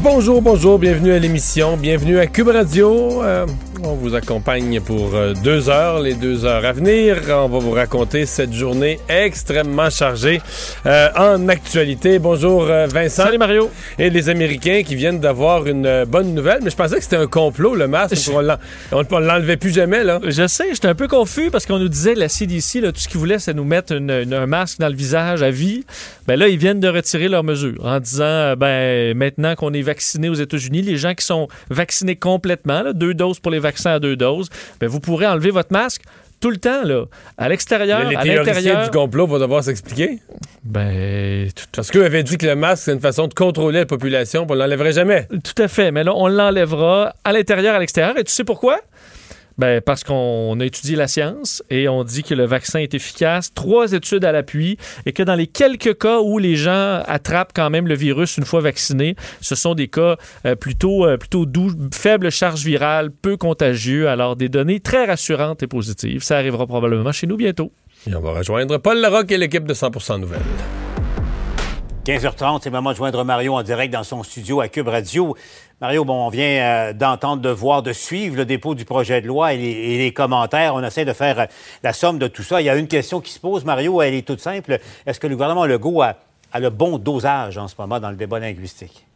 Bonjour, bienvenue à l'émission, bienvenue à Cube Radio. On vous accompagne pour 2 heures, les 2 heures à venir. On va vous raconter cette journée extrêmement chargée en actualité. Bonjour Vincent. Salut Mario. Et les Américains qui viennent d'avoir une bonne nouvelle. Mais je pensais que c'était un complot, le masque. On l'enlevait plus jamais, là. Je sais, j'étais un peu confus parce qu'on nous disait, la CDC, là, tout ce qu'ils voulaient, c'est nous mettre un masque dans le visage à vie. Ben là, ils viennent de retirer leurs mesures en disant, maintenant qu'on est vacciné aux États-Unis, les gens qui sont vaccinés complètement, là, 2 doses pour les vaccins à 2 doses, ben vous pourrez enlever votre masque tout le temps, là, à l'extérieur, à l'intérieur. Les théoriciens du complot vont devoir s'expliquer? Parce qu'eux avaient dit que le masque, c'est une façon de contrôler la population, on ne l'enlèverait jamais. Tout à fait, mais là, on l'enlèvera à l'intérieur, à l'extérieur, et tu sais pourquoi? Parce qu'on a étudié la science et on dit que le vaccin est efficace, 3 études à l'appui, et que dans les quelques cas où les gens attrapent quand même le virus une fois vaccinés, ce sont des cas plutôt doux, faible charge virale, peu contagieux. Alors des données très rassurantes et positives. Ça arrivera probablement chez nous bientôt. Et on va rejoindre Paul Larocque et l'équipe de 100% Nouvelles. 15h30, c'est le moment de joindre Mario en direct dans son studio à Cube Radio. Mario, on vient d'entendre, de voir, de suivre le dépôt du projet de loi et les commentaires. On essaie de faire la somme de tout ça. Il y a une question qui se pose, Mario, elle est toute simple. Est-ce que le gouvernement Legault a le bon dosage en ce moment dans le débat linguistique?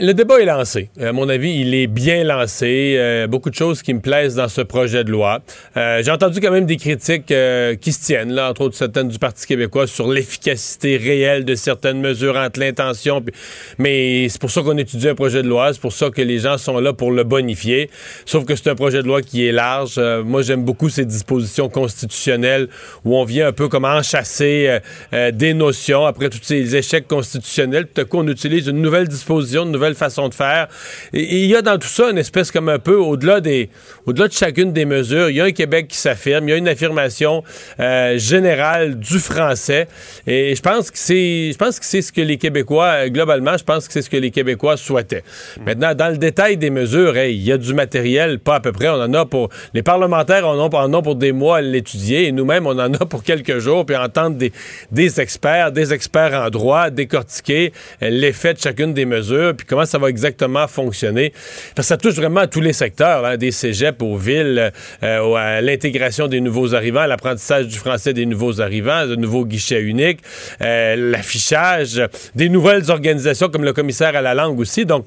Le débat est lancé. À mon avis, il est bien lancé. Beaucoup de choses qui me plaisent dans ce projet de loi. J'ai entendu quand même des critiques qui se tiennent, là, entre autres certaines du Parti québécois, sur l'efficacité réelle de certaines mesures entre l'intention. Mais c'est pour ça qu'on étudie un projet de loi. C'est pour ça que les gens sont là pour le bonifier. Sauf que c'est un projet de loi qui est large. Moi, j'aime beaucoup ces dispositions constitutionnelles où on vient un peu comme enchasser des notions. Après tous ces échecs constitutionnels, tout à coup, on utilise une nouvelle disposition, une nouvelle façon de faire. Et il y a dans tout ça une espèce comme un peu, au-delà de chacune des mesures, il y a un Québec qui s'affirme, il y a une affirmation générale du français. Et je pense que c'est ce que les Québécois, globalement, je pense que c'est ce que les Québécois souhaitaient. Maintenant, dans le détail des mesures, il y a du matériel, pas à peu près, on en a pour... Les parlementaires en ont pour des mois à l'étudier, et nous-mêmes, on en a pour quelques jours, puis entendre des experts en droit décortiquer l'effet de chacune des mesures, puis comment ça va exactement fonctionner. Parce que ça touche vraiment à tous les secteurs, hein, des cégeps aux villes, à l'intégration des nouveaux arrivants, à l'apprentissage du français des nouveaux arrivants, de nouveaux guichets uniques, l'affichage, des nouvelles organisations comme le commissaire à la langue aussi. Donc,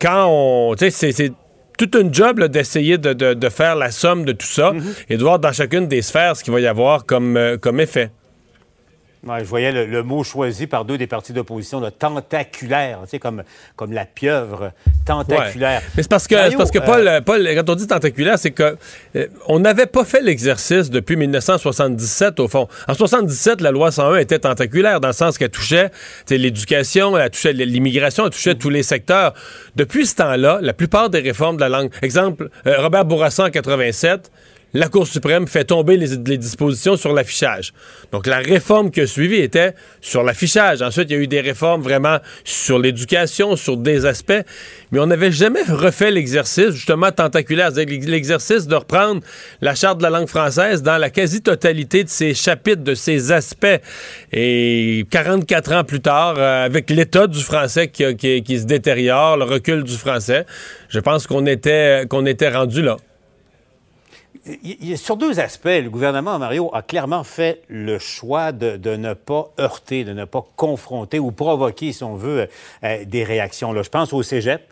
c'est toute une job là, d'essayer de faire la somme de tout ça et de voir dans chacune des sphères ce qu'il va y avoir comme effet. Ouais, je voyais le mot choisi par 2 des partis d'opposition, le tentaculaire, tu sais, comme la pieuvre, tentaculaire. Ouais. Mais c'est parce que Paul, quand on dit tentaculaire, c'est que on n'avait pas fait l'exercice depuis 1977, au fond. En 1977, la loi 101 était tentaculaire, dans le sens qu'elle touchait l'éducation, elle touchait l'immigration, elle touchait tous les secteurs. Depuis ce temps-là, la plupart des réformes de la langue... Exemple, Robert Bourassa en 1987... La Cour suprême fait tomber les dispositions sur l'affichage. Donc, la réforme qui a suivi était sur l'affichage. Ensuite, il y a eu des réformes vraiment sur l'éducation, sur des aspects, mais on n'avait jamais refait l'exercice, justement, tentaculaire. C'est-à-dire l'exercice de reprendre la Charte de la langue française dans la quasi-totalité de ses chapitres, de ses aspects. Et 44 ans plus tard, avec l'état du français qui se détériore, le recul du français, je pense qu'on était rendu là. Sur 2 aspects, le gouvernement, Mario, a clairement fait le choix de ne pas heurter, de ne pas confronter ou provoquer, si on veut, des réactions. Là, je pense au cégep.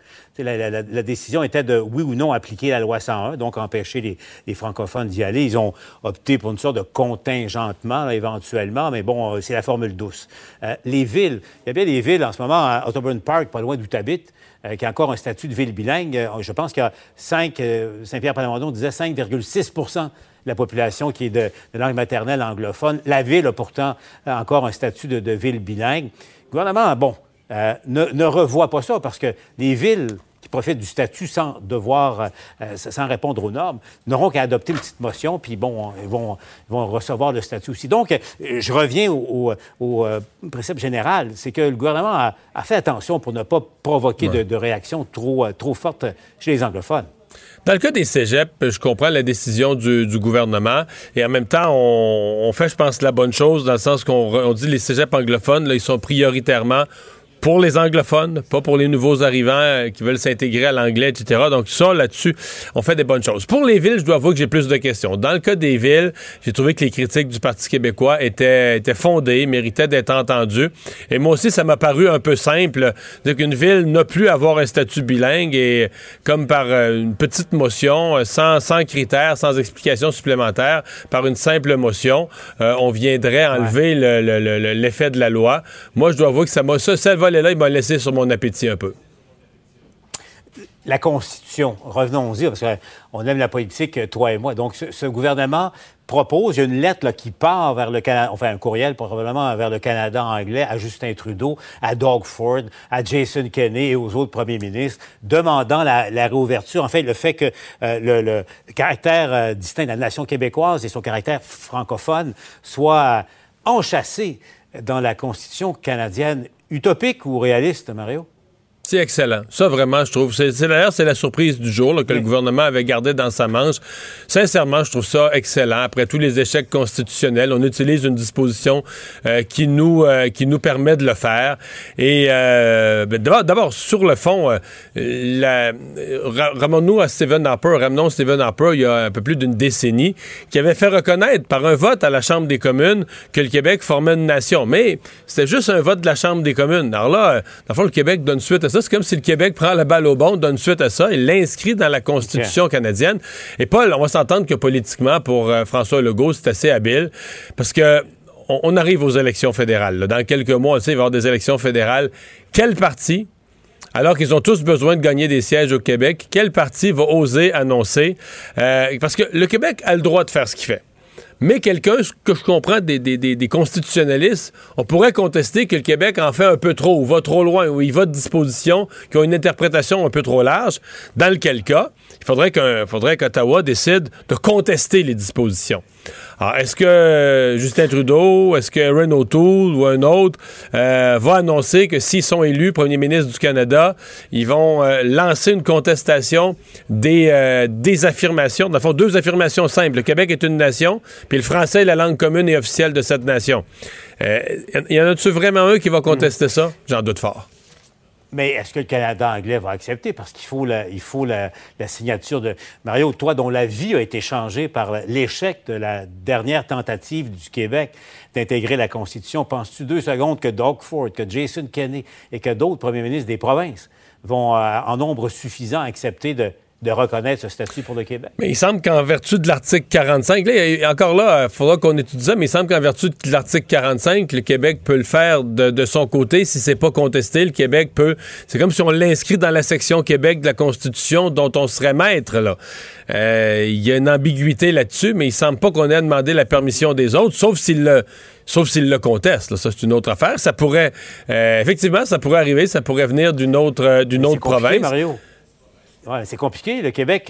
La décision était de, oui ou non, appliquer la loi 101, donc empêcher les francophones d'y aller. Ils ont opté pour une sorte de contingentement, là, éventuellement, mais bon, c'est la formule douce. Les villes, il y a bien des villes en ce moment, à Ottoburn Park, pas loin d'où tu habites, qui a encore un statut de ville bilingue. Je pense qu'il y a Saint-Pierre-Plamondon disait 5,6 % de la population qui est de langue maternelle anglophone. La ville a pourtant encore un statut de ville bilingue. Le gouvernement, bon, ne revoit pas ça parce que les villes qui profitent du statut sans devoir, sans répondre aux normes, n'auront qu'à adopter une petite motion, puis bon, ils vont recevoir le statut aussi. Donc, je reviens au précepte général, c'est que le gouvernement a fait attention pour ne pas provoquer de réaction trop forte chez les anglophones. Dans le cas des cégeps, je comprends la décision du gouvernement et en même temps, on fait, je pense, la bonne chose dans le sens qu'on dit les cégeps anglophones, là, ils sont prioritairement pour les anglophones, pas pour les nouveaux arrivants qui veulent s'intégrer à l'anglais, etc. Donc ça, là-dessus, on fait des bonnes choses. Pour les villes, je dois avouer que j'ai plus de questions. Dans le cas des villes, j'ai trouvé que les critiques du Parti québécois étaient fondées, méritaient d'être entendues. Et moi aussi, ça m'a paru un peu simple. C'est-à-dire qu'une ville n'a plus à avoir un statut bilingue et comme par une petite motion, sans critères, sans explication supplémentaire, par une simple motion, on viendrait enlever l'effet de la loi. Moi, je dois avouer que ça m'a... Et là, il m'a laissé sur mon appétit un peu. La Constitution, revenons-y, parce qu'on aime la politique, toi et moi. Donc, ce gouvernement propose, il y a une lettre là, qui part vers le Canada, enfin un courriel probablement vers le Canada anglais, à Justin Trudeau, à Doug Ford, à Jason Kenney et aux autres premiers ministres, demandant la réouverture. En fait, le fait que le caractère distinct de la nation québécoise et son caractère francophone soit enchâssé dans la Constitution canadienne. Utopique ou réaliste, Mario? C'est excellent. Ça, vraiment, je trouve. D'ailleurs, c'est la surprise du jour là, que le gouvernement avait gardé dans sa manche. Sincèrement, je trouve ça excellent. Après tous les échecs constitutionnels, on utilise une disposition qui nous permet de le faire. Et d'abord, sur le fond, ramenons-nous à Stephen Harper. Ramenons Stephen Harper, il y a un peu plus d'une décennie, qui avait fait reconnaître par un vote à la Chambre des communes que le Québec formait une nation. Mais c'était juste un vote de la Chambre des communes. Alors là, dans le fond, le Québec donne suite à ça. C'est comme si le Québec prend la balle au bond, donne suite à ça et l'inscrit dans la Constitution canadienne. Et Paul, on va s'entendre que politiquement, pour François Legault, c'est assez habile parce que on arrive aux élections fédérales. Là. Dans quelques mois, on sait, il va y avoir des élections fédérales. Quel parti, alors qu'ils ont tous besoin de gagner des sièges au Québec, quel parti va oser annoncer? Parce que le Québec a le droit de faire ce qu'il fait. Mais quelqu'un, que je comprends, des constitutionnalistes, on pourrait contester que le Québec en fait un peu trop, ou va trop loin, ou il va de dispositions qui ont une interprétation un peu trop large, dans lequel cas, il faudrait qu'Ottawa décide de contester les dispositions. Alors, est-ce que Justin Trudeau, est-ce que Erin O'Toole ou un autre va annoncer que s'ils sont élus premier ministre du Canada, ils vont lancer une contestation des affirmations, dans le fond, deux affirmations simples. Le Québec est une nation, puis le français est la langue commune et officielle de cette nation. Y en a-tu vraiment un qui va contester ça? J'en doute fort. Mais est-ce que le Canada anglais va accepter? Parce qu'il faut la signature de... Mario, toi, dont la vie a été changée par l'échec de la dernière tentative du Québec d'intégrer la Constitution, penses-tu deux secondes que Doug Ford, que Jason Kenney et que d'autres premiers ministres des provinces vont, en nombre suffisant, accepter de reconnaître ce statut pour le Québec? Mais il semble qu'en vertu de l'article 45, là, encore là, il faudra qu'on étudie ça, mais il semble qu'en vertu de l'article 45, le Québec peut le faire de son côté. Si c'est pas contesté, le Québec peut... C'est comme si on l'inscrit dans la section Québec de la Constitution dont on serait maître, là. Y a une ambiguïté là-dessus, mais il semble pas qu'on ait demandé la permission des autres, sauf s'il le conteste. Là. Ça, c'est une autre affaire. Ça pourrait... effectivement, ça pourrait arriver, ça pourrait venir d'une autre province. Mario. Ouais, c'est compliqué. Le Québec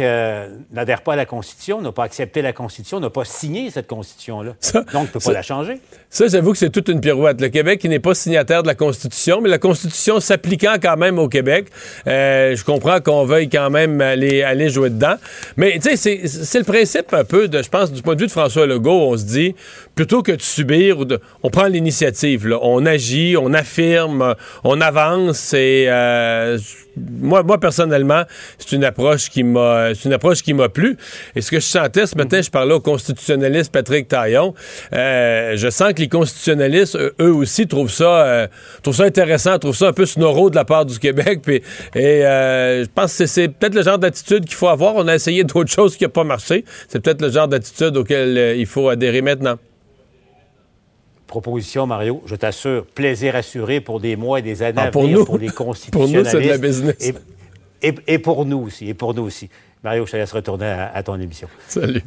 n'adhère pas à la Constitution, n'a pas accepté la Constitution, n'a pas signé cette Constitution-là. Donc, ne peut pas la changer. Ça, j'avoue que c'est toute une pirouette. Le Québec n'est pas signataire de la Constitution, mais la Constitution s'appliquant quand même au Québec. Je comprends qu'on veuille quand même aller jouer dedans. Mais, tu sais, c'est le principe un peu, je pense, du point de vue de François Legault, on se dit, plutôt que de subir, on prend l'initiative. Là. On agit, on affirme, on avance et... moi personnellement, c'est une approche qui m'a plu. Et ce que je sentais ce matin, je parlais au constitutionnaliste Patrick Taillon, je sens que les constitutionnalistes, eux aussi, trouvent ça intéressant, trouvent ça un peu snoro de la part du Québec. Je pense que c'est peut-être le genre d'attitude qu'il faut avoir. On a essayé d'autres choses qui n'ont pas marché. C'est peut-être le genre d'attitude auquel il faut adhérer maintenant. Proposition, Mario, je t'assure, plaisir assuré pour des mois et des années à venir pour les constitutionnalistes. Pour nous, c'est de la business. Et pour nous aussi, Mario, je te laisse retourner à ton émission. Salut.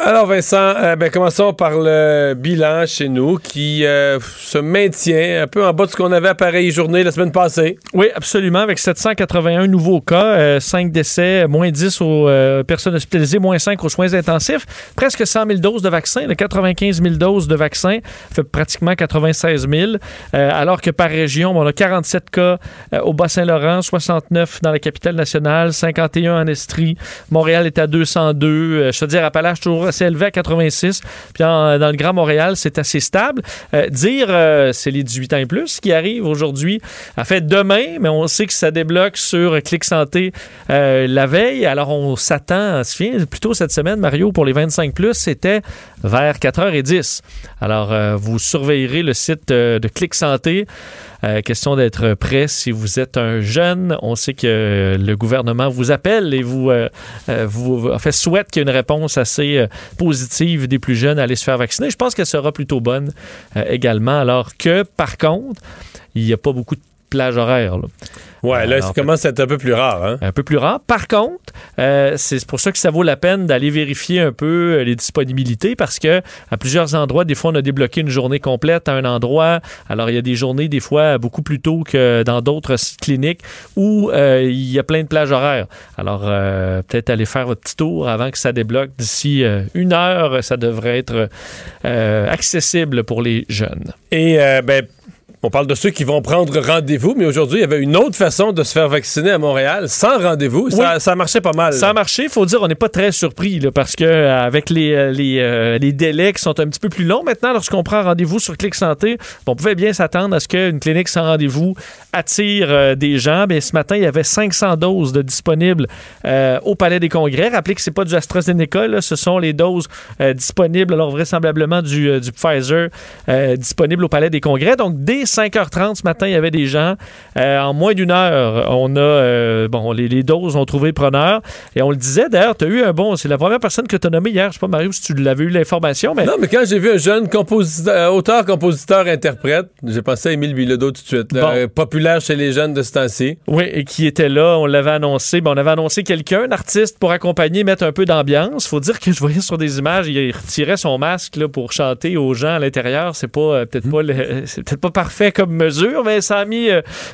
Alors Vincent, commençons par le bilan chez nous qui se maintient un peu en bas de ce qu'on avait à pareille journée la semaine passée. Oui, absolument, avec 781 nouveaux cas, 5 décès, moins 10 aux personnes hospitalisées, moins 5 aux soins intensifs, presque 100 000 doses de vaccins, 95 000 doses de vaccins, fait pratiquement 96 000, alors que par région, on a 47 cas au Bas-Saint-Laurent, 69 dans la capitale nationale, 51 en Estrie, Montréal est à 202, Chaudière-Appalaches toujours assez élevé à 86, puis dans le Grand Montréal, c'est assez stable. C'est les 18 ans et plus qui arrivent aujourd'hui, en fait demain, mais on sait que ça débloque sur Clic Santé la veille, alors on s'attend, on se souvient, plus tôt cette semaine, Mario, pour les 25 plus, c'était vers 4h10. Alors, vous surveillerez le site de Clic Santé. Question d'être prêt si vous êtes un jeune. On sait que le gouvernement vous appelle et vous souhaite qu'il y ait une réponse assez positive des plus jeunes à aller se faire vacciner. Je pense qu'elle sera plutôt bonne également, alors que, par contre, il n'y a pas beaucoup de plage horaire. Oui, là, ça commence à être un peu plus rare. Hein? Un peu plus rare. Par contre, c'est pour ça que ça vaut la peine d'aller vérifier un peu les disponibilités parce que à plusieurs endroits, des fois, on a débloqué une journée complète à un endroit. Alors, il y a des journées, des fois, beaucoup plus tôt que dans d'autres cliniques où il y a plein de plages horaires. Alors, peut-être aller faire votre petit tour avant que ça débloque. D'ici une heure, ça devrait être accessible pour les jeunes. Et, on parle de ceux qui vont prendre rendez-vous, mais aujourd'hui, il y avait une autre façon de se faire vacciner à Montréal, sans rendez-vous. Oui. Ça marchait pas mal. Ça a marché. Il faut dire, on n'est pas très surpris, là, parce qu'avec les délais qui sont un petit peu plus longs maintenant, lorsqu'on prend rendez-vous sur Clic Santé, on pouvait bien s'attendre à ce qu'une clinique sans rendez-vous attire des gens. Bien, ce matin, il y avait 500 doses de disponibles au Palais des Congrès. Rappelez que c'est pas du AstraZeneca, là, ce sont les doses disponibles, alors vraisemblablement du Pfizer disponible au Palais des Congrès. Donc, dès 5h30 ce matin, il y avait des gens. En moins d'une heure, on a les doses ont trouvé preneur. Et on le disait, d'ailleurs, tu as eu un bon... C'est la première personne que tu as nommée hier. Je sais pas, Mario, si tu l'avais eu l'information, mais... Non, mais quand j'ai vu un jeune auteur, compositeur, interprète, j'ai pensé à Émile Bilodeau tout de suite. Là, bon. Populaire chez les jeunes de ce temps-ci. Oui, et qui était là. On l'avait annoncé. Ben, on avait annoncé quelqu'un, un artiste, pour accompagner, mettre un peu d'ambiance. Faut dire que je voyais sur des images, il retirait son masque là, pour chanter aux gens à l'intérieur. C'est pas peut-être pas parfait comme mesure, mais ça a mis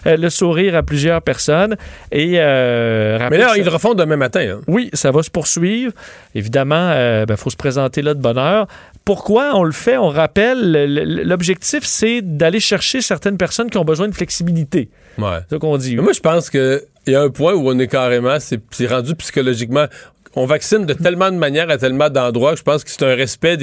le sourire à plusieurs personnes. Et, mais là, ils le refont demain matin. Hein. Oui, ça va se poursuivre. Évidemment, faut se présenter là de bonne heure. Pourquoi on le fait? On rappelle, l'objectif, c'est d'aller chercher certaines personnes qui ont besoin de flexibilité. Ouais. C'est ça qu'on dit. Mais moi, je pense qu'il y a un point où on est carrément, c'est rendu psychologiquement, on vaccine de tellement de manières à tellement d'endroits que je pense que c'est un respect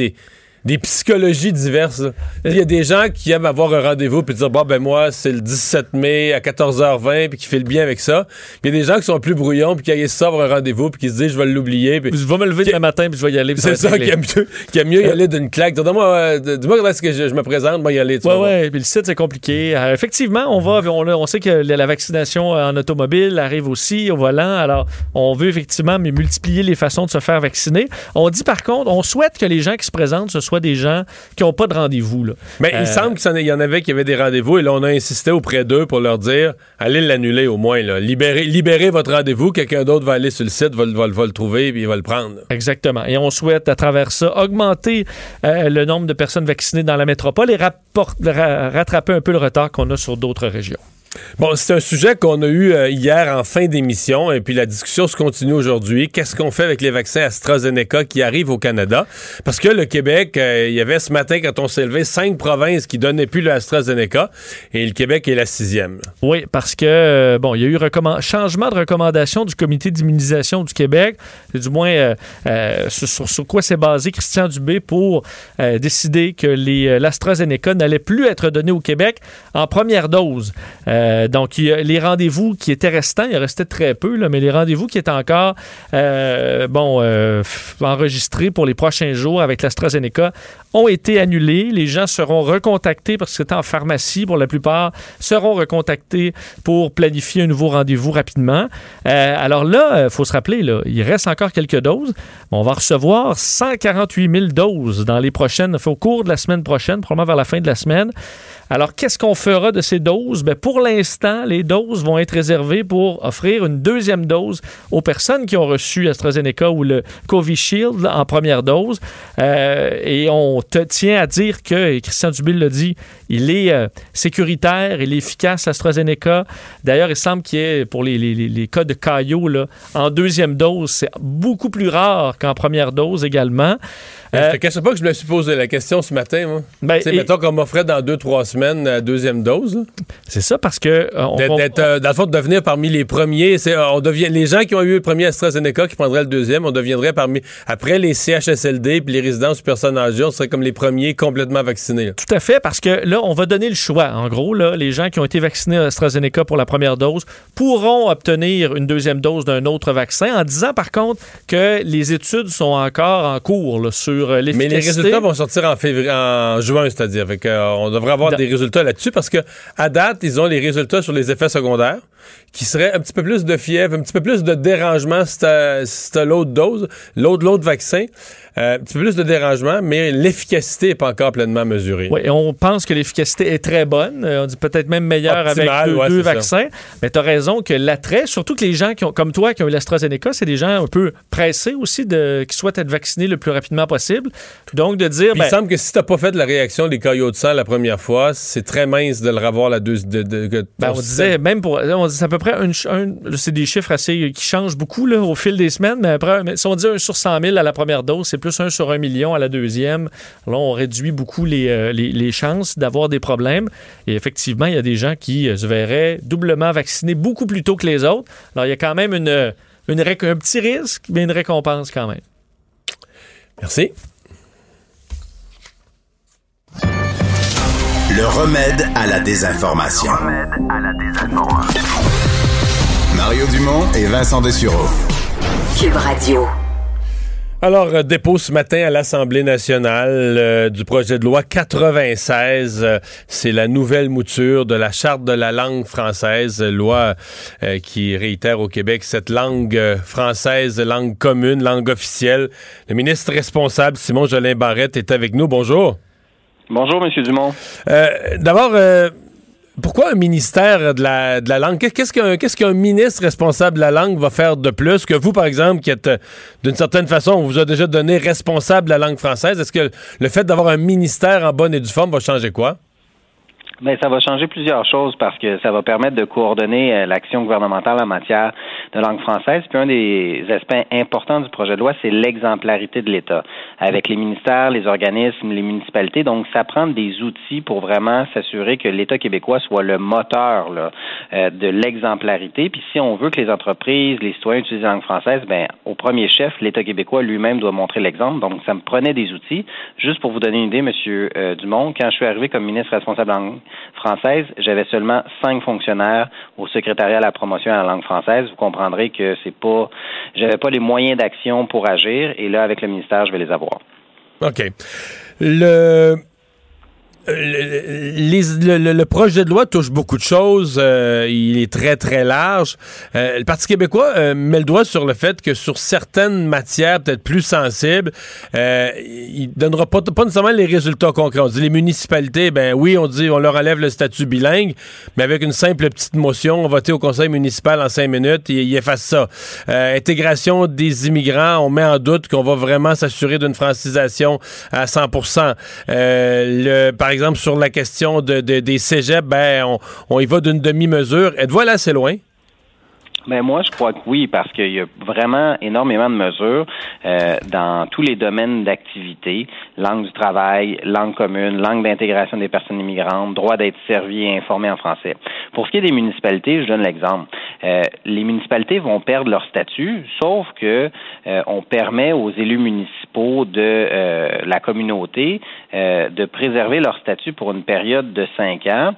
des psychologies diverses. Il y a des gens qui aiment avoir un rendez-vous puis dire « Bon, ben moi, c'est le 17 mai à 14h20 » puis qui fait le bien avec ça. Puis il y a des gens qui sont plus brouillons puis qui aillent se avoir un rendez-vous puis qui se disent « Je vais l'oublier. » « Je vais me lever demain matin puis je vais y aller. » C'est ça, qu'il y a mieux y aller d'une claque. Dis-moi quand est-ce que je me présente, moi y aller. Oui, puis le site, c'est compliqué. Effectivement, on sait que la vaccination en automobile arrive aussi au volant. Alors, on veut effectivement multiplier les façons de se faire vacciner. On dit par contre, on souhaite que les gens qui se présentent se soit des gens qui n'ont pas de rendez-vous. Là. Mais il semble qu'il y en avait qui avaient des rendez-vous et là, on a insisté auprès d'eux pour leur dire allez l'annuler au moins. Là. Libérez votre rendez-vous. Quelqu'un d'autre va aller sur le site, va le trouver et il va le prendre. Là. Exactement. Et on souhaite, à travers ça, augmenter le nombre de personnes vaccinées dans la métropole et rattraper un peu le retard qu'on a sur d'autres régions. Bon, c'est un sujet qu'on a eu hier en fin d'émission et puis la discussion se continue aujourd'hui. Qu'est-ce qu'on fait avec les vaccins AstraZeneca qui arrivent au Canada? Parce que le Québec, il y avait ce matin quand on s'est levé 5 provinces qui donnaient plus le AstraZeneca et le Québec est la 6e. Oui, parce que il y a eu changement de recommandation du comité d'immunisation du Québec. C'est du moins sur quoi s'est basé Christian Dubé pour décider que l'AstraZeneca n'allait plus être donné au Québec en première dose. Donc, les rendez-vous qui étaient restants, il en restait très peu, là, mais les rendez-vous qui étaient encore enregistrés pour les prochains jours avec l'AstraZeneca ont été annulés. Les gens seront recontactés parce que c'était en pharmacie pour la plupart, seront recontactés pour planifier un nouveau rendez-vous rapidement. Alors là, il faut se rappeler, là, il reste encore quelques doses. On va recevoir 148 000 doses dans les prochaines, au cours de la semaine prochaine, probablement vers la fin de la semaine. Alors, qu'est-ce qu'on fera de ces doses? Ben, pour l'instant, les doses vont être réservées pour offrir une deuxième dose aux personnes qui ont reçu AstraZeneca ou le Covishield en première dose. Et on tient à dire que, et Christian Dubé l'a dit, il est sécuritaire, il est efficace, AstraZeneca. D'ailleurs, il semble qu'il y ait, pour les cas de caillots, là, en deuxième dose, c'est beaucoup plus rare qu'en première dose également. Je te cache pas que je me suis posé la question ce matin, moi. Mettons qu'on m'offrait dans 2-3 semaines la deuxième dose. Là. C'est ça, parce que... dans le fond, de devenir parmi les premiers, les gens qui ont eu le premier AstraZeneca qui prendraient le deuxième, on deviendrait parmi... Après les CHSLD puis les résidences de personnes âgées, on serait comme les premiers complètement vaccinés. Là. Tout à fait, parce que là, on va donner le choix. En gros, là, les gens qui ont été vaccinés à AstraZeneca pour la première dose pourront obtenir une deuxième dose d'un autre vaccin, en disant par contre que les études sont encore en cours là, sur... Mais les résultats vont sortir en juin, c'est-à-dire. Fait qu'on devrait avoir des résultats là-dessus parce que à date, ils ont les résultats sur les effets secondaires qui seraient un petit peu plus de fièvre, un petit peu plus de dérangement si t'as l'autre dose, l'autre vaccin. Un petit peu plus de dérangement, mais l'efficacité n'est pas encore pleinement mesurée. Oui, et on pense que l'efficacité est très bonne. On dit peut-être même meilleure avec deux vaccins. Ça. Mais tu as raison que l'attrait, surtout que les gens qui ont, comme toi, qui ont eu l'AstraZeneca, c'est des gens un peu pressés aussi qui souhaitent être vaccinés le plus rapidement possible. Donc, de dire... il semble que si tu n'as pas fait de la réaction des caillots de sang la première fois, c'est très mince de le revoir la deuxième. On disait, même pour... On dit à peu près... c'est des chiffres assez qui changent beaucoup là, au fil des semaines, mais après, si on dit 1 sur 100 000 à la première dose, c'est plus 1 sur 1 million à la deuxième. Là, on réduit beaucoup les chances d'avoir des problèmes. Et effectivement, il y a des gens qui se verraient doublement vaccinés beaucoup plus tôt que les autres. Alors, il y a quand même un petit risque, mais une récompense quand même. Merci. Le remède à la désinformation. Mario Dumont et Vincent Dessureau. Cube Radio. Alors, dépôt ce matin à l'Assemblée nationale du projet de loi 96. C'est la nouvelle mouture de la Charte de la langue française, loi qui réitère au Québec cette langue française, langue commune, langue officielle. Le ministre responsable, Simon Jolin-Barrette, est avec nous. Bonjour. Bonjour, M. Dumont. D'abord, pourquoi un ministère de la langue? Qu'est-ce qu'un ministre responsable de la langue va faire de plus que vous, par exemple, qui êtes, d'une certaine façon, on vous a déjà donné responsable de la langue française? Est-ce que le fait d'avoir un ministère en bonne et due forme va changer quoi? Bien, ça va changer plusieurs choses parce que ça va permettre de coordonner l'action gouvernementale en matière de langue française. Puis un des aspects importants du projet de loi, c'est l'exemplarité de l'État. Avec les ministères, les organismes, les municipalités, donc ça prend des outils pour vraiment s'assurer que l'État québécois soit le moteur là, de l'exemplarité. Puis si on veut que les entreprises, les citoyens utilisent la langue française, bien, au premier chef, l'État québécois lui-même doit montrer l'exemple. Donc ça me prenait des outils. Juste pour vous donner une idée, M. Dumont, quand je suis arrivé comme ministre responsable de langue française, j'avais seulement 5 fonctionnaires au secrétariat à la promotion à la langue française. Vous comprendrez que j'avais pas les moyens d'action pour agir. Et là, avec le ministère, je vais les avoir. OK. Le projet de loi touche beaucoup de choses. Il est très, très large. Le Parti québécois met le doigt sur le fait que sur certaines matières peut-être plus sensibles, il ne donnera pas nécessairement les résultats concrets. On dit les municipalités, ben oui, on dit on leur enlève le statut bilingue, mais avec une simple petite motion, on va voter au conseil municipal en 5 minutes et il efface ça. Intégration des immigrants, on met en doute qu'on va vraiment s'assurer d'une francisation à 100%. Par exemple, sur la question des cégeps, ben, on y va d'une demi-mesure. Êtes-vous allé assez loin? Ben moi, je crois que oui, parce qu'il y a vraiment énormément de mesures dans tous les domaines d'activité. langue du travail, langue commune, langue d'intégration des personnes immigrantes, droit d'être servi et informé en français. Pour ce qui est des municipalités, je donne l'exemple. Les municipalités vont perdre leur statut, sauf que on permet aux élus municipaux de la communauté de préserver leur statut pour une période de 5 ans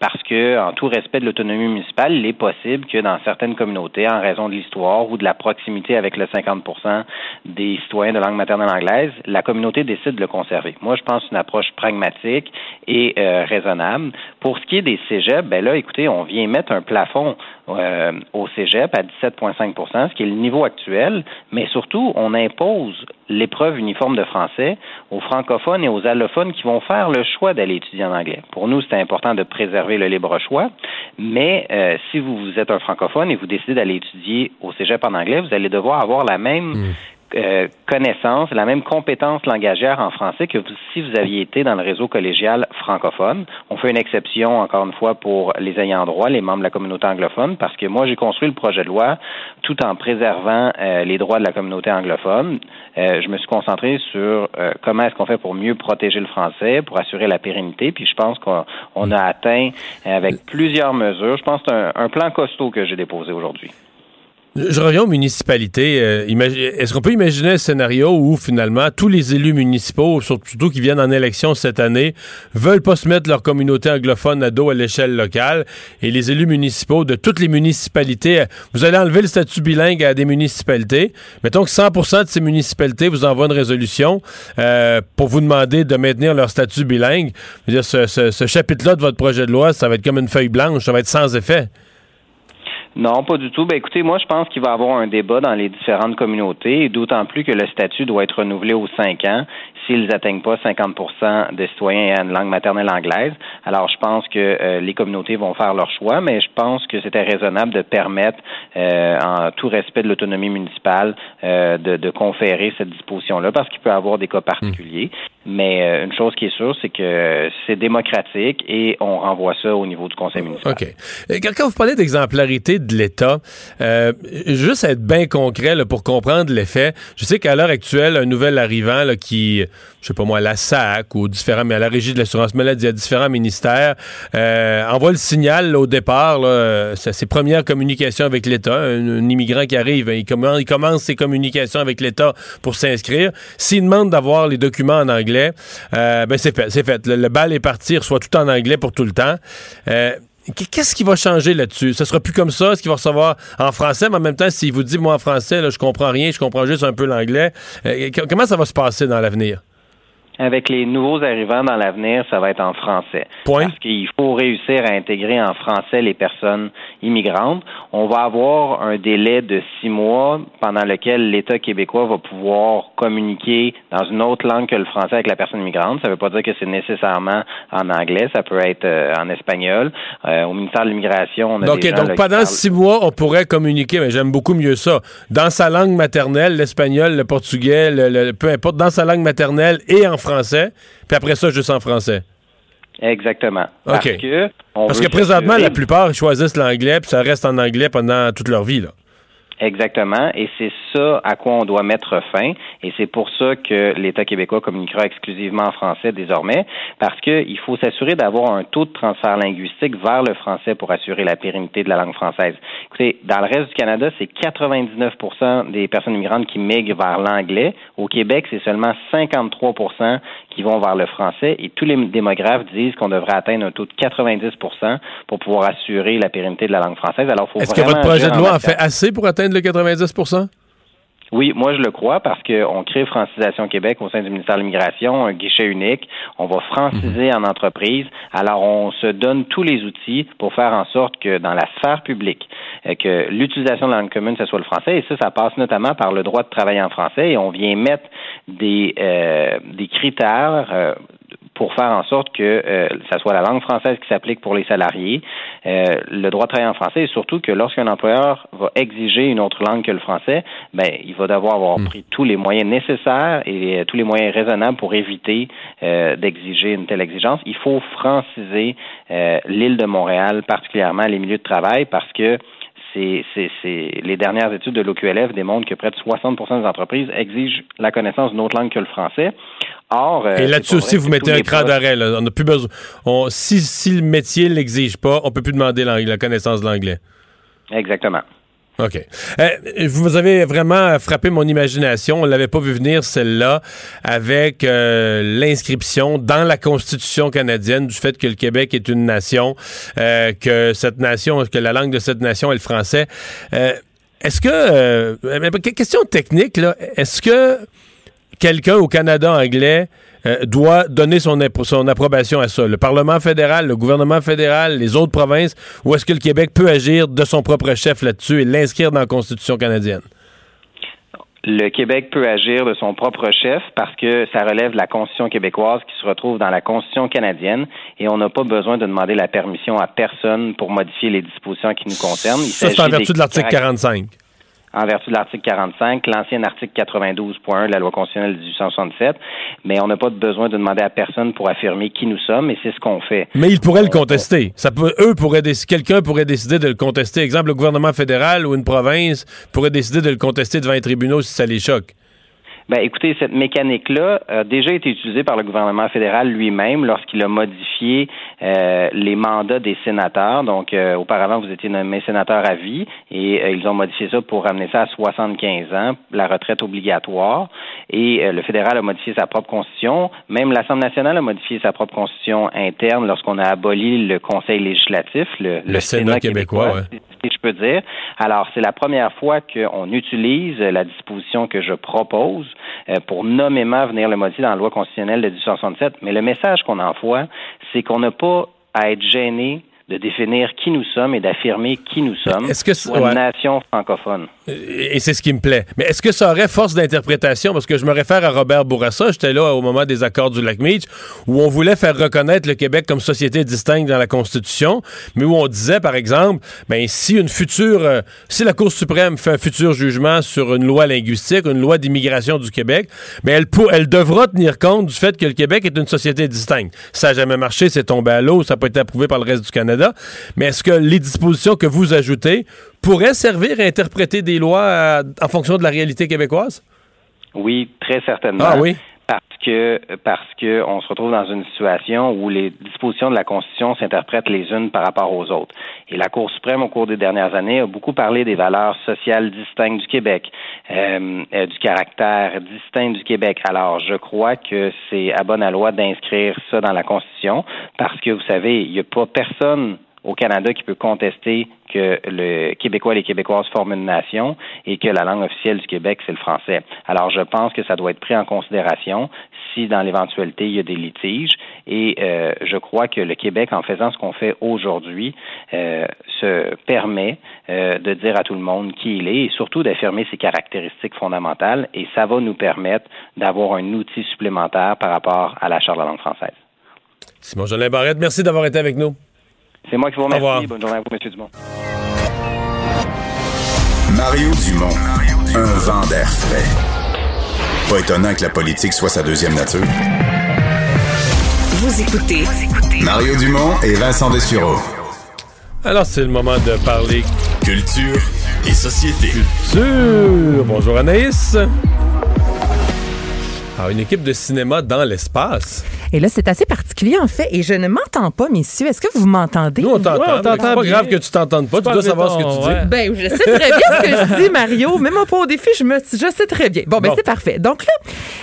parce que, en tout respect de l'autonomie municipale, il est possible que dans certaines communautés, en raison de l'histoire ou de la proximité avec le 50% des citoyens de langue maternelle anglaise, la communauté décide de le conserver. Moi, je pense une approche pragmatique et raisonnable. Pour ce qui est des cégeps, ben là, écoutez, on vient mettre un plafond au cégep à 17,5%, ce qui est le niveau actuel, mais surtout, on impose l'épreuve uniforme de français aux francophones et aux allophones qui vont faire le choix d'aller étudier en anglais. Pour nous, c'est important de préserver le libre choix, mais si vous êtes un francophone et vous décidez d'aller étudier au cégep en anglais, vous allez devoir avoir la même connaissance, la même compétence langagière en français que si vous aviez été dans le réseau collégial francophone. On fait une exception, encore une fois, pour les ayants droit, les membres de la communauté anglophone, parce que moi, j'ai construit le projet de loi tout en préservant les droits de la communauté anglophone. Je me suis concentré sur comment est-ce qu'on fait pour mieux protéger le français, pour assurer la pérennité, puis je pense qu'on a atteint avec plusieurs mesures, je pense que c'est un plan costaud que j'ai déposé aujourd'hui. Je reviens aux municipalités. Est-ce qu'on peut imaginer un scénario où, finalement, tous les élus municipaux, surtout qui viennent en élection cette année, veulent pas se mettre leur communauté anglophone à dos à l'échelle locale, et les élus municipaux de toutes les municipalités, vous allez enlever le statut bilingue à des municipalités, mettons que 100% de ces municipalités vous envoient une résolution pour vous demander de maintenir leur statut bilingue. Je veux dire, ce chapitre-là de votre projet de loi, ça va être comme une feuille blanche, ça va être sans effet. Non, pas du tout. Ben, écoutez, moi, je pense qu'il va y avoir un débat dans les différentes communautés, d'autant plus que le statut doit être renouvelé aux 5 ans s'ils n'atteignent pas 50% de citoyens à une langue maternelle anglaise. Alors, je pense que les communautés vont faire leur choix, mais je pense que c'était raisonnable de permettre, en tout respect de l'autonomie municipale, de conférer cette disposition-là, parce qu'il peut y avoir des cas particuliers. Mais une chose qui est sûre, c'est que c'est démocratique et on renvoie ça au niveau du conseil municipal. OK. Quand vous parlez d'exemplarité de l'État, juste à être bien concret là, pour comprendre l'effet, je sais qu'à l'heure actuelle, un nouvel arrivant là, qui, je sais pas moi, à la SAC ou différents, mais à la Régie de l'assurance maladie, à différents ministères, envoie le signal là, au départ, là, ses premières communications avec l'État. Un immigrant qui arrive, il commence ses communications avec l'État pour s'inscrire. S'il demande d'avoir les documents en anglais, ben c'est fait. Le bal est parti, soit tout en anglais pour tout le temps. Qu'est-ce qui va changer là-dessus? Ce sera plus comme ça? Est-ce qu'il va recevoir en français? Mais en même temps, s'il vous dit, moi en français, là, je comprends rien, je comprends juste un peu l'anglais, comment ça va se passer dans l'avenir? Avec les nouveaux arrivants dans l'avenir, ça va être en français. Parce qu'il faut réussir à intégrer en français les personnes immigrantes. On va avoir un délai de 6 mois pendant lequel l'État québécois va pouvoir communiquer dans une autre langue que le français avec la personne immigrante. Ça ne veut pas dire que c'est nécessairement en anglais. Ça peut être en espagnol. Au ministère de l'Immigration, on a des gens... Donc, pendant 6 mois, on pourrait communiquer, mais j'aime beaucoup mieux ça, dans sa langue maternelle, l'espagnol, le portugais, peu importe, dans sa langue maternelle et en français, puis après ça, juste en français. Exactement. Parce que, présentement, la plupart choisissent l'anglais, puis ça reste en anglais pendant toute leur vie, là. Exactement, et c'est ça à quoi on doit mettre fin, et c'est pour ça que l'État québécois communiquera exclusivement en français désormais, parce qu'il faut s'assurer d'avoir un taux de transfert linguistique vers le français pour assurer la pérennité de la langue française. Écoutez, dans le reste du Canada, c'est 99% des personnes immigrantes qui migrent vers l'anglais. Au Québec, c'est seulement 53% qui vont vers le français, et tous les démographes disent qu'on devrait atteindre un taux de 90% pour pouvoir assurer la pérennité de la langue française. Alors, faut Est-ce que votre projet de loi en fait assez pour atteindre le 90%? Oui, moi je le crois parce qu'on crée Francisation Québec au sein du ministère de l'Immigration, un guichet unique. On va franciser en entreprise. Alors, on se donne tous les outils pour faire en sorte que dans la sphère publique, que l'utilisation de la langue commune, ce soit le français. Et ça passe notamment par le droit de travailler en français. Et on vient mettre des critères pour faire en sorte que ça soit la langue française qui s'applique pour les salariés, le droit de travailler en français, et surtout que lorsqu'un employeur va exiger une autre langue que le français, ben il va devoir avoir pris tous les moyens nécessaires et tous les moyens raisonnables pour éviter d'exiger une telle exigence. Il faut franciser l'île de Montréal, particulièrement les milieux de travail, parce que les dernières études de l'OQLF démontrent que près de 60% des entreprises exigent la connaissance d'une autre langue que le français. Or, et là-dessus aussi, vous mettez un cran d'arrêt. Là. On n'a plus besoin. Si le métier ne l'exige pas, on ne peut plus demander la connaissance de l'anglais. Exactement. OK. Vous avez vraiment frappé mon imagination. On ne l'avait pas vu venir, celle-là, avec l'inscription dans la Constitution canadienne du fait que le Québec est une nation, que la langue de cette nation est le français. Question technique, là, est-ce que quelqu'un au Canada anglais doit donner son approbation à ça? Le Parlement fédéral, le gouvernement fédéral, les autres provinces, ou est-ce que le Québec peut agir de son propre chef là-dessus et l'inscrire dans la Constitution canadienne? Le Québec peut agir de son propre chef parce que ça relève de la Constitution québécoise qui se retrouve dans la Constitution canadienne et on n'a pas besoin de demander la permission à personne pour modifier les dispositions qui nous concernent. Ça, c'est en vertu de l'article 45. En vertu de l'article 45, l'ancien article 92.1 de la loi constitutionnelle de 1867, mais on n'a pas besoin de demander à personne pour affirmer qui nous sommes, et c'est ce qu'on fait. Mais ils pourraient le contester. Quelqu'un pourrait décider de le contester. Exemple, le gouvernement fédéral ou une province pourrait décider de le contester devant les tribunaux si ça les choque. Ben, écoutez, cette mécanique-là a déjà été utilisée par le gouvernement fédéral lui-même lorsqu'il a modifié les mandats des sénateurs. Donc, auparavant, vous étiez nommé sénateur à vie et ils ont modifié ça pour ramener ça à 75 ans, la retraite obligatoire. Et le fédéral a modifié sa propre constitution. Même l'Assemblée nationale a modifié sa propre constitution interne lorsqu'on a aboli le Conseil législatif, le Sénat québécois. Ouais. Si je peux dire. Alors, c'est la première fois qu'on utilise la disposition que je propose pour nommément venir le modifier dans la loi constitutionnelle de 1867. Mais le message qu'on envoie, c'est qu'on n'a pas à être gêné de définir qui nous sommes et d'affirmer qui nous sommes pour une nation francophone. Et c'est ce qui me plaît. Mais est-ce que ça aurait force d'interprétation? Parce que je me réfère à Robert Bourassa, j'étais là au moment des accords du Lac Meech, où on voulait faire reconnaître le Québec comme société distincte dans la Constitution, mais où on disait, par exemple, si la Cour suprême fait un futur jugement sur une loi linguistique, une loi d'immigration du Québec, elle devra tenir compte du fait que le Québec est une société distincte. Ça n'a jamais marché, c'est tombé à l'eau, ça n'a pas été approuvé par le reste du Canada. Mais est-ce que les dispositions que vous ajoutez pourraient servir à interpréter des lois en fonction de la réalité québécoise? Oui, très certainement. Ah oui? Parce que on se retrouve dans une situation où les dispositions de la Constitution s'interprètent les unes par rapport aux autres. Et la Cour suprême, au cours des dernières années, a beaucoup parlé des valeurs sociales distinctes du Québec, du caractère distinct du Québec. Alors, je crois que c'est à bonne loi d'inscrire ça dans la Constitution, parce que, vous savez, il n'y a pas personne au Canada qui peut contester que le Québécois et les Québécoises forment une nation et que la langue officielle du Québec, c'est le français. Alors, je pense que ça doit être pris en considération si, dans l'éventualité, il y a des litiges. Et je crois que le Québec, en faisant ce qu'on fait aujourd'hui, se permet de dire à tout le monde qui il est et surtout d'affirmer ses caractéristiques fondamentales. Et ça va nous permettre d'avoir un outil supplémentaire par rapport à la Charte de la langue française. Simon Jolin-Barrette, merci d'avoir été avec nous. C'est moi qui vous remercie. Bonne journée à vous, M. Dumont. Mario Dumont, un vent d'air frais. Pas étonnant que la politique soit sa deuxième nature. Vous écoutez. Mario Dumont et Vincent Dessureau. Alors, c'est le moment de parler culture et société. Culture! Bonjour Anaïs. Alors, une équipe de cinéma dans l'espace. Et là, c'est assez particulier, en fait. Et je ne m'entends pas, messieurs. Est-ce que vous m'entendez? Nous, on t'entend. Ouais, on t'entend. C'est pas grave que tu t'entendes pas. Tu dois savoir ce que tu dis. Ouais. Ben, je sais très bien ce que je dis, Mario. Même pas au défi, je sais très bien. Bon, c'est parfait. Donc là,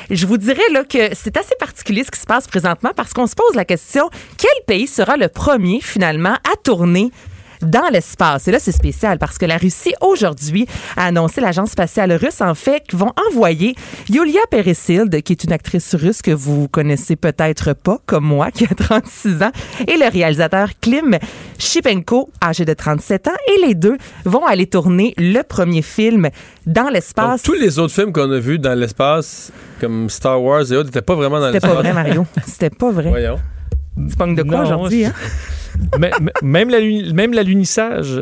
je vous dirais là, que c'est assez particulier ce qui se passe présentement parce qu'on se pose la question, quel pays sera le premier, finalement, à tourner dans l'espace? Et là, c'est spécial parce que la Russie, aujourd'hui, a annoncé, l'agence spatiale russe, en fait, qu'ils vont envoyer Yulia Peresild, qui est une actrice russe que vous connaissez peut-être pas, comme moi, qui a 36 ans, et le réalisateur Klim Shipenko, âgé de 37 ans, et les deux vont aller tourner le premier film dans l'espace. Donc, tous les autres films qu'on a vus dans l'espace, comme Star Wars et autres, n'étaient pas vraiment dans l'espace. C'était pas vrai, Mario. C'était pas vrai. Voyons. Tu pognes de quoi aujourd'hui, hein? Même l'alunissage.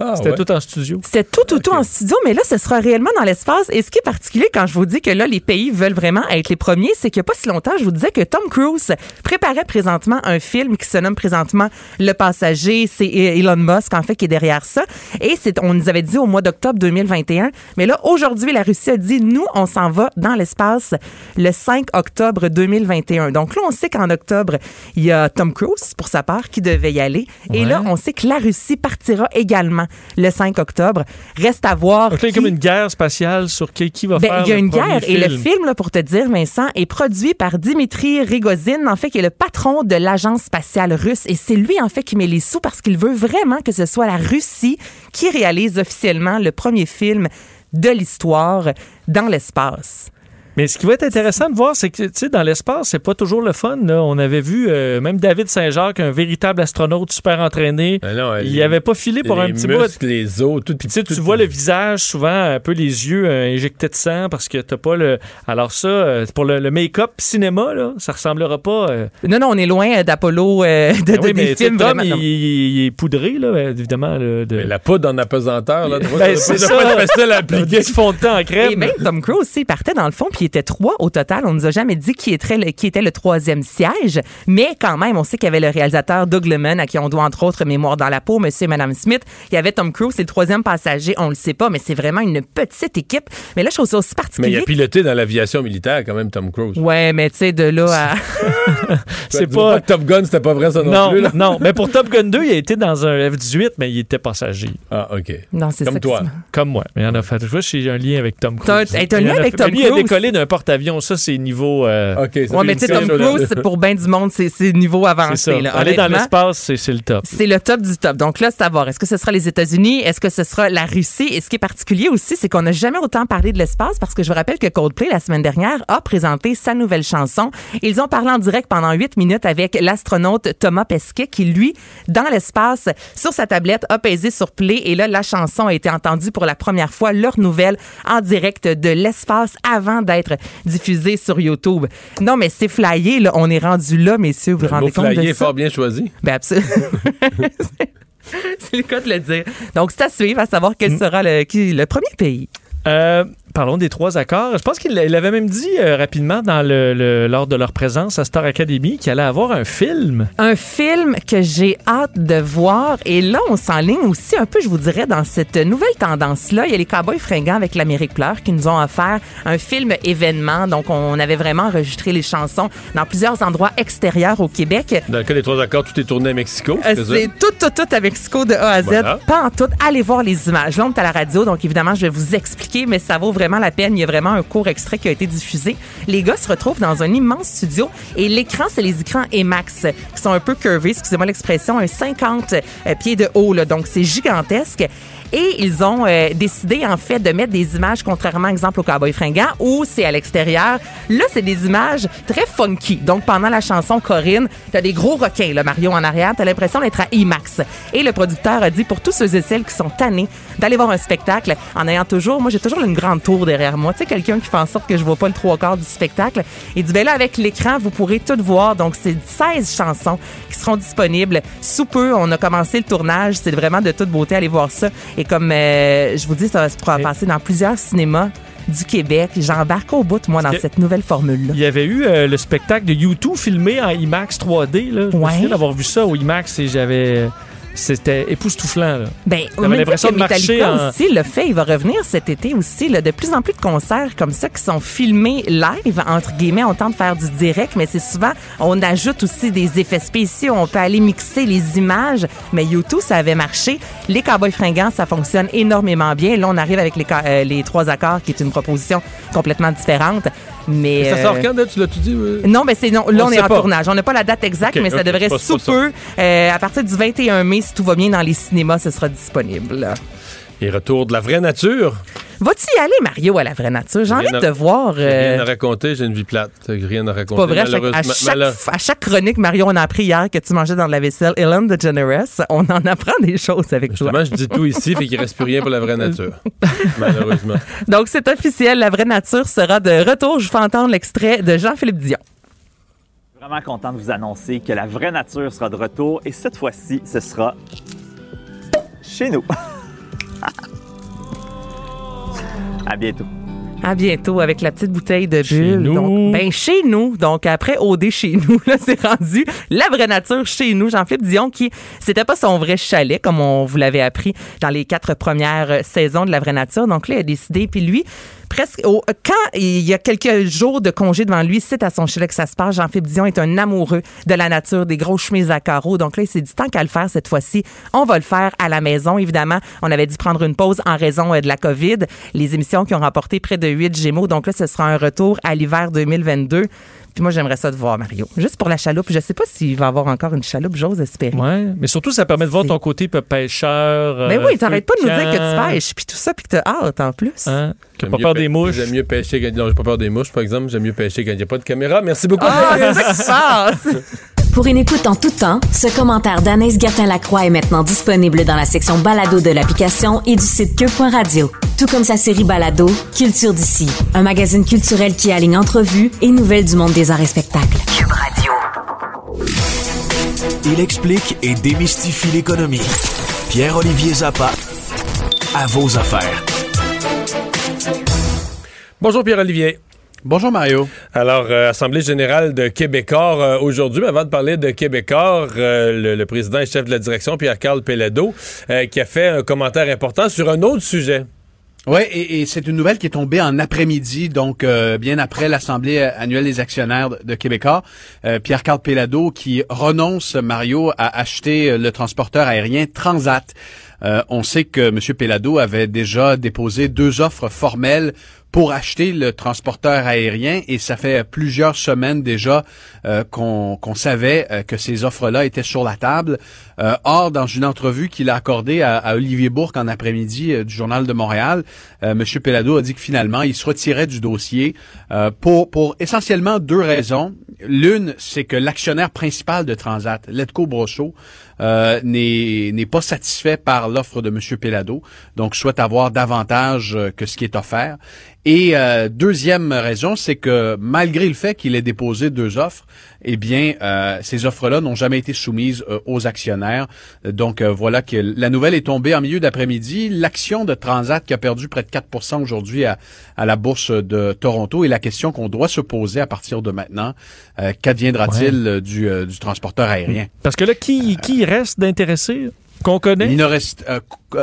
Ah, c'était tout en studio. C'était tout en studio, mais là, ce sera réellement dans l'espace. Et ce qui est particulier quand je vous dis que là, les pays veulent vraiment être les premiers, c'est qu'il n'y a pas si longtemps, je vous disais que Tom Cruise préparait présentement un film qui se nomme présentement Le Passager. C'est Elon Musk, en fait, qui est derrière ça. Et on nous avait dit au mois d'octobre 2021. Mais là, aujourd'hui, la Russie a dit, nous, on s'en va dans l'espace le 5 octobre 2021. Donc là, on sait qu'en octobre, il y a Tom Cruise, pour sa part, qui devait y aller. Ouais. Et là, on sait que la Russie partira également le 5 octobre. Reste à voir. Donc là, il y a comme une guerre spatiale sur qui va faire le film. Il y a une guerre et le film, là, pour te dire, Vincent, est produit par Dmitri Rogozin, en fait, qui est le patron de l'agence spatiale russe. Et c'est lui, en fait, qui met les sous parce qu'il veut vraiment que ce soit la Russie qui réalise officiellement le premier film de l'histoire dans l'espace. Mais ce qui va être intéressant de voir, c'est que, tu sais, dans l'espace, c'est pas toujours le fun, là. On avait vu, même David Saint-Jacques, un véritable astronaute super entraîné. Non, il avait pas filé pour un petit bout. Les os, tout. Puis, tu sais, tu vois le visage, souvent, un peu les yeux injectés de sang parce que t'as pas le. Alors, ça, pour le make-up cinéma, là, ça ressemblera pas. Non, on est loin d'Apollo, des films. Tom, vraiment, il est poudré, là, évidemment. Mais la poudre en apesanteur, là. C'est ça. Pas facile à appliquer. Du fond de temps en crème. Et même Tom Cruise aussi, il partait dans le fond, puis il était trois au total. On nous a jamais dit qui était le troisième siège, mais quand même, on sait qu'il y avait le réalisateur Doug Liman, à qui on doit entre autres Mémoire dans la peau, Monsieur et Madame Smith. Il y avait Tom Cruise, c'est le troisième passager, on le sait pas, mais c'est vraiment une petite équipe. Mais là, je trouve ça aussi particulier. Mais il a piloté dans l'aviation militaire quand même, Tom Cruise. Ouais, mais tu sais, de là à... c'est pas... Top Gun, c'était pas vrai ça non plus. Là. Non, mais pour Top Gun 2, il a été dans un F-18, mais il était passager. Ah, OK. Non, c'est comme ça, toi. Comme moi. Mais en a fait... Je vois, j'ai un lien avec Tom Cruise. T'as un lien avec Tom Cruise? D'un porte-avions, ça, c'est niveau... Okay, ça ouais, mais tu sais, Tom Cruise, pour bien du monde, c'est niveau avancé. C'est là, aller dans l'espace, c'est le top. C'est le top du top. Donc là, c'est à voir. Est-ce que ce sera les États-Unis? Est-ce que ce sera la Russie? Et ce qui est particulier aussi, c'est qu'on n'a jamais autant parlé de l'espace parce que je vous rappelle que Coldplay, la semaine dernière, a présenté sa nouvelle chanson. Ils ont parlé en direct pendant 8 minutes avec l'astronaute Thomas Pesquet qui, lui, dans l'espace, sur sa tablette, a pesé sur play. Et là, la chanson a été entendue pour la première fois, leur nouvelle, en direct de l'espace avant d'être diffusé sur YouTube. Non, mais c'est flyé, là. On est rendu là, messieurs. Vous vous rendez compte de ça? Le mot flyé est fort bien choisi. Ben, absolument. C'est le cas de le dire. Donc, c'est à suivre, à savoir quel sera le premier pays. Parlons des Trois Accords. Je pense qu'il l'avait même dit rapidement lors de leur présence à Star Academy qu'il allait avoir un film. Un film que j'ai hâte de voir. Et là, on s'enligne aussi un peu, je vous dirais, dans cette nouvelle tendance-là. Il y a les Cowboys Fringants avec l'Amérique pleure qui nous ont offert un film événement. Donc, on avait vraiment enregistré les chansons dans plusieurs endroits extérieurs au Québec. Dans le cas des Trois Accords, tout est tourné à Mexico. C'est tout à Mexico de A à Z. Voilà. Pas en tout. Allez voir les images. Là, on est à la radio, donc évidemment, je vais vous expliquer, mais ça vaut vraiment la peine. Il y a vraiment un court extrait qui a été diffusé. Les gars se retrouvent dans un immense studio et l'écran, c'est les écrans IMAX qui sont un peu curvés, excusez-moi l'expression, un 50 pieds de haut, là. Donc, c'est gigantesque. Et ils ont décidé, en fait, de mettre des images, contrairement, exemple, au Cowboy Fringant, où c'est à l'extérieur. Là, c'est des images très funky. Donc, pendant la chanson Corinne, t'as des gros requins, là, Mario, en arrière. T'as l'impression d'être à IMAX. Et le producteur a dit, pour tous ceux et celles qui sont tannés d'aller voir un spectacle, en ayant toujours... Moi, j'ai toujours une grande tour derrière moi. Tu sais, quelqu'un qui fait en sorte que je vois pas le trois quarts du spectacle. Il dit, ben là, avec l'écran, vous pourrez tout voir. Donc, c'est 16 chansons qui seront disponibles sous peu. On a commencé le tournage. C'est vraiment de toute beauté. Allez voir ça. Et comme je vous dis, ça va passer dans plusieurs cinémas du Québec. J'embarque au bout, moi, dans cette nouvelle formule-là. Il y avait eu le spectacle de U2 filmé en IMAX 3D. Là. Je me souviens d'avoir vu ça au IMAX et j'avais... C'était époustouflant. Là. Ben, j'avais l'impression de marcher. Metallica aussi le fait, il va revenir cet été aussi. Là, de plus en plus de concerts comme ça qui sont filmés live, entre guillemets. On tente de faire du direct, mais c'est souvent, on ajoute aussi des effets spéciaux. On peut aller mixer les images. Mais U2, ça avait marché. Les Cowboys Fringants, ça fonctionne énormément bien. Là, on arrive avec les Trois Accords, qui est une proposition complètement différente. Mais ça sort quand, là, tu l'as tout dit? Non, mais là, on est en tournage. On n'a pas la date exacte, mais ça devrait sous peu. À partir du 21 mai, si tout va bien dans les cinémas, ce sera disponible. Et retour de la vraie nature. Vas-tu y aller, Mario, à la vraie nature? J'ai envie de te voir. J'ai rien à raconter, j'ai une vie plate. J'ai rien à raconter. C'est pas vrai, à chaque chronique, Mario, on a appris hier que tu mangeais dans de la vaisselle. Ellen DeGeneres, on en apprend des choses avec toi. Justement, je dis tout ici, puis qu'il reste plus rien pour la vraie nature. Malheureusement. Donc, c'est officiel, la vraie nature sera de retour. Je vous fais entendre l'extrait de Jean-Philippe Dion. Vraiment content de vous annoncer que la vraie nature sera de retour, et cette fois-ci, ce sera chez nous. À bientôt. À bientôt avec la petite bouteille de bulle. Chez nous. Donc, après OD chez nous, là, c'est rendu la vraie nature chez nous. Jean-Philippe Dion, qui, c'était pas son vrai chalet, comme on vous l'avait appris dans les 4 premières saisons de la vraie nature. Donc, là, il a décidé. Puis lui, quand il y a quelques jours de congé devant lui, c'est à son chalet que ça se passe. Jean-Philippe Dion est un amoureux de la nature, des grosses chemises à carreaux. Donc là, il s'est dit, tant qu'à le faire cette fois-ci, on va le faire à la maison. Évidemment, on avait dû prendre une pause en raison de la COVID. Les émissions qui ont remporté près de 8 Gémeaux. Donc là, ce sera un retour à l'hiver 2022. Puis moi, j'aimerais ça te voir, Mario. Juste pour la chaloupe. Je sais pas s'il va avoir encore une chaloupe, j'ose espérer. Oui, mais surtout, ça permet de voir ton côté pêcheur. Mais oui, t'arrêtes pas de nous dire que tu pêches, puis tout ça, puis que t'as hâte en plus. Hein? T'as pas peur des mouches. J'aime mieux pêcher quand... Non, j'ai pas peur des mouches, par exemple. J'aime mieux pêcher quand il n'y a pas de caméra. Merci beaucoup. Ah, c'est ça qui se passe! Pour une écoute en tout temps, ce commentaire d'Anaïs Gertin-Lacroix est maintenant disponible dans la section balado de l'application et du site Cube.radio. Tout comme sa série balado, Culture d'ici, un magazine culturel qui aligne entrevues et nouvelles du monde des arts et spectacles. Cube Radio. Il explique et démystifie l'économie. Pierre-Olivier Zappa, à vos affaires. Bonjour Pierre-Olivier. Bonjour Mario. Alors, Assemblée générale de Québecor aujourd'hui. Mais avant de parler de Québecor, le président et chef de la direction, Pierre-Carl Péladeau, qui a fait un commentaire important sur un autre sujet. Oui, et c'est une nouvelle qui est tombée en après-midi, donc bien après l'Assemblée annuelle des actionnaires de Québecor. Pierre-Carl Péladeau qui renonce, Mario, à acheter le transporteur aérien Transat. On sait que M. Péladeau avait déjà déposé 2 offres formelles pour acheter le transporteur aérien et ça fait plusieurs semaines déjà qu'on savait que ces offres-là étaient sur la table. Or, dans une entrevue qu'il a accordée à Olivier Bourque en après-midi du Journal de Montréal, M. Péladeau a dit que finalement, il se retirait du dossier pour essentiellement 2 raisons. L'une, c'est que l'actionnaire principal de Transat, Letco Brosseau, n'est pas satisfait par l'offre de M. Péladeau, donc souhaite avoir davantage que ce qui est offert. Et deuxième raison, c'est que malgré le fait qu'il ait déposé 2 offres, eh bien, ces offres-là n'ont jamais été soumises aux actionnaires. Donc, voilà que la nouvelle est tombée en milieu d'après-midi. L'action de Transat qui a perdu près de 4% aujourd'hui à la bourse de Toronto est la question qu'on doit se poser à partir de maintenant. Qu'adviendra-t-il du transporteur aérien? Parce que là, qui reste d'intéressé? Qu'on connaît? Il ne reste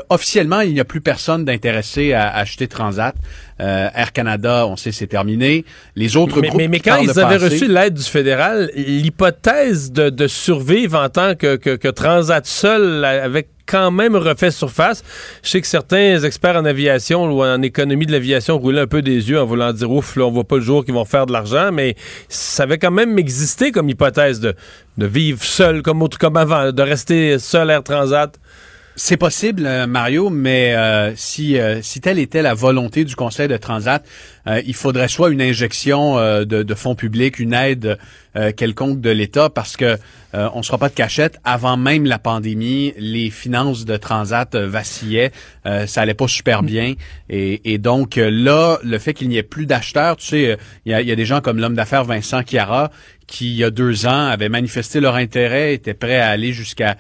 officiellement, il n'y a plus personne d'intéressé à acheter Transat. Air Canada, on sait, c'est terminé. Les autres groupes... Mais quand ils avaient reçu l'aide du fédéral, l'hypothèse de survivre en tant que Transat seul avec quand même refait surface. Je sais que certains experts en aviation ou en économie de l'aviation roulaient un peu des yeux en voulant dire « Ouf, là, on voit pas le jour qu'ils vont faire de l'argent », mais ça avait quand même existé comme hypothèse de vivre seul comme avant, de rester seul Air Transat. C'est possible, Mario, mais si telle était la volonté du Conseil de Transat, il faudrait soit une injection de fonds publics, une aide quelconque de l'État, parce que on ne sera pas de cachette. Avant même la pandémie, les finances de Transat vacillaient, ça allait pas super bien, et donc là, le fait qu'il n'y ait plus d'acheteurs, tu sais, il y a des gens comme l'homme d'affaires Vincent Chiara, qui, il y a 2 ans, avaient manifesté leur intérêt, étaient prêts à aller jusqu'à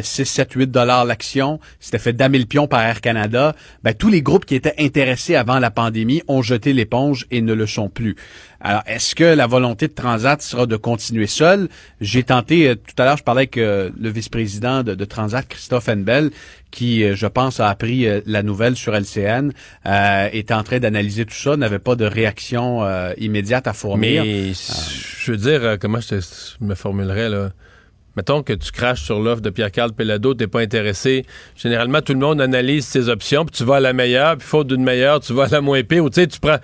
6, 7, 8 $ l'action, s'étaient fait damer le pion par Air Canada. Ben, tous les groupes qui étaient intéressés avant la pandémie ont jeté l'éponge et ne le sont plus. Alors, est-ce que la volonté de Transat sera de continuer seul? J'ai tenté, tout à l'heure, je parlais avec le vice-président de Transat, Christophe Henbel, qui, je pense, a appris la nouvelle sur LCN, était en train d'analyser tout ça, n'avait pas de réaction immédiate à fournir. Mais je veux dire, comment je me formulerais, là? Mettons que tu craches sur l'offre de Pierre-Carl Péladeau, t'es pas intéressé. Généralement, tout le monde analyse ses options, puis tu vas à la meilleure, puis faute d'une meilleure, tu vas à la moins pire, ou tu sais, tu prends...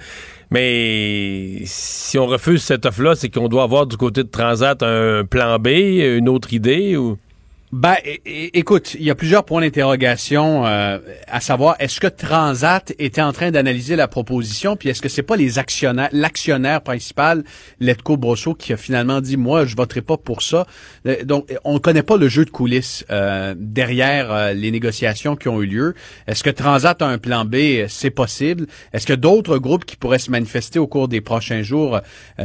Mais si on refuse cette offre-là, c'est qu'on doit avoir du côté de Transat un plan B, une autre idée, ou... Ben, écoute, il y a plusieurs points d'interrogation à savoir, est-ce que Transat était en train d'analyser la proposition, puis est-ce que c'est pas les actionnaires, l'actionnaire principal, Letco Brosseau, qui a finalement dit, moi, je voterai pas pour ça. Donc, on connaît pas le jeu de coulisses derrière les négociations qui ont eu lieu. Est-ce que Transat a un plan B? C'est possible. Est-ce que d'autres groupes qui pourraient se manifester au cours des prochains jours,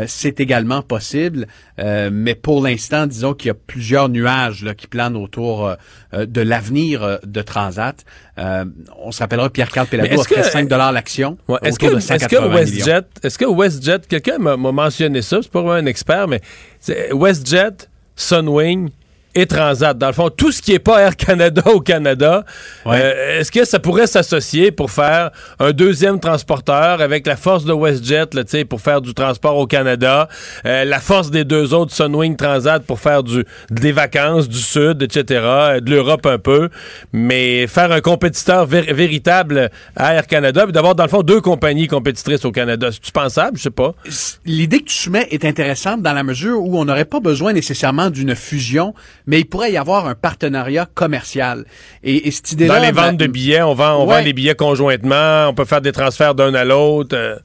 c'est également possible. Mais pour l'instant, disons qu'il y a plusieurs nuages là, qui planent autour de l'avenir de Transat. On se rappellera, Pierre-Carl Péladeau offrait $5 l'action. Ouais, est-ce que WestJet, quelqu'un m'a mentionné ça, c'est pas vraiment un expert, mais WestJet, Sunwing et Transat, dans le fond, tout ce qui n'est pas Air Canada au Canada, ouais. Est-ce que ça pourrait s'associer pour faire un deuxième transporteur avec la force de WestJet là, pour faire du transport au Canada, la force des deux autres, Sunwing, Transat, pour faire des vacances, du Sud, etc., de l'Europe un peu, mais faire un compétiteur véritable à Air Canada, puis d'avoir dans le fond deux compagnies compétitrices au Canada, c'est-tu pensable? Je sais pas. L'idée que tu soumets est intéressante dans la mesure où on n'aurait pas besoin nécessairement d'une fusion, mais il pourrait y avoir un partenariat commercial. Et cette idée-là... Dans les ventes de billets, on vend les billets conjointement, on peut faire des transferts d'un à l'autre...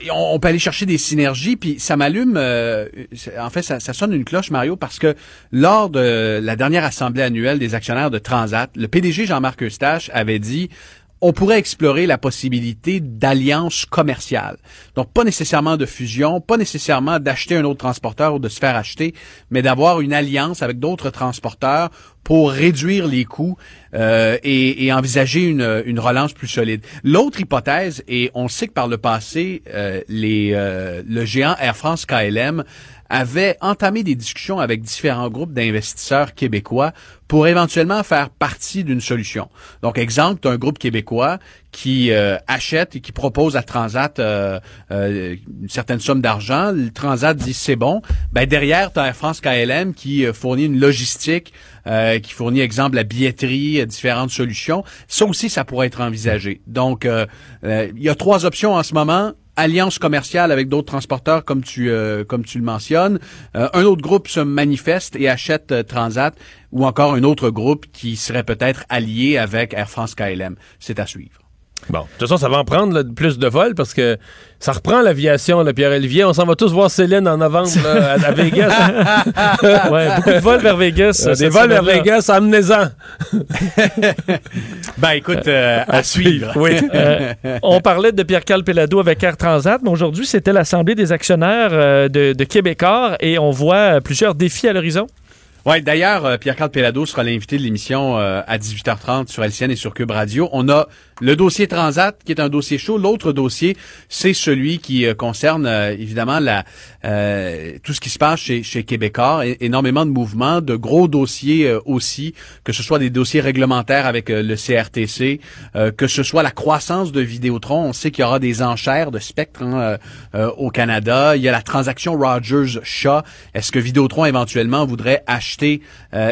Et on peut aller chercher des synergies, puis ça m'allume, en fait, ça sonne une cloche, Mario, parce que lors de la dernière assemblée annuelle des actionnaires de Transat, le PDG Jean-Marc Eustache avait dit... on pourrait explorer la possibilité d'alliances commerciales. Donc, pas nécessairement de fusion, pas nécessairement d'acheter un autre transporteur ou de se faire acheter, mais d'avoir une alliance avec d'autres transporteurs pour réduire les coûts et envisager une relance plus solide. L'autre hypothèse, et on sait que par le passé, le géant Air France KLM avait entamé des discussions avec différents groupes d'investisseurs québécois pour éventuellement faire partie d'une solution. Donc, exemple, tu as un groupe québécois qui achète et qui propose à Transat une certaine somme d'argent. Le Transat dit « c'est bon ». Ben derrière, tu as Air France KLM qui fournit une logistique, qui fournit, exemple, la billetterie, différentes solutions. Ça aussi, ça pourrait être envisagé. Donc, il y a trois options en ce moment. Alliance commerciale avec d'autres transporteurs, comme tu le mentionnes. Un autre groupe se manifeste et achète Transat, ou encore un autre groupe qui serait peut-être allié avec Air France-KLM. C'est à suivre. Bon, de toute façon, ça va en prendre là, plus de vols parce que ça reprend l'aviation, là, Pierre-Olivier. On s'en va tous voir Céline en novembre là, à Vegas. Ouais, beaucoup de vols vers Vegas. Des vols vers Vegas, amenez-en. Ben écoute, à suivre. Oui. On parlait de Pierre-Carl Péladeau avec Air Transat, mais aujourd'hui, c'était l'Assemblée des actionnaires de Québécois et on voit plusieurs défis à l'horizon. Oui, d'ailleurs, Pierre-Carl Péladeau sera l'invité de l'émission à 18h30 sur LCN et sur Cube Radio. On a le dossier Transat, qui est un dossier chaud. L'autre dossier, c'est celui qui concerne évidemment tout ce qui se passe chez Québécois. Énormément de mouvements, de gros dossiers aussi, que ce soit des dossiers réglementaires avec le CRTC, que ce soit la croissance de Vidéotron. On sait qu'il y aura des enchères de Spectre au Canada. Il y a la transaction Rogers-Shaw. Est-ce que Vidéotron éventuellement voudrait acheter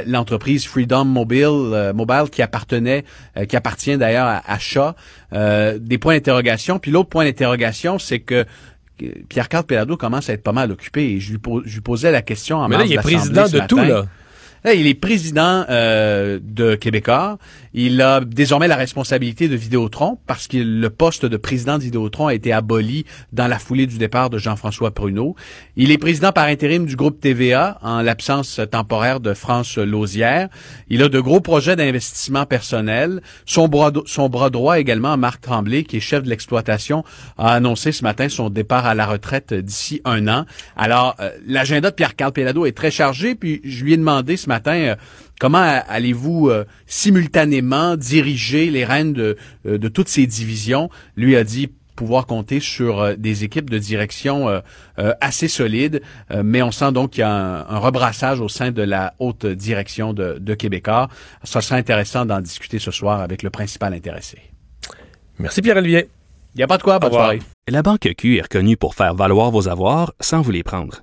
l'entreprise Freedom Mobile qui appartient d'ailleurs à Shaw, des points d'interrogation. Puis l'autre point d'interrogation, c'est que Pierre-Carl Péladeau commence à être pas mal occupé. Et je lui posais la question en mars de l'Assemblée ce matin. Mais là, il est président de tout, là. Là, il est président de Québécois. Il a désormais la responsabilité de Vidéotron parce que le poste de président de Vidéotron a été aboli dans la foulée du départ de Jean-François Pruneau. Il est président par intérim du groupe TVA en l'absence temporaire de France Lausière. Il a de gros projets d'investissement personnel. Son bras droit également, Marc Tremblay, qui est chef de l'exploitation, a annoncé ce matin son départ à la retraite d'ici un an. Alors, l'agenda de Pierre-Carl Péladeau est très chargé, puis je lui ai demandé ce matin, comment allez-vous simultanément diriger les rênes de toutes ces divisions? Lui a dit pouvoir compter sur des équipes de direction assez solides, mais on sent donc qu'il y a un rebrassage au sein de la haute direction de Québécois. Ça sera intéressant d'en discuter ce soir avec le principal intéressé. Merci Pierre-Olivier. Il n'y a pas de quoi, bonne soirée. La Banque Q est reconnue pour faire valoir vos avoirs sans vous les prendre.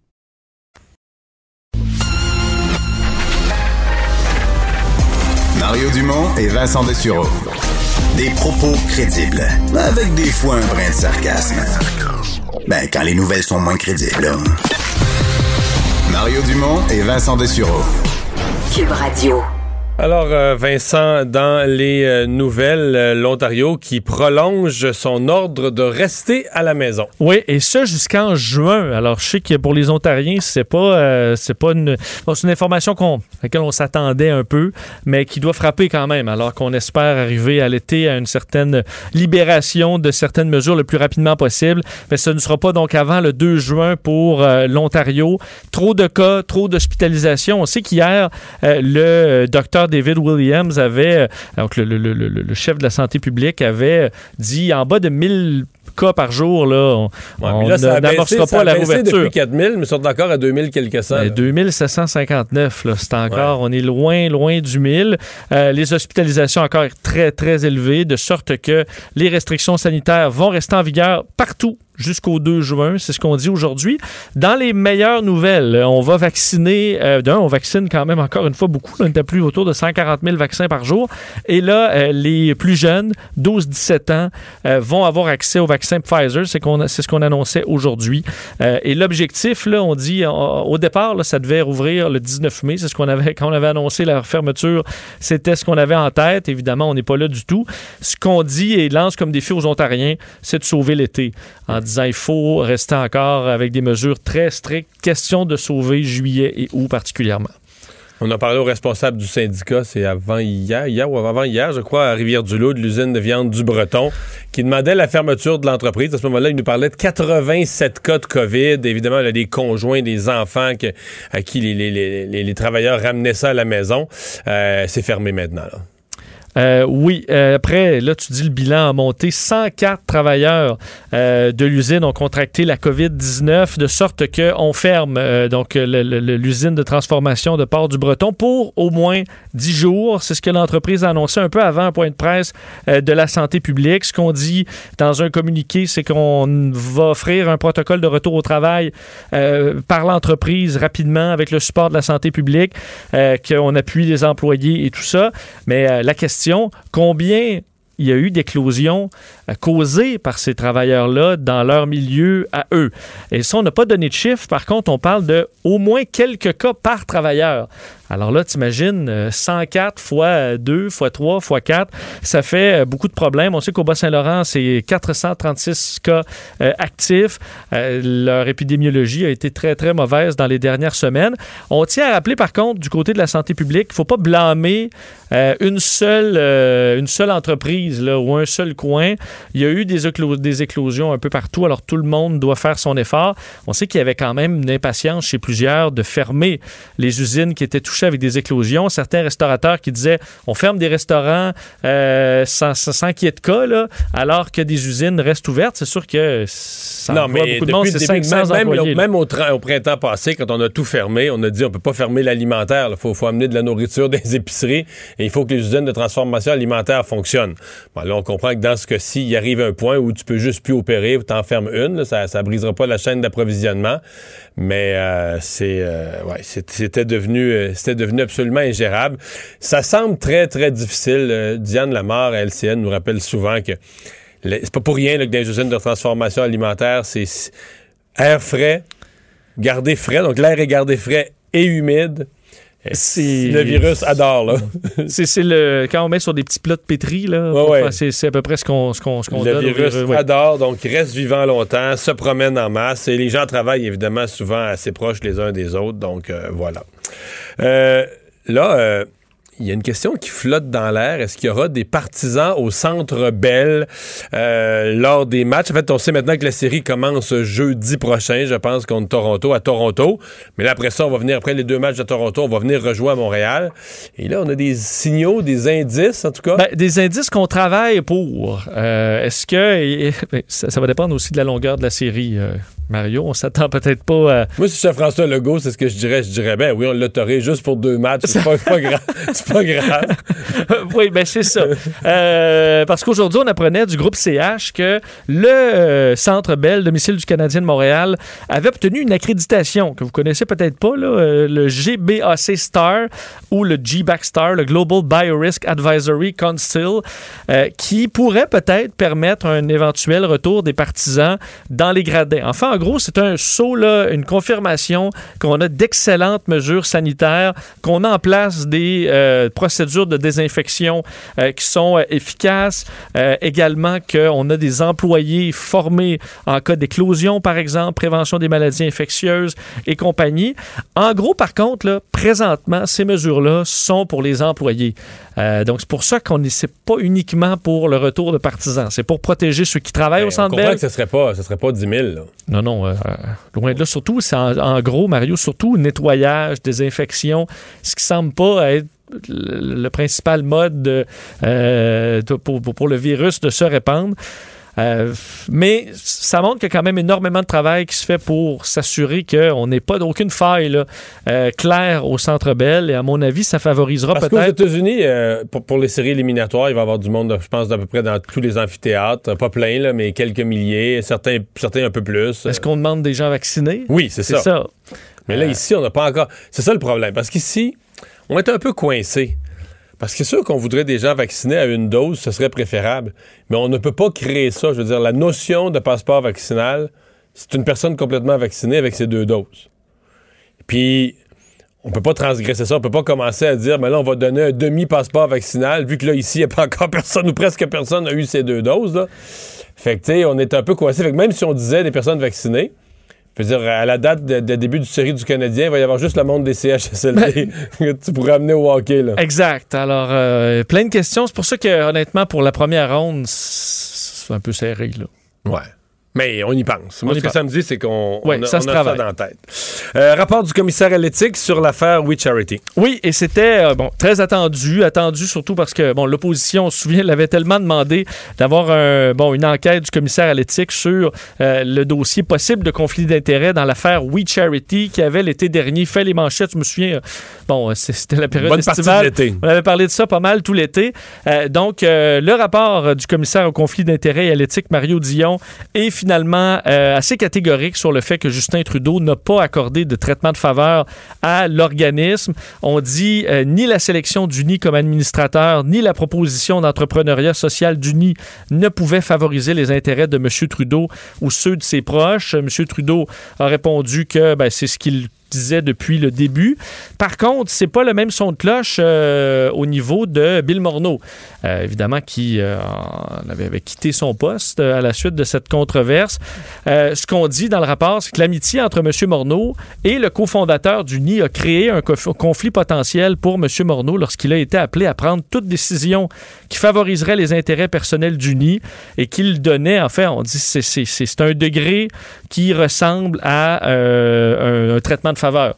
Mario Dumont et Vincent Dessureau. Des propos crédibles, avec des fois un brin de sarcasme. Ben, quand les nouvelles sont moins crédibles. Mario Dumont et Vincent Dessureau. Cube Radio. Alors, Vincent, dans les nouvelles, l'Ontario qui prolonge son ordre de rester à la maison. Oui, et ça jusqu'en juin. Alors, je sais que pour les Ontariens, c'est une information à laquelle on s'attendait un peu, mais qui doit frapper quand même, alors qu'on espère arriver à l'été à une certaine libération de certaines mesures le plus rapidement possible. Mais ce ne sera pas donc avant le 2 juin pour l'Ontario. Trop de cas, trop d'hospitalisations. On sait qu'hier, le docteur David Williams avait, donc le chef de la santé publique avait dit en bas de 1000 cas par jour, là, on n'amorcera pas la réouverture. Depuis 4000, mais sont encore à 2000 quelques cents. 2759, là, c'est encore, ouais. On est loin du 1000. Les hospitalisations encore très, très élevées, de sorte que les restrictions sanitaires vont rester en vigueur partout jusqu'au 2 juin, c'est ce qu'on dit aujourd'hui. Dans les meilleures nouvelles, on va vacciner, on vaccine quand même encore une fois beaucoup, on était plus autour de 140 000 vaccins par jour, et là, les plus jeunes, 12-17 ans, vont avoir accès au vaccin Pfizer, c'est ce qu'on annonçait aujourd'hui. Et l'objectif, là, on dit, au départ, là, ça devait rouvrir le 19 mai, c'est ce qu'on avait, quand on avait annoncé la fermeture, c'était ce qu'on avait en tête, évidemment, on n'est pas là du tout. Ce qu'on dit et lance comme défi aux Ontariens, c'est de sauver l'été, en disant il faut rester encore avec des mesures très strictes. Question de sauver juillet et août particulièrement. On a parlé aux responsables du syndicat, c'est avant-hier, je crois, à Rivière-du-Loup, de l'usine de viande du Breton, qui demandait la fermeture de l'entreprise. À ce moment-là, il nous parlait de 87 cas de COVID. Évidemment, il y a des conjoints, des enfants à qui les travailleurs ramenaient ça à la maison. C'est fermé maintenant, là. Oui, après, là, tu dis le bilan a monté. 104 travailleurs de l'usine ont contracté la COVID-19, de sorte qu'on ferme l'usine de transformation de Port-du-Breton pour au moins 10 jours. C'est ce que l'entreprise a annoncé un peu avant un point de presse de la santé publique. Ce qu'on dit dans un communiqué, c'est qu'on va offrir un protocole de retour au travail par l'entreprise rapidement avec le support de la santé publique, qu'on appuie les employés et tout ça. Mais la question, combien il y a eu d'éclosions causées par ces travailleurs-là dans leur milieu à eux. Et ça, on n'a pas donné de chiffres. Par contre, on parle de au moins quelques cas par travailleur. Alors là, t'imagines, 104 fois 2, fois 3, fois 4, ça fait beaucoup de problèmes. On sait qu'au Bas-Saint-Laurent, c'est 436 cas actifs. Leur épidémiologie a été très, très mauvaise dans les dernières semaines. On tient à rappeler, par contre, du côté de la santé publique, il ne faut pas blâmer une seule entreprise là, ou un seul coin. Il y a eu des éclosions un peu partout, alors tout le monde doit faire son effort. On sait qu'il y avait quand même une impatience chez plusieurs de fermer les usines qui étaient touchées avec des éclosions. Certains restaurateurs qui disaient on ferme des restaurants sans qu'il y ait de cas, là, alors que des usines restent ouvertes. C'est sûr que ça non, mais beaucoup de monde, c'est 500 employés. Même au printemps passé, quand on a tout fermé, on a dit on ne peut pas fermer l'alimentaire. Il faut amener de la nourriture des épiceries. Et il faut que les usines de transformation alimentaire fonctionnent. Bon, là, on comprend que dans ce cas-ci, il arrive un point où tu peux juste plus opérer, tu en fermes une, là, ça ne brisera pas la chaîne d'approvisionnement, mais c'était devenu absolument ingérable. Ça semble très, très difficile. Diane Lamar à LCN nous rappelle souvent que c'est pas pour rien là, que dans les usines de transformation alimentaire, c'est air frais, gardé frais, donc l'air est gardé frais et humide. Le virus adore, là. Quand on met sur des petits plats de pétri, là, c'est à peu près ce qu'on donne. Le virus adore, donc il reste vivant longtemps, se promène en masse, et les gens travaillent évidemment souvent assez proches les uns des autres, donc voilà. Il y a une question qui flotte dans l'air. Est-ce qu'il y aura des partisans au Centre Bell lors des matchs? En fait, on sait maintenant que la série commence jeudi prochain, je pense, contre Toronto, à Toronto. Mais là, après ça, on va venir, après les deux matchs de Toronto, on va venir rejouer à Montréal. Et là, on a des signaux, des indices, en tout cas. Des indices qu'on travaille pour. Est-ce que... ça va dépendre aussi de la longueur de la série, Mario. On s'attend peut-être pas à... Moi, si je suis François Legault, c'est ce que je dirais. Je dirais, ben oui, on l'autorise juste pour deux matchs. C'est pas grave. C'est pas grave. Oui, bien, c'est ça. Parce qu'aujourd'hui, on apprenait du groupe CH que le Centre Bell, domicile du Canadien de Montréal, avait obtenu une accréditation que vous connaissez peut-être pas, là, le GBAC Star ou le GBAC Star, le Global Biorisk Advisory Council, qui pourrait peut-être permettre un éventuel retour des partisans dans les gradins. Enfin, en gros, c'est un saut, là, une confirmation qu'on a d'excellentes mesures sanitaires, qu'on a en place des procédures de désinfection qui sont efficaces, également qu'on a des employés formés en cas d'éclosion, par exemple, prévention des maladies infectieuses et compagnie. En gros, par contre, là, présentement, ces mesures-là sont pour les employés. Donc, c'est pour ça qu'on ne sait pas uniquement pour le retour de partisans. C'est pour protéger ceux qui travaillent au Centre Bell. On comprend que ce serait pas 10 000. Là. Non, loin de là. Surtout, c'est en gros, Mario, surtout nettoyage, désinfection, ce qui semble pas être le principal mode pour le virus de se répandre. Mais ça montre qu'il y a quand même énormément de travail qui se fait pour s'assurer qu'on n'ait pas d'aucune faille là, claire au Centre Bell, et à mon avis ça favorisera peut-être... Parce qu'aux États-Unis pour les séries éliminatoires, il va y avoir du monde, je pense, d'à peu près dans tous les amphithéâtres, pas plein là, mais quelques milliers, certains un peu plus. Est-ce qu'on demande des gens vaccinés? Oui, c'est ça. Mais là ici on n'a pas encore, c'est ça le problème, parce qu'ici on est un peu coincés. Parce que c'est sûr qu'on voudrait des gens vaccinés à une dose, ce serait préférable. Mais on ne peut pas créer ça. Je veux dire, la notion de passeport vaccinal, c'est une personne complètement vaccinée avec ses 2 doses. Puis, on peut pas transgresser ça. On peut pas commencer à dire, mais là, on va donner un demi-passeport vaccinal, vu que là, ici, il n'y a pas encore personne ou presque personne a eu ces 2 doses. Là. Fait que, tu sais, on est un peu coincé. Fait que même si on disait des personnes vaccinées, je veux dire, à la date de début du série du Canadien, il va y avoir juste le monde des CHSLD que tu pourrais amener au hockey. Là. Exact. Alors, plein de questions. C'est pour ça que, honnêtement, pour la première ronde, c'est un peu serré. Là. Ouais. Mais on y pense. Moi, ce que ça me dit, c'est qu'on a ça dans la tête. Rapport du commissaire à l'éthique sur l'affaire We Charity. Oui, et c'était très attendu surtout parce que l'opposition, on se souvient, l'avait tellement demandé d'avoir une enquête du commissaire à l'éthique sur le dossier possible de conflit d'intérêts dans l'affaire We Charity qui avait l'été dernier fait les manchettes. Je me souviens, c'était la période estivale. Bonne partie de l'été. On avait parlé de ça pas mal tout l'été. Donc, le rapport du commissaire au conflit d'intérêts et à l'éthique, Mario Dion, est finalement assez catégorique sur le fait que Justin Trudeau n'a pas accordé de traitement de faveur à l'organisme. On dit ni la sélection d'UNI comme administrateur, ni la proposition d'entrepreneuriat social d'UNI ne pouvaient favoriser les intérêts de M. Trudeau ou ceux de ses proches. M. Trudeau a répondu que c'est ce qu'il disait depuis le début. Par contre, c'est pas le même son de cloche au niveau de Bill Morneau, évidemment, qui avait quitté son poste à la suite de cette controverse. Ce qu'on dit dans le rapport, c'est que l'amitié entre M. Morneau et le cofondateur d'UNI a créé un conflit potentiel pour M. Morneau lorsqu'il a été appelé à prendre toute décision qui favoriserait les intérêts personnels d'UNI et qu'il donnait, on dit, c'est un degré qui ressemble à un traitement de faveur.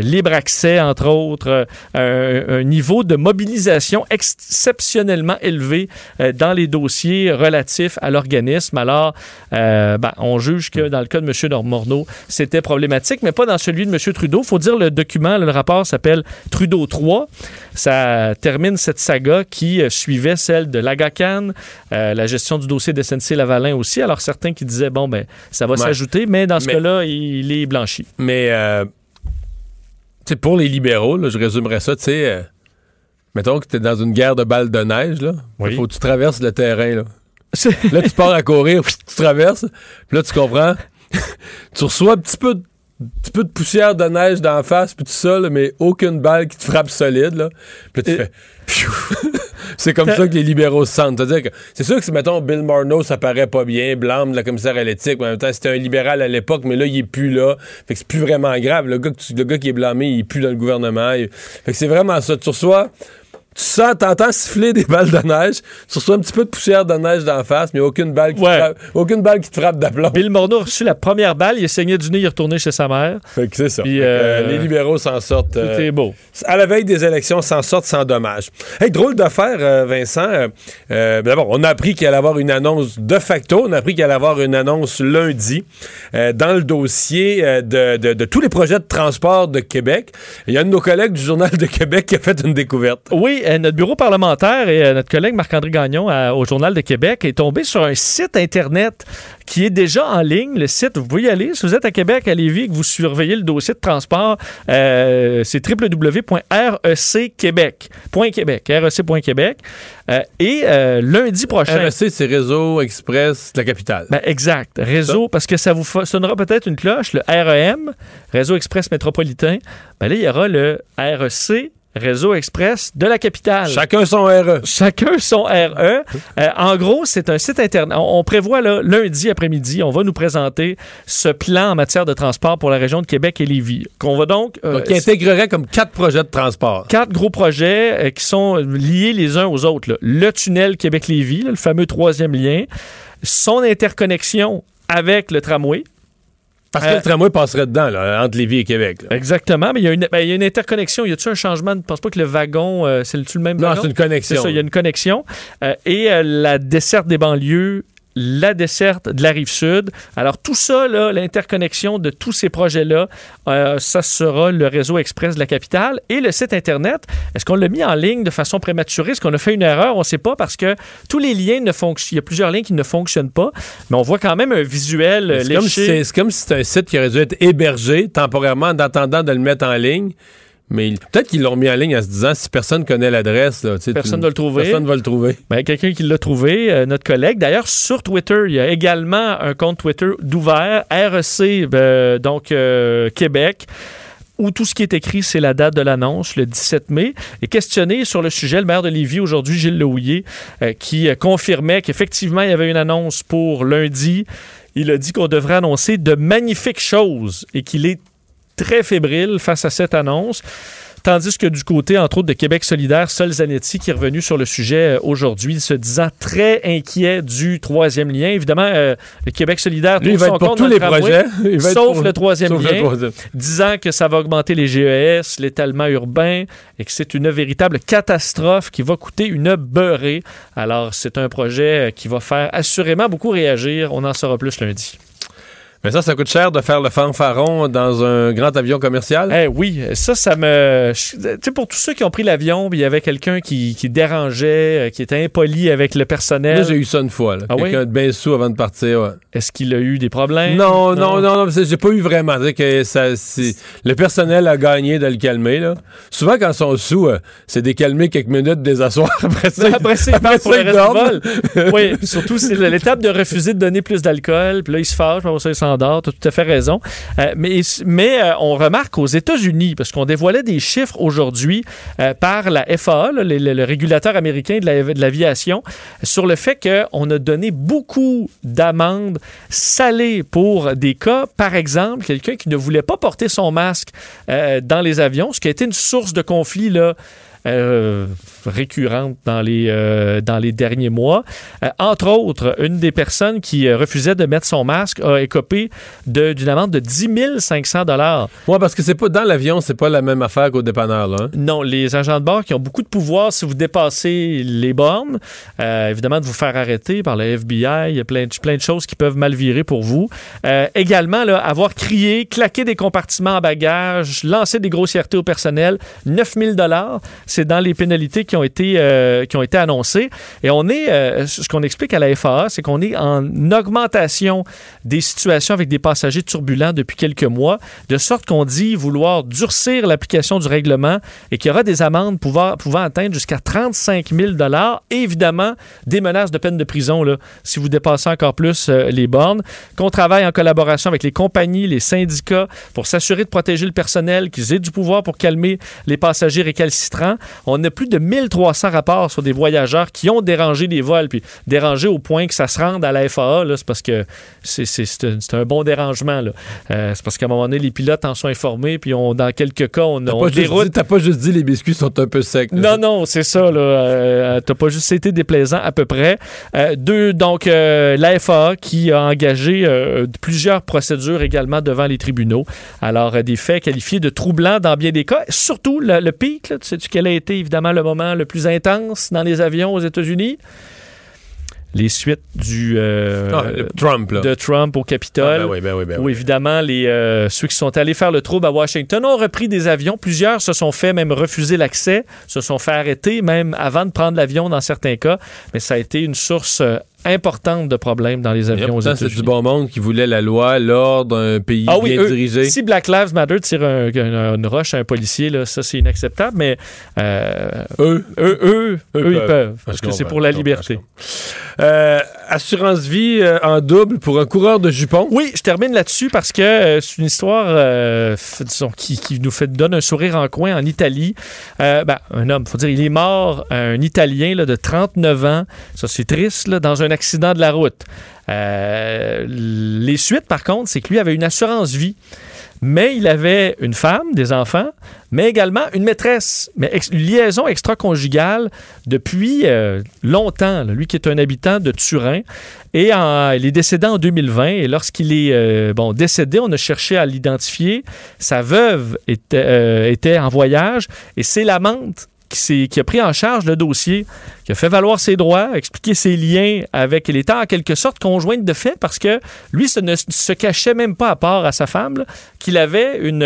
Libre accès, entre autres, un niveau de mobilisation exceptionnellement élevé dans les dossiers relatifs à l'organisme. Alors, on juge que dans le cas de M. Morneau, c'était problématique, mais pas dans celui de M. Trudeau. Il faut dire, le document, le rapport s'appelle Trudeau 3. Ça termine cette saga qui suivait celle de l'Agacan, la gestion du dossier de SNC-Lavalin aussi. Alors, certains qui disaient, ça va s'ajouter, mais dans ce cas-là, il est blanchi. Mais... T'sais, pour les libéraux, là, je résumerais ça, mettons que t'es dans une guerre de balles de neige, là. Oui. Faut que tu traverses le terrain, là. Là, tu pars à courir, tu traverses, puis là, tu comprends, tu reçois un petit peu de poussière de neige dans la face, puis tout ça, là, mais aucune balle qui te frappe solide, là. Puis là, tu fais... C'est comme ça que les libéraux se sentent. C'est-à-dire que c'est sûr que, mettons, Bill Morneau, ça paraît pas bien, blâme de la commissaire à l'éthique, mais en même temps, c'était un libéral à l'époque, mais là, il est plus là. Fait que c'est plus vraiment grave. Le gars qui est blâmé, il est plus dans le gouvernement. Fait que c'est vraiment ça. T'entends siffler des balles de neige, tu reçois un petit peu de poussière de neige dans la face, mais aucune balle qui te frappe d'aplomb. Bill Morneau a reçu la première balle, il est saigné du nez, il est retourné chez sa mère. Fait que c'est ça. Puis, les libéraux s'en sortent. Tout est beau. À la veille des élections, s'en sortent sans dommage. Hey, drôle d'affaire, Vincent. D'abord, on a appris qu'il allait avoir une annonce de facto. On a appris qu'il allait avoir une annonce lundi dans le dossier de tous les projets de transport de Québec. Il y a un de nos collègues du Journal de Québec qui a fait une découverte. Oui. notre bureau parlementaire et notre collègue Marc-André Gagnon au Journal de Québec est tombé sur un site Internet qui est déjà en ligne. Le site, vous pouvez y aller. Si vous êtes à Québec, à Lévis, que vous surveillez le dossier de transport, c'est www.recquebec.québec. REC.Québec. Lundi prochain... REC, c'est Réseau Express de la capitale. Ben, exact. Réseau, parce que ça vous sonnera peut-être une cloche, le REM, Réseau Express métropolitain. Ben là, il y aura le REC, Réseau Express de la capitale. Chacun son RE. Chacun son RE. En gros, c'est un site internet. On prévoit là, lundi après-midi, on va nous présenter ce plan en matière de transport pour la région de Québec et Lévis. Qu'on va donc qui intégrerait comme 4 projets de transport. 4 gros projets qui sont liés les uns aux autres. Là. Le tunnel Québec-Lévis, là, le fameux 3e lien. Son interconnexion avec le tramway. Parce que le tramway passerait dedans, là, entre Lévis et Québec. Là. Exactement, mais il y a une interconnexion. Y a-t-il un changement? Je ne pense pas que le wagon, c'est-tu le même wagon? Non, c'est une connexion. C'est ça, il y a une connexion. La desserte des banlieues, la desserte de la Rive-Sud. Alors, tout ça, là, l'interconnexion de tous ces projets-là, ça sera le Réseau Express de la capitale. Et le site Internet, est-ce qu'on l'a mis en ligne de façon prématurée? Est-ce qu'on a fait une erreur? On ne sait pas, parce que tous les liens ne fonctionnent... Il y a plusieurs liens qui ne fonctionnent pas, mais on voit quand même un visuel léché. C'est comme si c'était un site qui aurait dû être hébergé temporairement en attendant de le mettre en ligne. Mais peut-être qu'ils l'ont mis en ligne en se disant, si personne connaît l'adresse, là, personne ne va le trouver. Personne va le trouver. Ben, quelqu'un qui l'a trouvé, notre collègue. D'ailleurs, sur Twitter, il y a également un compte Twitter d'ouvert, REC, Québec, où tout ce qui est écrit, c'est la date de l'annonce, le 17 mai. Et questionné sur le sujet, le maire de Lévis, aujourd'hui, Gilles Lehouillier, qui confirmait qu'effectivement, il y avait une annonce pour lundi. Il a dit qu'on devrait annoncer de magnifiques choses et qu'il est très fébrile face à cette annonce. Tandis que du côté, entre autres, de Québec solidaire, Sol Zanetti, qui est revenu sur le sujet aujourd'hui, se disant très inquiet du 3e lien. Évidemment, le Québec solidaire trouve son compte dans le tramway, sauf le 3e lien, disant que ça va augmenter les GES, l'étalement urbain, et que c'est une véritable catastrophe qui va coûter une beurrée. Alors, c'est un projet qui va faire assurément beaucoup réagir. On en saura plus lundi. Mais ça coûte cher de faire le fanfaron dans un grand avion commercial? Oui, ça me... Tu sais, pour tous ceux qui ont pris l'avion, il y avait quelqu'un qui dérangeait, qui était impoli avec le personnel. Là, j'ai eu ça une fois. Là. Ah, quelqu'un de bien sous avant de partir. Ouais. Est-ce qu'il a eu des problèmes? Non, j'ai pas eu vraiment. Que le personnel a gagné de le calmer. Là. Souvent, quand ils sont sous, c'est des calmer quelques minutes, des asseoir. Après ça, pour le reste du vol. Oui, surtout, c'est l'étape de refuser de donner plus d'alcool. Puis là, ils se fâchent, puis ça, ils s'en... Tu as tout à fait raison. Mais on remarque aux États-Unis, parce qu'on dévoilait des chiffres aujourd'hui par la FAA, là, le régulateur américain de l'aviation, sur le fait qu'on a donné beaucoup d'amendes salées pour des cas, par exemple, quelqu'un qui ne voulait pas porter son masque dans les avions, ce qui a été une source de conflit là, récurrente dans les derniers mois. Entre autres, une des personnes qui refusait de mettre son masque a écopé d'une amende de 10 500 $. Oui, parce que c'est pas dans l'avion, c'est pas la même affaire qu'au dépanneur. Là, hein? Non, les agents de bord qui ont beaucoup de pouvoir si vous dépassez les bornes, évidemment de vous faire arrêter par le FBI, il y a plein de choses qui peuvent mal virer pour vous. Également, là, avoir crié, claqué des compartiments en bagages, lancer des grossièretés au personnel, 9 000 $. C'est dans les pénalités qui ont été annoncées. Et on est, ce qu'on explique à la FAA, c'est qu'on est en augmentation des situations avec des passagers turbulents depuis quelques mois, de sorte qu'on dit vouloir durcir l'application du règlement et qu'il y aura des amendes pouvant atteindre jusqu'à 35 000 $ et évidemment des menaces de peine de prison là, si vous dépassez encore plus les bornes. Qu'on travaille en collaboration avec les compagnies, les syndicats pour s'assurer de protéger le personnel, qu'ils aient du pouvoir pour calmer les passagers récalcitrants. On a plus de 1300 rapports sur des voyageurs qui ont dérangé les vols, puis dérangé au point que ça se rende à la FAA, là, c'est parce que c'est un bon dérangement. Là. C'est parce qu'à un moment donné, les pilotes en sont informés, puis dans quelques cas, on déroute. T'as pas juste dit les biscuits sont un peu secs. Là. Non, c'est ça. Là, t'as pas juste été déplaisant à peu près. La FAA qui a engagé plusieurs procédures également devant les tribunaux. Alors, des faits qualifiés de troublants dans bien des cas. Surtout le pic, là, tu sais-tu quel a été évidemment le moment le plus intense dans les avions aux États-Unis? les suites du Trump, là. De Trump au Capitole, où évidemment ceux qui sont allés faire le trouble à Washington ont repris des avions. Plusieurs se sont fait même refuser l'accès, se sont fait arrêter même avant de prendre l'avion dans certains cas, mais ça a été une source importante de problèmes dans les avions aux États-Unis. C'est du bon monde qui voulait la loi, l'ordre, un pays bien dirigé. Si Black Lives Matter tire une roche à un policier, là, ça c'est inacceptable, mais eux, ils peuvent, parce que c'est pour la liberté. Assurance vie en double pour un coureur de jupons. Oui, je termine là-dessus parce que c'est une histoire qui nous donne un sourire en coin en Italie. Un homme, faut dire, il est mort, un Italien là, de 39 ans. Ça c'est triste, là, dans un accident de la route. Les suites, par contre, c'est que lui avait une assurance vie, mais il avait une femme, des enfants, mais également une maîtresse, mais une liaison extra-conjugale depuis longtemps. Là. Lui qui est un habitant de Turin, et il est décédé en 2020, et lorsqu'il est décédé, on a cherché à l'identifier. Sa veuve était en voyage, et c'est l'amante qui a pris en charge le dossier, qui a fait valoir ses droits, expliqué ses liens avec l'État, en quelque sorte conjointe de fait, parce que lui ne se cachait même pas, à part à sa femme, là, qu'il avait une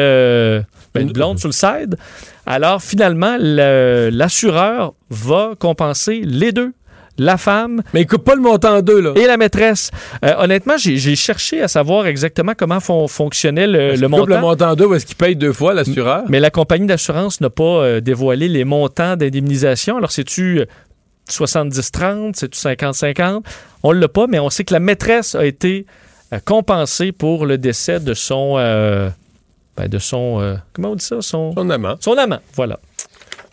blonde sur le side. Alors finalement, l'assureur va compenser les deux. La femme. Mais il coupe pas le montant en deux, là. Et la maîtresse. Honnêtement, j'ai cherché à savoir exactement comment fonctionnait le montant. Coupe le montant en deux, ou est-ce qu'il paye deux fois l'assureur? Mais la compagnie d'assurance n'a pas dévoilé les montants d'indemnisation. Alors, c'est-tu 70-30? C'est-tu 50-50? On l'a pas, mais on sait que la maîtresse a été compensée pour le décès de son... comment on dit ça? Son amant. Son amant, voilà.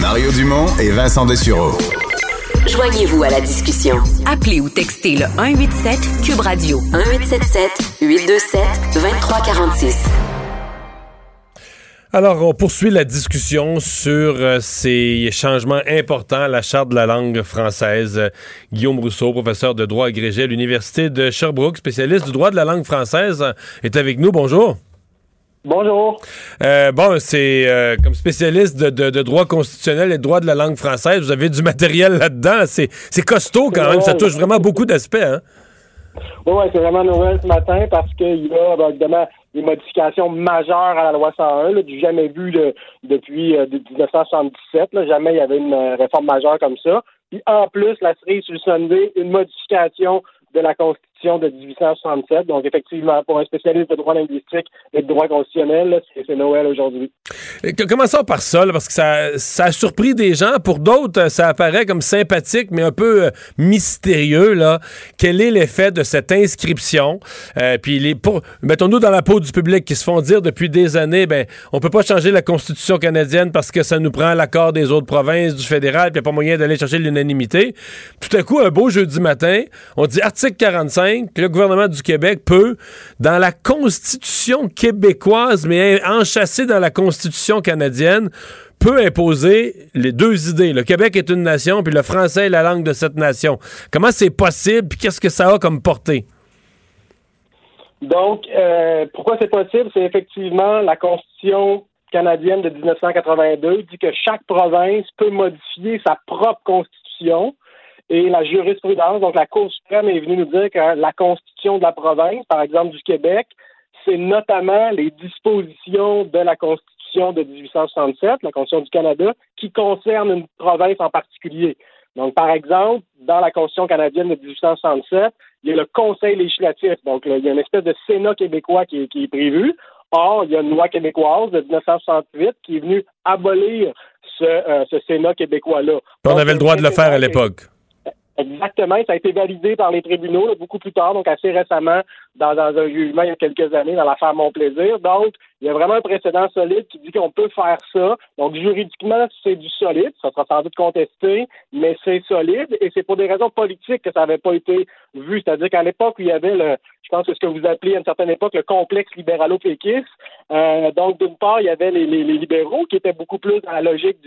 Mario Dumont et Vincent Dessureau. Joignez-vous à la discussion. Appelez ou textez le 187 Cube Radio 1877 827 2346. Alors, on poursuit la discussion sur ces changements importants à la Charte de la langue française. Guillaume Rousseau, professeur de droit agrégé à l'Université de Sherbrooke, spécialiste du droit de la langue française, est avec nous. Bonjour. Bonjour. Comme spécialiste de droit constitutionnel et de droit de la langue française, vous avez du matériel là-dedans. C'est costaud quand même. Ça touche vraiment beaucoup d'aspects, hein? Oui, c'est vraiment nouvelle ce matin parce qu'il y a, évidemment, des modifications majeures à la loi 101, là, du jamais vu depuis 1977. Là, jamais il y avait une réforme majeure comme ça. Puis en plus, la cerise sur le sundae, une modification de la Constitution de 1867. Donc effectivement, pour un spécialiste de droit linguistique et de droit constitutionnel, là, c'est Noël aujourd'hui. Commençons par ça, là, parce que ça a surpris des gens. Pour d'autres, ça apparaît comme sympathique, mais un peu mystérieux, là. Quel est l'effet de cette inscription? Mettons-nous dans la peau du public qui se font dire depuis des années, on peut pas changer la Constitution canadienne parce que ça nous prend l'accord des autres provinces, du fédéral, puis il n'y a pas moyen d'aller chercher l'unanimité. Tout à coup, un beau jeudi matin, on dit article 45, le gouvernement du Québec peut, dans la Constitution québécoise, mais enchâssée dans la Constitution canadienne, peut imposer les deux idées. Le Québec est une nation, puis le français est la langue de cette nation. Comment c'est possible, puis qu'est-ce que ça a comme portée? Donc, pourquoi c'est possible? C'est effectivement la Constitution canadienne de 1982 dit que chaque province peut modifier sa propre Constitution. Et la jurisprudence, donc la Cour suprême est venue nous dire que la Constitution de la province, par exemple du Québec, c'est notamment les dispositions de la Constitution de 1867, la Constitution du Canada, qui concernent une province en particulier. Donc, par exemple, dans la Constitution canadienne de 1867, il y a le Conseil législatif. Donc, là, il y a une espèce de Sénat québécois qui est prévu. Or, il y a une loi québécoise de 1968 qui est venue abolir ce Sénat québécois-là. On avait le droit de le faire à l'époque. Exactement, ça a été validé par les tribunaux là, beaucoup plus tard, donc assez récemment, dans un jugement il y a quelques années, dans l'affaire Mon Plaisir. Donc, il y a vraiment un précédent solide qui dit qu'on peut faire ça. Donc, juridiquement, c'est du solide, ça sera sans doute contesté, mais c'est solide et c'est pour des raisons politiques que ça n'avait pas été vu. C'est-à-dire qu'à l'époque, il y avait je pense que ce que vous appelez à une certaine époque le complexe libéralo-péquiste. Donc, d'une part, il y avait les libéraux qui étaient beaucoup plus dans la logique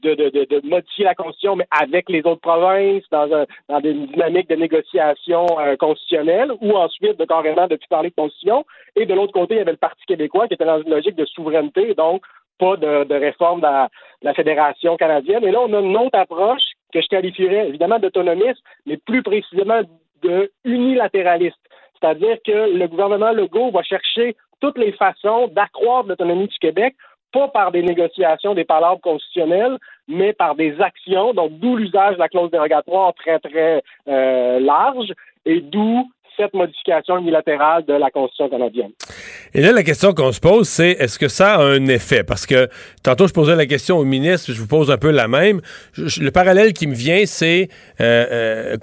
de modifier la Constitution, mais avec les autres provinces, dans une dynamique de négociation constitutionnelle, ou ensuite de carrément de plus parler de Constitution. Et de l'autre côté, il y avait le Parti québécois qui était dans une logique de souveraineté, donc pas de réforme de la Fédération canadienne. Et là, on a une autre approche que je qualifierais évidemment d'autonomiste, mais plus précisément de unilatéraliste. C'est-à-dire que le gouvernement Legault va chercher toutes les façons d'accroître l'autonomie du Québec, pas par des négociations, des palabres constitutionnelles, mais par des actions, donc d'où l'usage de la clause dérogatoire très, très large, et d'où cette modification unilatérale de la Constitution canadienne. Et là, la question qu'on se pose, c'est est-ce que ça a un effet? Parce que tantôt, je posais la question au ministre, puis je vous pose un peu la même. Le parallèle qui me vient, c'est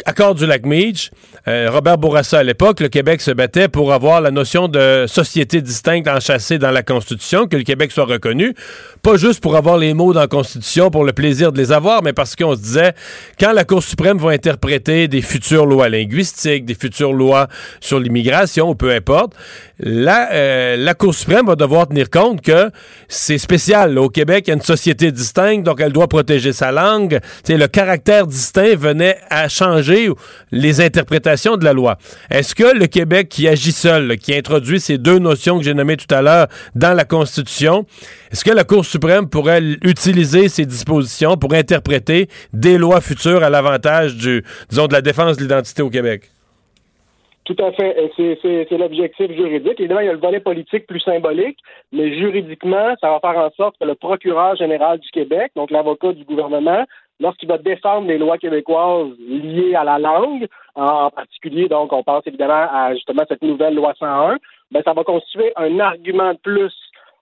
accord du lac Meech. Robert Bourassa, à l'époque, le Québec se battait pour avoir la notion de société distincte enchâssée dans la Constitution, que le Québec soit reconnu. Pas juste pour avoir les mots dans la Constitution, pour le plaisir de les avoir, mais parce qu'on se disait, quand la Cour suprême va interpréter des futures lois linguistiques, des futures lois sur l'immigration, peu importe, la Cour suprême va devoir tenir compte que c'est spécial. Là, au Québec, il y a une société distincte, donc elle doit protéger sa langue. T'sais, le caractère distinct venait à changer les interprétations de la loi. Est-ce que le Québec qui agit seul, là, qui introduit ces deux notions que j'ai nommées tout à l'heure dans la Constitution, est-ce que la Cour suprême pourrait utiliser ces dispositions pour interpréter des lois futures à l'avantage de la défense de l'identité au Québec? Tout à fait. C'est l'objectif juridique. Évidemment, il y a le volet politique plus symbolique, mais juridiquement, ça va faire en sorte que le procureur général du Québec, donc l'avocat du gouvernement, lorsqu'il va défendre les lois québécoises liées à la langue, en particulier, donc on pense évidemment à justement cette nouvelle loi 101, ben ça va constituer un argument de plus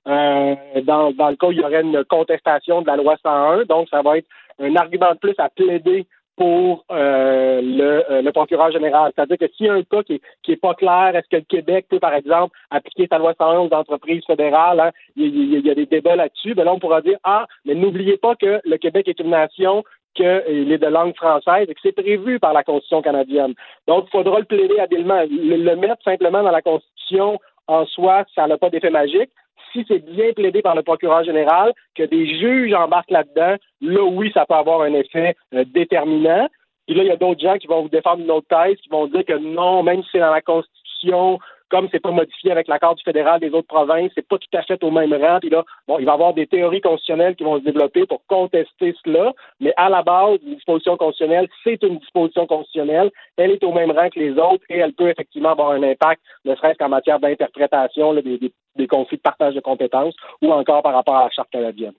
dans le cas où il y aurait une contestation de la loi 101. Donc, ça va être un argument de plus à plaider pour le procureur général. C'est-à-dire que s'il y a un cas qui est pas clair, est-ce que le Québec peut, par exemple, appliquer sa loi 101 aux entreprises fédérales? Hein? Il y a des débats là-dessus. Ben là, on pourra dire « Ah, mais n'oubliez pas que le Québec est une nation, qu'il est de langue française et que c'est prévu par la Constitution canadienne. » Donc, il faudra le plaider habilement. Le mettre simplement dans la Constitution, en soi, ça n'a pas d'effet magique. Si c'est bien plaidé par le procureur général, que des juges embarquent là-dedans, là, oui, ça peut avoir un effet déterminant. Puis là, il y a d'autres gens qui vont vous défendre une autre thèse, qui vont dire que non, même si c'est dans la Constitution, comme c'est pas modifié avec l'accord du fédéral des autres provinces, c'est pas tout à fait au même rang. Puis là, bon, il va y avoir des théories constitutionnelles qui vont se développer pour contester cela. Mais à la base, une disposition constitutionnelle, c'est une disposition constitutionnelle. Elle est au même rang que les autres et elle peut effectivement avoir un impact, ne serait-ce qu'en matière d'interprétation là, des conflits de partage de compétences ou encore par rapport à la Charte canadienne.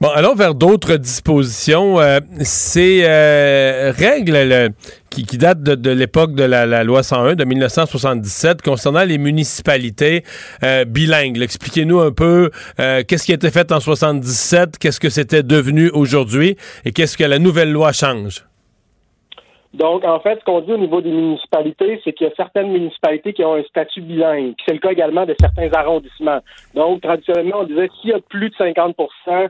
Bon, allons vers d'autres dispositions. Ces règles qui datent de l'époque de la loi 101 de 1977 concernant les municipalités bilingues. Expliquez-nous un peu qu'est-ce qui a été fait en 77, qu'est-ce que c'était devenu aujourd'hui et qu'est-ce que la nouvelle loi change? Donc, en fait, ce qu'on dit au niveau des municipalités, c'est qu'il y a certaines municipalités qui ont un statut bilingue. C'est le cas également de certains arrondissements. Donc, traditionnellement, on disait s'il y a plus de 50%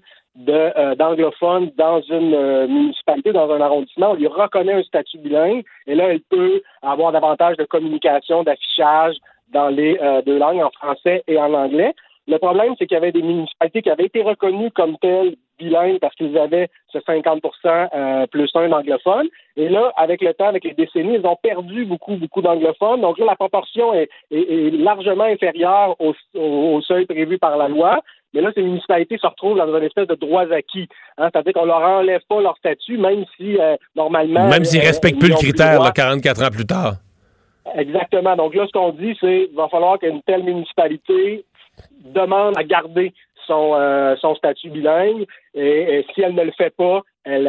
d'anglophones dans une municipalité, dans un arrondissement, on lui reconnaît un statut bilingue et là, elle peut avoir davantage de communication, d'affichage dans les deux langues, en français et en anglais. Le problème, c'est qu'il y avait des municipalités qui avaient été reconnues comme telles bilingues parce qu'ils avaient ce 50% plus un d'anglophones. Et là, avec le temps, avec les décennies, ils ont perdu beaucoup d'anglophones. Donc là, la proportion est largement inférieure au seuil prévu par la loi. Mais là, ces municipalités se retrouvent dans une espèce de droits acquis. Hein? C'est-à-dire qu'on leur enlève pas leur statut, même si, normalement... Même s'ils respectent plus le critère, là, 44 ans plus tard. Exactement. Donc là, ce qu'on dit, c'est qu'il va falloir qu'une telle municipalité demande à garder son statut bilingue et si elle ne le fait pas, elle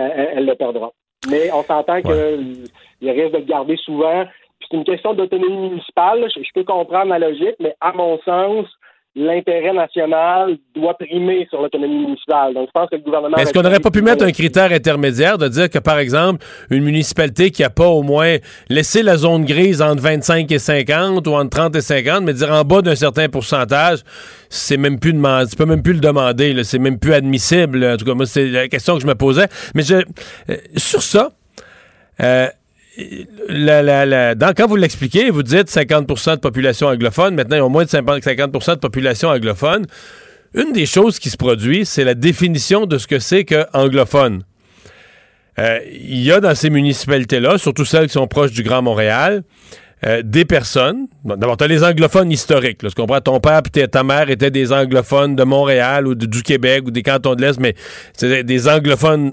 le perdra. Mais on s'entend qu'il risque de le garder souvent. Puis c'est une question d'autonomie municipale. Je peux comprendre la logique, mais à mon sens, l'intérêt national doit primer sur l'autonomie municipale. Donc, je pense que le gouvernement... Est-ce qu'on n'aurait pas pu mettre un critère intermédiaire de dire que, par exemple, une municipalité qui n'a pas au moins laissé la zone grise entre 25 et 50 ou entre 30 et 50, mais dire en bas d'un certain pourcentage, c'est même plus demandé, tu peux même plus le demander, là, c'est même plus admissible. En tout cas, moi, c'est la question que je me posais. Mais sur ça... quand vous l'expliquez, vous dites 50% de population anglophone, maintenant il y a au moins de 50% de population anglophone. Une des choses qui se produit, c'est la définition de ce que c'est qu'anglophone. Il y a dans ces municipalités-là, surtout celles qui sont proches du Grand Montréal, des personnes, bon, d'abord t'as les anglophones historiques, là, tu comprends, ton père et ta mère étaient des anglophones de Montréal ou du Québec ou des cantons de l'Est, mais c'est des anglophones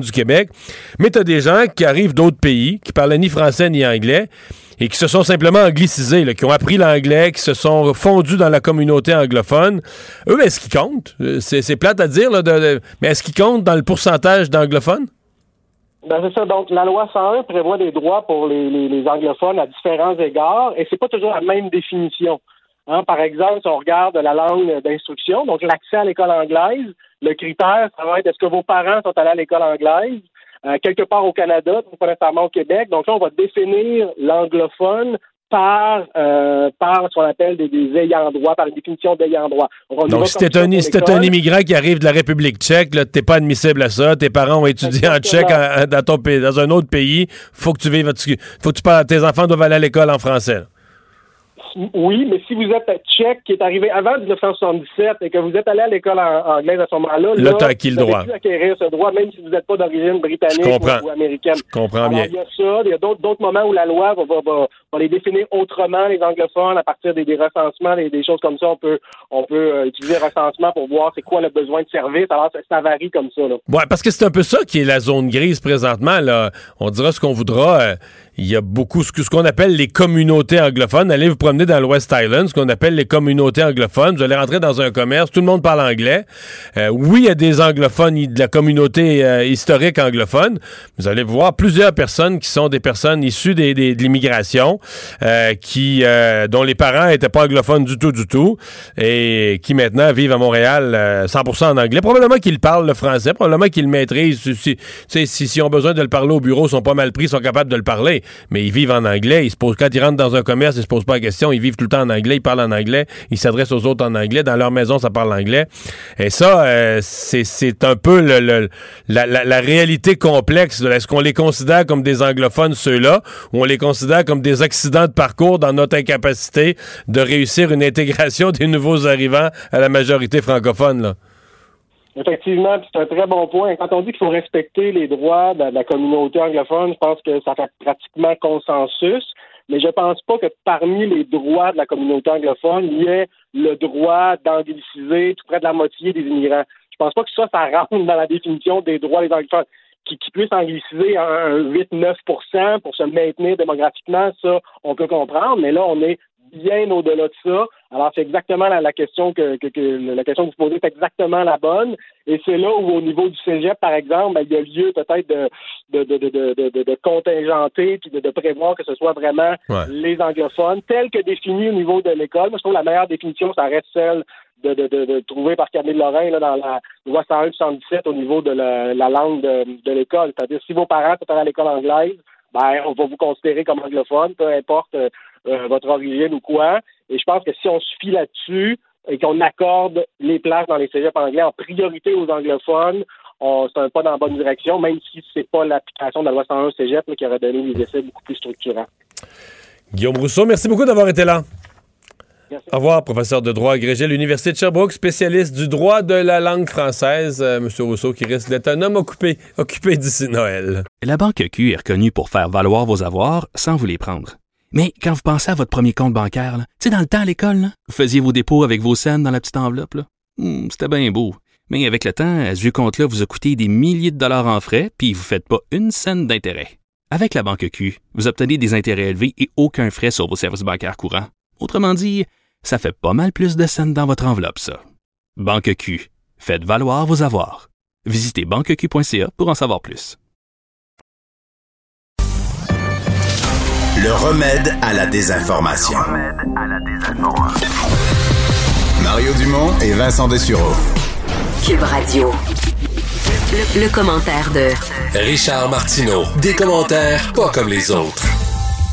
du Québec, mais t'as des gens qui arrivent d'autres pays, qui parlaient ni français ni anglais, et qui se sont simplement anglicisés, là, qui ont appris l'anglais, qui se sont fondus dans la communauté anglophone. Eux, est-ce qu'ils comptent? C'est plate à dire, là, mais est-ce qu'ils comptent dans le pourcentage d'anglophones? Ben c'est ça. Donc, la loi 101 prévoit des droits pour les anglophones à différents égards, et c'est pas toujours la même définition. Hein? Par exemple, si on regarde la langue d'instruction, donc l'accès à l'école anglaise, le critère, ça va être est-ce que vos parents sont allés à l'école anglaise, quelque part au Canada, pas nécessairement au Québec. Donc là, on va définir l'anglophone par ce qu'on appelle des ayants droit, par une définition d'ayants droit. Donc, si t'es un immigrant qui arrive de la République tchèque, là, t'es pas admissible à ça, tes parents ont étudié en tchèque dans un autre pays, faut que tu vives, tes enfants doivent aller à l'école en français. Oui, mais si vous êtes tchèque, qui est arrivé avant 1977, et que vous êtes allé à l'école anglaise à ce moment-là, là, t'as acquis le droit. Vous avez pu acquérir ce droit, même si vous n'êtes pas d'origine britannique ou américaine. Je comprends bien. Il y a ça, il y a d'autres moments où la loi va les définir autrement, les anglophones, à partir des recensements, des choses comme ça. On peut utiliser le recensement pour voir c'est quoi le besoin de service. Alors, ça varie comme ça. Oui, parce que c'est un peu ça qui est la zone grise présentement. Là. On dira ce qu'on voudra. Il y a beaucoup ce qu'on appelle les communautés anglophones. Allez vous promener dans le West Island, ce qu'on appelle les communautés anglophones. Vous allez rentrer dans un commerce, tout le monde parle anglais. Oui, il y a des anglophones de la communauté historique anglophone. Vous allez voir plusieurs personnes qui sont des personnes issues de l'immigration, dont les parents n'étaient pas anglophones du tout, et qui maintenant vivent à Montréal 100% en anglais. Probablement qu'ils parlent le français, probablement qu'ils le maîtrisent. Si ont besoin de le parler au bureau, ils sont pas mal pris, ils sont capables de le parler, mais ils vivent en anglais. Quand ils rentrent dans un commerce, ils se posent pas la question. Ils vivent tout le temps en anglais, ils parlent en anglais, ils s'adressent aux autres en anglais, dans leur maison, ça parle anglais. Et ça, c'est un peu la réalité complexe de est-ce qu'on les considère comme des anglophones, ceux-là, ou on les considère comme des accidents de parcours dans notre incapacité de réussir une intégration des nouveaux arrivants à la majorité francophone, là. Effectivement, c'est un très bon point. Quand on dit qu'il faut respecter les droits de la communauté anglophone, je pense que ça fait pratiquement consensus. Mais je pense pas que parmi les droits de la communauté anglophone, il y ait le droit d'angliciser tout près de la moitié des immigrants. Je pense pas que ça rentre dans la définition des droits des anglophones. Qui puissent angliciser un 8-9% pour se maintenir démographiquement, ça, on peut comprendre. Mais là, on est bien au-delà de ça. Alors, c'est exactement la question que la question que vous posez, c'est exactement la bonne. Et c'est là où, au niveau du cégep, par exemple, ben, il y a lieu peut-être de contingenter puis de prévoir que ce soit vraiment les anglophones, tels que définis au niveau de l'école. Moi, je trouve que la meilleure définition, ça reste celle de trouver par Camille Lorrain là, dans la loi 101-77 au niveau de la langue de l'école. C'est-à-dire, si vos parents sont allés à l'école anglaise, ben, on va vous considérer comme anglophone, peu importe votre origine ou quoi. Et je pense que si on se fie là-dessus et qu'on accorde les places dans les cégeps anglais en priorité aux anglophones, c'est un pas dans la bonne direction, même si c'est pas l'application de la loi 101 cégep là, qui aurait donné des essais beaucoup plus structurants. Guillaume Rousseau, merci beaucoup d'avoir été là. Merci. Au revoir, professeur de droit agrégé à l'Université de Sherbrooke, spécialiste du droit de la langue française. Monsieur Rousseau qui risque d'être un homme occupé d'ici Noël. La Banque Q est reconnue pour faire valoir vos avoirs sans vous les prendre. Mais quand vous pensez à votre premier compte bancaire, tu sais, dans le temps à l'école, là, vous faisiez vos dépôts avec vos cents dans la petite enveloppe. Là. C'était bien beau. Mais avec le temps, à ce vieux compte-là vous a coûté des milliers de dollars en frais puis vous ne faites pas une cent d'intérêt. Avec la Banque Q, vous obtenez des intérêts élevés et aucun frais sur vos services bancaires courants. Autrement dit, ça fait pas mal plus de scènes dans votre enveloppe, ça. Banque Q. Faites valoir vos avoirs. Visitez banqueq.ca pour en savoir plus. Le remède à la désinformation. Mario Dumont et Vincent Dessureau. Cube Radio. Le commentaire de Richard Martineau. Des commentaires pas comme les autres.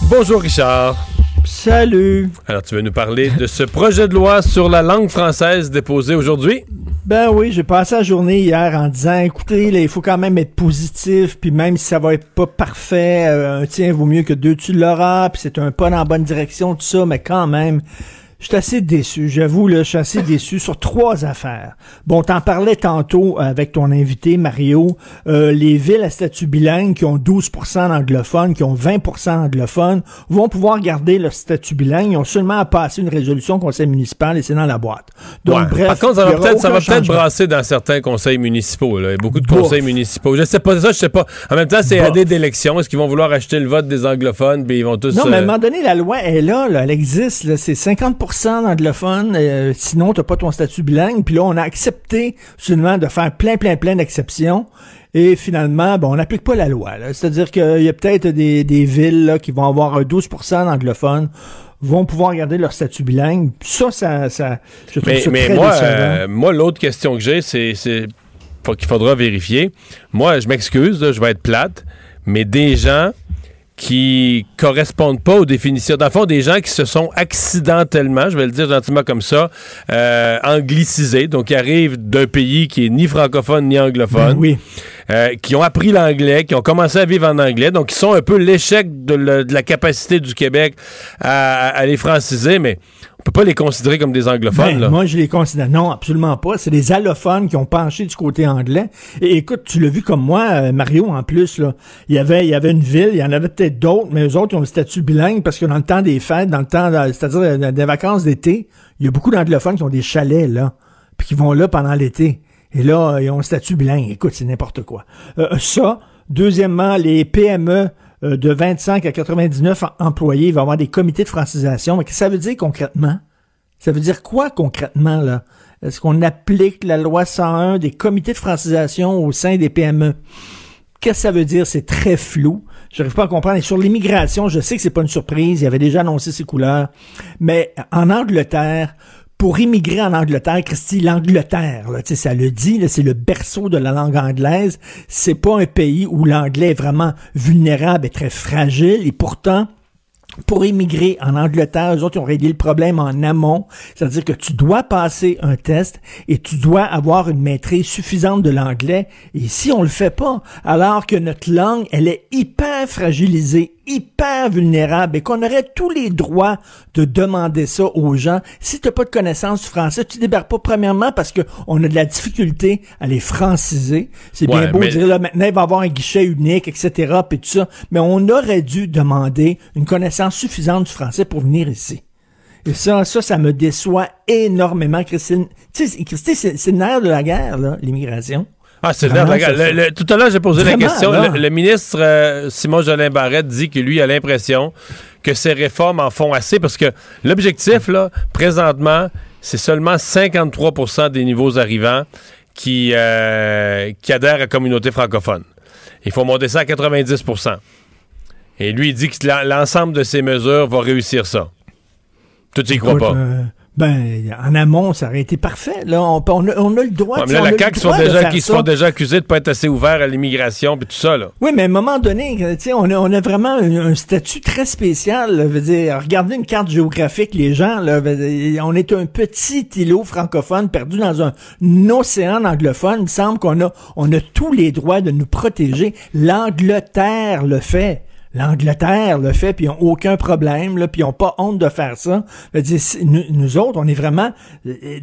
Bonjour Richard. Salut. Alors tu veux nous parler de ce projet de loi sur la langue française déposé aujourd'hui? Ben oui, j'ai passé la journée hier en disant, écoutez, là, il faut quand même être positif, puis même si ça va être pas parfait, un tien vaut mieux que deux tu l'auras, puis c'est un pas dans la bonne direction, tout ça, mais quand même... Je suis assez déçu, j'avoue, là, je suis assez déçu sur trois affaires. Bon, t'en parlais tantôt avec ton invité, Mario. Les villes à statut bilingue qui ont 12% d'anglophones, qui ont 20% d'anglophones, vont pouvoir garder leur statut bilingue. Ils ont seulement à passer une résolution au conseil municipal et c'est dans la boîte. Donc, ouais. Bref, par contre, ça va peut-être brasser dans certains conseils municipaux. Là. Il y a beaucoup de conseils municipaux. Je sais pas. En même temps, c'est à des élections. Est-ce qu'ils vont vouloir acheter le vote des anglophones? Puis ils vont tous... Non, mais à un moment donné, la loi est là. Elle existe. Là. C'est 50% d'anglophones, sinon t'as pas ton statut bilingue, puis là on a accepté seulement de faire plein d'exceptions et finalement, on n'applique pas la loi, là. C'est-à-dire qu'il y a peut-être des villes là, qui vont avoir 12% d'anglophones, vont pouvoir garder leur statut bilingue, ça je trouve ça très décevant. Moi l'autre question que j'ai, c'est qu'il faudra vérifier, moi je m'excuse, là, je vais être plate, mais des gens qui correspondent pas aux définitions. Dans le fond, des gens qui se sont accidentellement, je vais le dire gentiment comme ça, anglicisés, donc ils arrivent d'un pays qui est ni francophone ni anglophone, qui ont appris l'anglais, qui ont commencé à vivre en anglais, donc ils sont un peu l'échec de la capacité du Québec à les franciser, mais on peut pas les considérer comme des anglophones. Ben, là. Moi, je les considère. Non, absolument pas. C'est des allophones qui ont penché du côté anglais. Et écoute, tu l'as vu comme moi, Mario, en plus, là. Il y avait une ville, il y en avait peut-être d'autres, mais eux autres, ils ont le statut bilingue parce que dans le temps des fêtes, c'est-à-dire des vacances d'été, il y a beaucoup d'anglophones qui ont des chalets, là. Puis qui vont là pendant l'été. Et là, ils ont le statut bilingue. Écoute, c'est n'importe quoi. Deuxièmement, les PME, de 25 à 99 employés, il va y avoir des comités de francisation. Mais ça veut dire concrètement? Ça veut dire quoi concrètement, là? Est-ce qu'on applique la loi 101 des comités de francisation au sein des PME? Qu'est-ce que ça veut dire? C'est très flou. J'arrive pas à comprendre. Et sur l'immigration, je sais que c'est pas une surprise. Il avait déjà annoncé ses couleurs. Mais en Angleterre, pour immigrer en Angleterre, Christy, l'Angleterre, là, ça le dit, là, c'est le berceau de la langue anglaise. C'est pas un pays où l'anglais est vraiment vulnérable et très fragile. Et pourtant, pour immigrer en Angleterre, eux autres, ils ont réglé le problème en amont. C'est-à-dire que tu dois passer un test et tu dois avoir une maîtrise suffisante de l'anglais. Et ici, on le fait pas. Alors que notre langue, elle est hyper fragilisée, hyper vulnérable et qu'on aurait tous les droits de demander ça aux gens. Si t'as pas de connaissance du français, tu débarques pas premièrement parce que on a de la difficulté à les franciser. C'est bien beau de dire, là, maintenant, il va y avoir un guichet unique, etc., puis tout ça. Mais on aurait dû demander une connaissance suffisante du français pour venir ici. Et ça me déçoit énormément, Christine. Tu sais, Christine, c'est le nerf de la guerre, là, l'immigration. Ah, c'est vraiment, tout à l'heure, j'ai posé la question. Le ministre Simon Jolin-Barrette dit que lui, il a l'impression que ces réformes en font assez parce que l'objectif, là, présentement, c'est seulement 53% des nouveaux arrivants qui adhèrent à la communauté francophone. Il faut monter ça à 90%. Et lui, il dit que l'ensemble de ces mesures va réussir ça. Tout y croit pas. En amont, ça aurait été parfait. Là, on a le droit. Mais là, la CAQ se font déjà accuser de ne pas être assez ouvert à l'immigration puis tout ça. Là. Oui, mais à un moment donné, on a vraiment un statut très spécial. Là, veut dire, regardez une carte géographique, les gens. Là, dire, on est un petit îlot francophone perdu dans un océan anglophone. Il me semble qu'on a tous les droits de nous protéger. L'Angleterre le fait. L'Angleterre le fait, puis ils n'ont aucun problème, là, puis ils n'ont pas honte de faire ça. Nous autres, on est vraiment...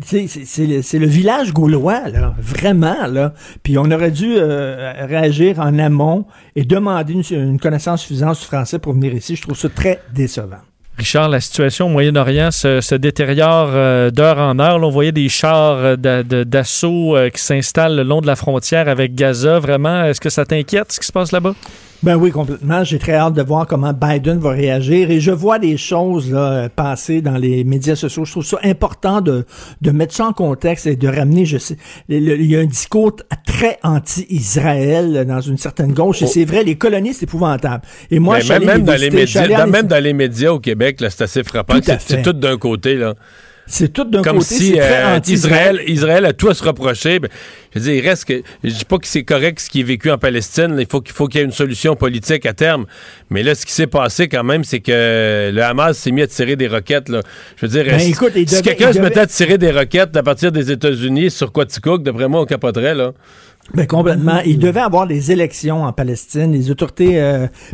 C'est le village gaulois, là, vraiment. Là. Puis on aurait dû réagir en amont et demander une connaissance suffisante du français pour venir ici. Je trouve ça très décevant. Richard, la situation au Moyen-Orient se détériore d'heure en heure. Là, on voyait des chars d'assaut qui s'installent le long de la frontière avec Gaza. Vraiment, est-ce que ça t'inquiète, ce qui se passe là-bas? Ben oui, complètement. J'ai très hâte de voir comment Biden va réagir. Et je vois des choses là, passer dans les médias sociaux. Je trouve ça important de mettre ça en contexte et de ramener, je sais, il y a un discours très anti-Israël dans une certaine gauche. Et c'est vrai, les colonistes, c'est épouvantable. Et moi, même dans les médias au Québec, là, c'est assez frappant. C'est tout d'un côté, là. C'est tout d'un côté, si, c'est très anti-Israël. Israël a tout à se reprocher. Ben, je veux dire, il reste que... Je dis pas que c'est correct ce qui est vécu en Palestine. Il faut qu'il y ait une solution politique à terme. Mais là, ce qui s'est passé quand même, c'est que le Hamas s'est mis à tirer des roquettes. Là. Je veux dire, si quelqu'un se mettait à tirer des roquettes à partir des États-Unis sur Quaticook, d'après moi, on capoterait, là. Ben complètement. Il devait avoir des élections en Palestine. Les autorités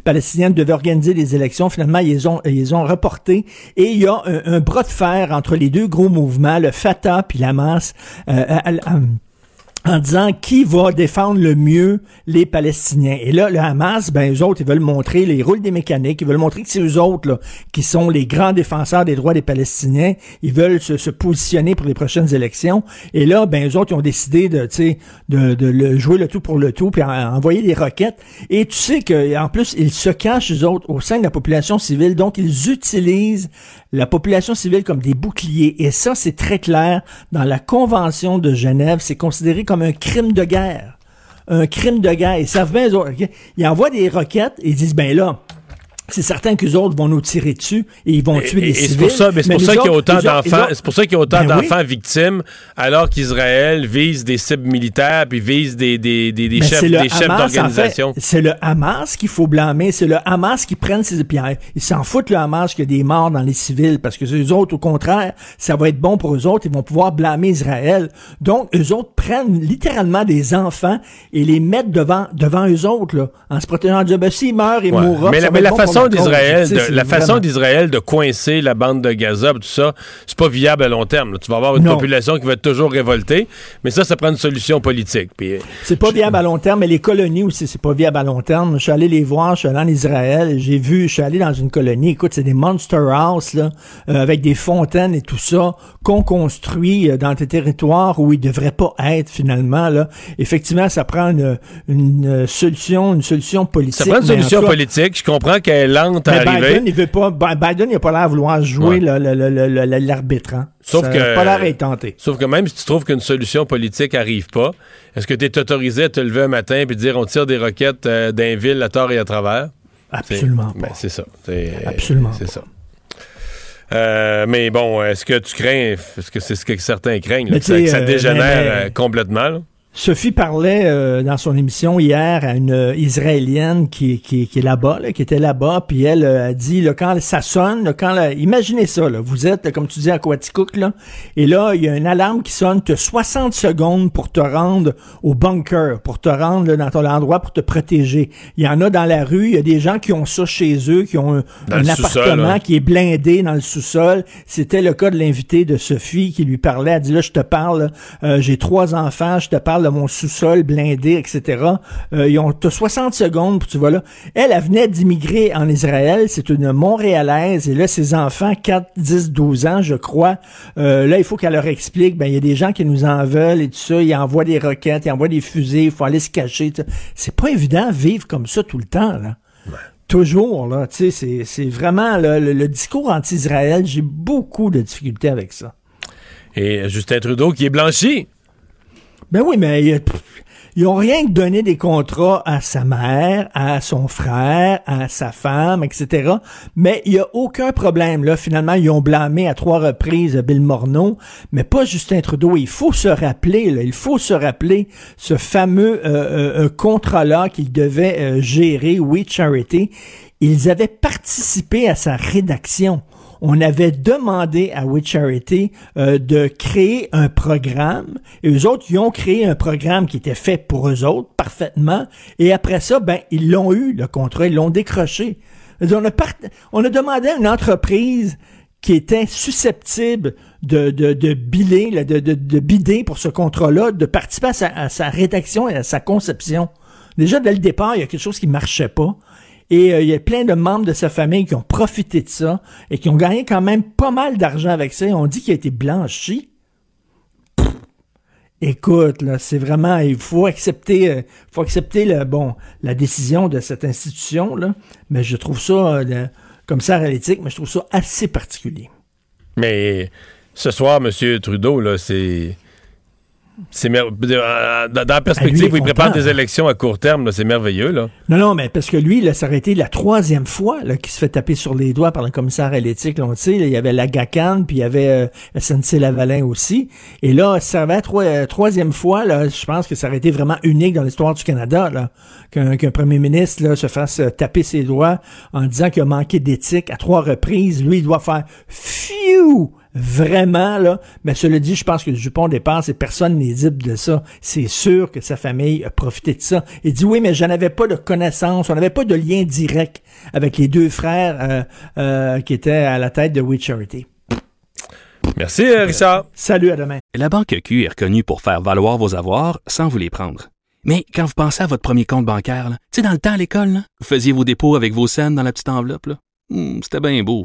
palestiniennes devaient organiser des élections. Finalement, ils ont reporté. Et il y a un bras de fer entre les deux gros mouvements, le Fatah puis l'Hamas, en disant qui va défendre le mieux les Palestiniens. Et là, le Hamas, ben eux autres, ils veulent montrer, là, ils roulent des mécaniques, ils veulent montrer que c'est eux autres là, qui sont les grands défenseurs des droits des Palestiniens. Ils veulent se positionner pour les prochaines élections. Et là, ben eux autres, ils ont décidé de jouer le tout pour le tout, puis envoyer des roquettes. Et tu sais que en plus, ils se cachent eux autres au sein de la population civile, donc ils utilisent la population civile comme des boucliers. Et ça, c'est très clair. Dans la Convention de Genève, c'est considéré comme un crime de guerre. Un crime de guerre. Ils savent bien, eux autres, ils envoient des roquettes et ils disent, ben là, c'est certain qu'eux autres vont nous tirer dessus et ils vont tuer les civils. C'est pour ça qu'il y a autant d'enfants victimes, alors qu'Israël vise des cibles militaires puis vise des chefs d'organisation. En fait, c'est le Hamas qu'il faut blâmer. C'est le Hamas qui prenne ses pierres. Ils s'en foutent, le Hamas, qu'il y a des morts dans les civils, parce que eux autres, au contraire, ça va être bon pour eux autres. Ils vont pouvoir blâmer Israël. Donc, eux autres prennent littéralement des enfants et les mettent devant eux autres, là, en se protégeant, en disant, ben s'il meurt, il mourra. La façon d'Israël de coincer la bande de Gaza, tout ça, c'est pas viable à long terme. Là. Tu vas avoir une population qui va être toujours révoltée, mais ça prend une solution politique. Puis, c'est pas viable à long terme, mais les colonies aussi, c'est pas viable à long terme. Je suis allé les voir, je suis allé en Israël, je suis allé dans une colonie, écoute, c'est des monster house, là, avec des fontaines et tout ça, qu'on construit dans des territoires où ils devraient pas être, finalement, là. Effectivement, ça prend une solution politique. Ça prend une solution politique, je comprends qu'elle lente à arriver. Biden, il n'a pas l'air à vouloir jouer l'arbitre. Hein? Sauf que, il n'a pas l'air à être tenté. Sauf que même si tu trouves qu'une solution politique n'arrive pas, est-ce que tu es autorisé à te lever un matin et dire on tire des roquettes d'un ville à tort et à travers? Absolument pas. Ben, c'est ça. Absolument pas. Mais bon, est-ce que tu crains? Est-ce que c'est ce que certains craignent? Là, que ça dégénère complètement? Là? Sophie parlait dans son émission hier à une Israélienne qui est là-bas, là, qui était là-bas, puis elle a dit, là, quand ça sonne, là, imaginez ça, là, vous êtes, comme tu dis, à Quaticook, là, et là, il y a une alarme qui sonne, tu as 60 secondes pour te rendre au bunker, pour te rendre là, dans ton endroit pour te protéger. Il y en a dans la rue, il y a des gens qui ont ça chez eux, qui ont un appartement qui est blindé dans le sous-sol. C'était le cas de l'invité de Sophie qui lui parlait, elle dit, là, je te parle, j'ai 3 enfants, je te parle de mon sous-sol blindé, etc. Ils ont 60 secondes pour tu vois là. Elle venait d'immigrer en Israël. C'est une Montréalaise. Et là, ses enfants, 4, 10, 12 ans, je crois. Là, il faut qu'elle leur explique, ben, il y a des gens qui nous en veulent et tout ça. Ils envoient des roquettes, ils envoient des fusées. Il faut aller se cacher. T'sais. C'est pas évident vivre comme ça tout le temps, là. Ouais. Toujours, là. Tu sais, c'est vraiment le discours anti-Israël. J'ai beaucoup de difficultés avec ça. Et Justin Trudeau qui est blanchi. Ben oui, mais ils ont rien que donné des contrats à sa mère, à son frère, à sa femme, etc. Mais il n'y a aucun problème. Là, finalement, ils ont blâmé à 3 reprises Bill Morneau, mais pas Justin Trudeau. Il faut se rappeler, là, ce fameux contrat-là qu'il devait gérer, We Charity. Ils avaient participé à sa rédaction. On avait demandé à We Charity de créer un programme et eux autres, ils ont créé un programme qui était fait pour eux autres, parfaitement, et après ça, ben ils l'ont eu, le contrat, ils l'ont décroché. On a demandé à une entreprise qui était susceptible de bider pour ce contrat-là, de participer à sa rédaction et à sa conception. Déjà, dès le départ, il y a quelque chose qui marchait pas. Et il y a plein de membres de sa famille qui ont profité de ça et qui ont gagné quand même pas mal d'argent avec ça. Et on dit qu'il a été blanchi. Pff, écoute, là, c'est vraiment... Il faut accepter, la décision de cette institution, là. Mais je trouve ça, comme ça, à l'éthique, mais je trouve ça assez particulier. Mais ce soir, M. Trudeau, là, c'est... C'est dans la perspective où il prépare des élections à court terme, là, c'est merveilleux. Là. Non, mais parce que lui, là, ça aurait été la troisième fois là, qu'il se fait taper sur les doigts par le commissaire à l'éthique. Là, on le sait, là, il y avait la GACAN, puis il y avait SNC-Lavalin aussi. Et là, ça va être troisième fois, là, je pense que ça aurait été vraiment unique dans l'histoire du Canada, là, qu'un premier ministre là, se fasse taper ses doigts en disant qu'il a manqué d'éthique à 3 reprises. Lui, il doit faire « Fiou !» Vraiment, là. Mais cela dit, je pense que Dupont dépasse et personne n'est libre de ça. C'est sûr que sa famille a profité de ça. Il dit, oui, mais je n'avais pas de connaissance, on n'avait pas de lien direct avec les deux frères qui étaient à la tête de We Charity. Merci, Richard. Salut, à demain. La Banque Q est reconnue pour faire valoir vos avoirs sans vous les prendre. Mais quand vous pensez à votre premier compte bancaire, tu sais, dans le temps à l'école, là, vous faisiez vos dépôts avec vos cents dans la petite enveloppe. Là. C'était bien beau.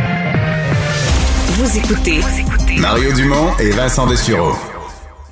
Vous écoutez Mario Dumont et Vincent Dessureau.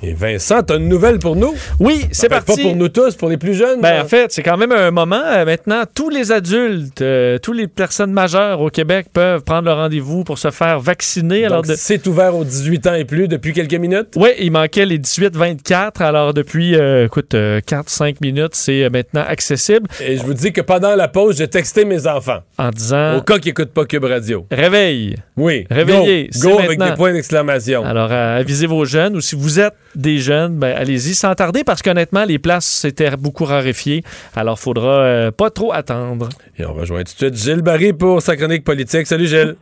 Et Vincent, t'as une nouvelle pour nous? Oui, c'est parti. Pas pour nous tous, pour les plus jeunes. Ben, en fait, c'est quand même un moment. Maintenant, tous les adultes, toutes les personnes majeures au Québec peuvent prendre le rendez-vous pour se faire vacciner. Donc, alors c'est ouvert aux 18 ans et plus depuis quelques minutes? Oui, il manquait les 18-24. Alors, depuis, 4-5 minutes, c'est maintenant accessible. Et je vous dis que pendant la pause, j'ai texté mes enfants. En disant... Au cas qu'ils n'écoutent pas Cube Radio. Réveille. Oui. Réveillez. Go avec des points d'exclamation. Alors, avisez vos jeunes ou si vous êtes des jeunes, ben allez-y sans tarder parce qu'honnêtement, les places s'étaient beaucoup raréfiées. Alors, il faudra pas trop attendre. Et on rejoint tout de suite Gilles Barry pour sa chronique politique. Salut Gilles.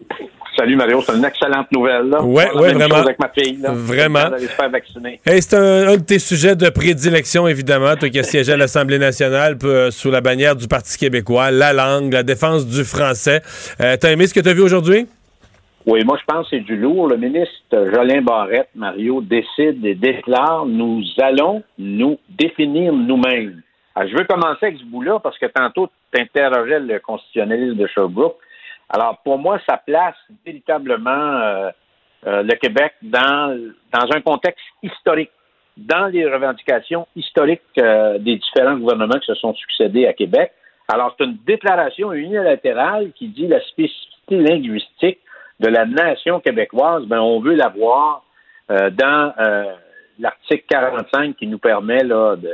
Salut Mario, c'est une excellente nouvelle. Oui, ouais, vraiment. Avec ma fille, là. Vraiment. D'aller se faire vacciner. Hey, c'est un de tes sujets de prédilection, évidemment. Toi qui as siégé à l'Assemblée nationale sous la bannière du Parti québécois, la langue, la défense du français. T'as aimé ce que t'as vu aujourd'hui? Oui, moi, je pense que c'est du lourd. Le ministre Jolin-Barrette, Mario, décide et déclare « Nous allons nous définir nous-mêmes ». Alors, je veux commencer avec ce bout-là parce que tantôt, tu interrogeais le constitutionnaliste de Sherbrooke. Alors, pour moi, ça place véritablement le Québec dans un contexte historique, dans les revendications historiques des différents gouvernements qui se sont succédés à Québec. Alors, c'est une déclaration unilatérale qui dit la spécificité linguistique de la nation québécoise, ben on veut l'avoir dans l'article 45 qui nous permet là de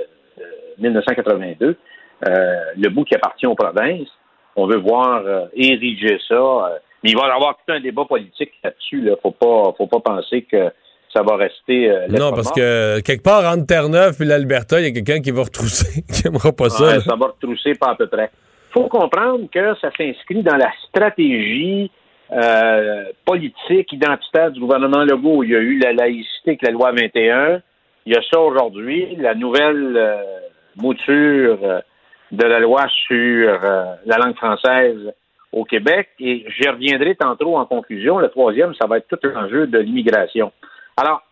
1982, le bout qui appartient aux provinces. On veut voir ériger ça. Mais il va y avoir tout un débat politique là-dessus. Là. Faut pas penser que ça va rester... non, parce que quelque part, entre Terre-Neuve et l'Alberta, il y a quelqu'un qui va retrousser, qui n'aimera pas ça. Ouais, ça va retrousser pas à peu près. Faut comprendre que ça s'inscrit dans la stratégie politique, identitaire du gouvernement Legault. Il y a eu la laïcité avec la loi 21. Il y a ça aujourd'hui, la nouvelle mouture de la loi sur la langue française au Québec. Et j'y reviendrai tantôt en conclusion. Le troisième, ça va être tout l'enjeu de l'immigration. Alors,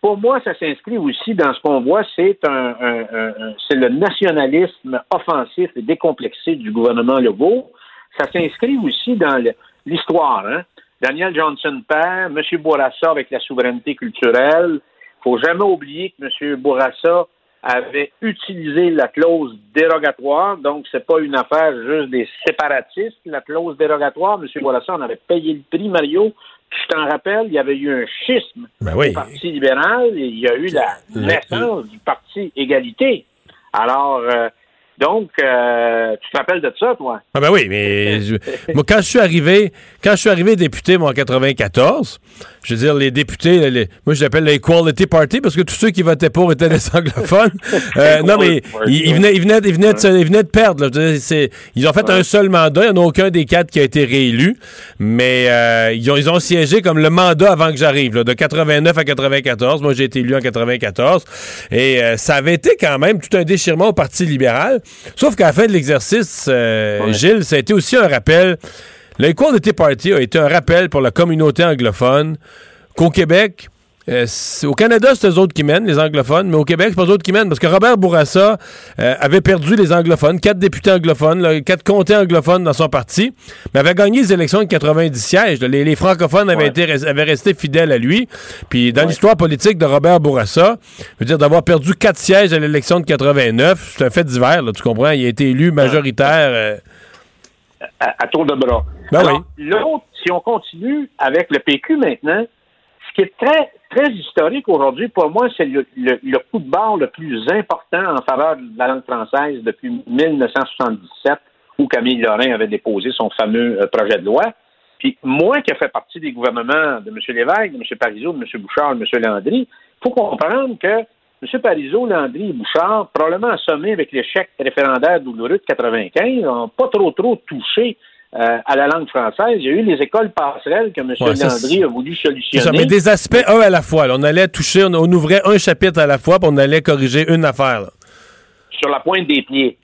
pour moi, ça s'inscrit aussi dans ce qu'on voit, c'est le nationalisme offensif et décomplexé du gouvernement Legault. Ça s'inscrit aussi dans l'histoire, hein? Daniel Johnson père, M. Bourassa avec la souveraineté culturelle. Faut jamais oublier que M. Bourassa avait utilisé la clause dérogatoire, donc c'est pas une affaire juste des séparatistes, la clause dérogatoire. M. Bourassa en avait payé le prix, Mario. Je t'en rappelle, il y avait eu un schisme du Parti libéral et il y a eu la naissance du Parti égalité. Alors... Donc, tu te rappelles de ça, toi? Ah ben oui, mais moi, quand je suis arrivé député, moi, en 94, je veux dire, les députés, moi, je l'appelle l'Equality Party, parce que tous ceux qui votaient pour étaient des anglophones. Non, mais ils venaient de perdre. Là. Je veux dire, ils ont fait un seul mandat. Il n'y en a aucun des 4 qui a été réélu. Mais ils ont siégé comme le mandat avant que j'arrive, là, de 89 à 94. Moi, j'ai été élu en 94. Et ça avait été quand même tout un déchirement au Parti libéral. Sauf qu'à la fin de l'exercice, Gilles, ça a été aussi un rappel. Le Equality Party a été un rappel pour la communauté anglophone qu'au Québec, Au Canada, c'est eux autres qui mènent, les anglophones, mais au Québec, c'est pas eux autres qui mènent, parce que Robert Bourassa avait perdu les anglophones, 4 députés anglophones, 4 comtés anglophones dans son parti, mais avait gagné les élections de 90 sièges. Là. Les francophones avaient resté fidèles à lui. Puis dans l'histoire politique de Robert Bourassa, je veux dire, d'avoir perdu 4 sièges à l'élection de 89, c'est un fait divers, là, tu comprends? Il a été élu majoritaire. À tour de bras. Ben alors, l'autre, si on continue avec le PQ maintenant, ce qui est très, très historique aujourd'hui, pour moi, c'est le coup de barre le plus important en faveur de la langue française depuis 1977, où Camille Lorrain avait déposé son fameux projet de loi. Puis moi, qui ai fait partie des gouvernements de M. Lévesque, de M. Parizeau, de M. Bouchard, de M. Landry, il faut comprendre que M. Parizeau, Landry et Bouchard, probablement assommés avec l'échec référendaire douloureux de 1995, n'ont pas trop touché à la langue française. Il y a eu les écoles passerelles que M. Landry a voulu solutionner. Ça, mais des aspects un à la fois. Là. On allait toucher, on ouvrait un chapitre à la fois, puis on allait corriger une affaire. Là. Sur la pointe des pieds.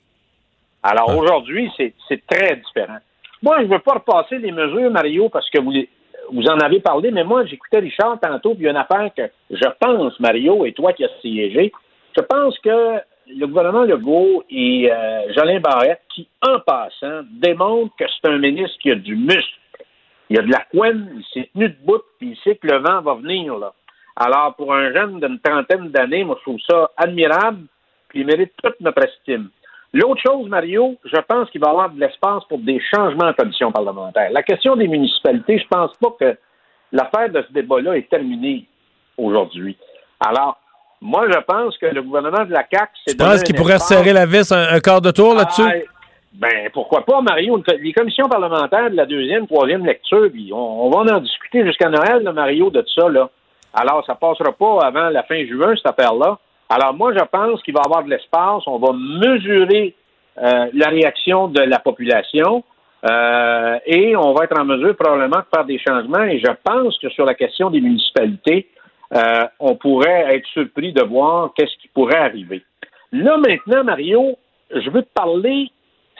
Alors aujourd'hui, c'est très différent. Moi, je ne veux pas repasser les mesures, Mario, parce que vous en avez parlé, mais moi, j'écoutais Richard tantôt, puis il y a une affaire que je pense, Mario, et toi qui as siégé, je pense que le gouvernement Legault et Jolin-Barrette, qui, en passant, démontrent que c'est un ministre qui a du muscle. Il a de la couenne, il s'est tenu debout, puis il sait que le vent va venir, là. Alors, pour un jeune d'une trentaine d'années, moi, je trouve ça admirable, puis il mérite toute notre estime. L'autre chose, Mario, je pense qu'il va y avoir de l'espace pour des changements en commission parlementaire. La question des municipalités, je pense pas que l'affaire de ce débat-là est terminée aujourd'hui. Alors, moi, je pense que le gouvernement de la CAQ... Je pense qu'il pourrait serrer la vis un quart de tour là-dessus? Ben, pourquoi pas, Mario? Les commissions parlementaires de la deuxième, troisième lecture, puis on va en discuter jusqu'à Noël, là, Mario, de tout ça, là. Alors, ça passera pas avant la fin juin, cette affaire-là. Alors, moi, je pense qu'il va y avoir de l'espace. On va mesurer la réaction de la population et on va être en mesure probablement de faire des changements. Et je pense que sur la question des municipalités, on pourrait être surpris de voir qu'est-ce qui pourrait arriver. Là, maintenant, Mario, je veux te parler,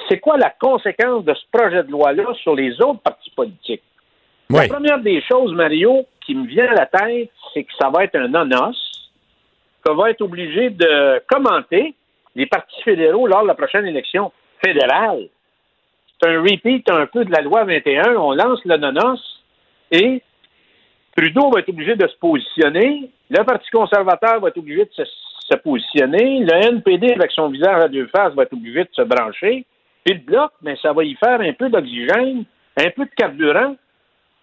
c'est quoi la conséquence de ce projet de loi-là sur les autres partis politiques? Oui. La première des choses, Mario, qui me vient à la tête, c'est que ça va être un non-os, qu'on va être obligé de commenter les partis fédéraux lors de la prochaine élection fédérale. C'est un repeat un peu de la loi 21, on lance le non-os et Trudeau va être obligé de se positionner, le Parti conservateur va être obligé de se positionner, le NPD, avec son visage à deux faces, va être obligé de se brancher, puis le Bloc, mais ça va y faire un peu d'oxygène, un peu de carburant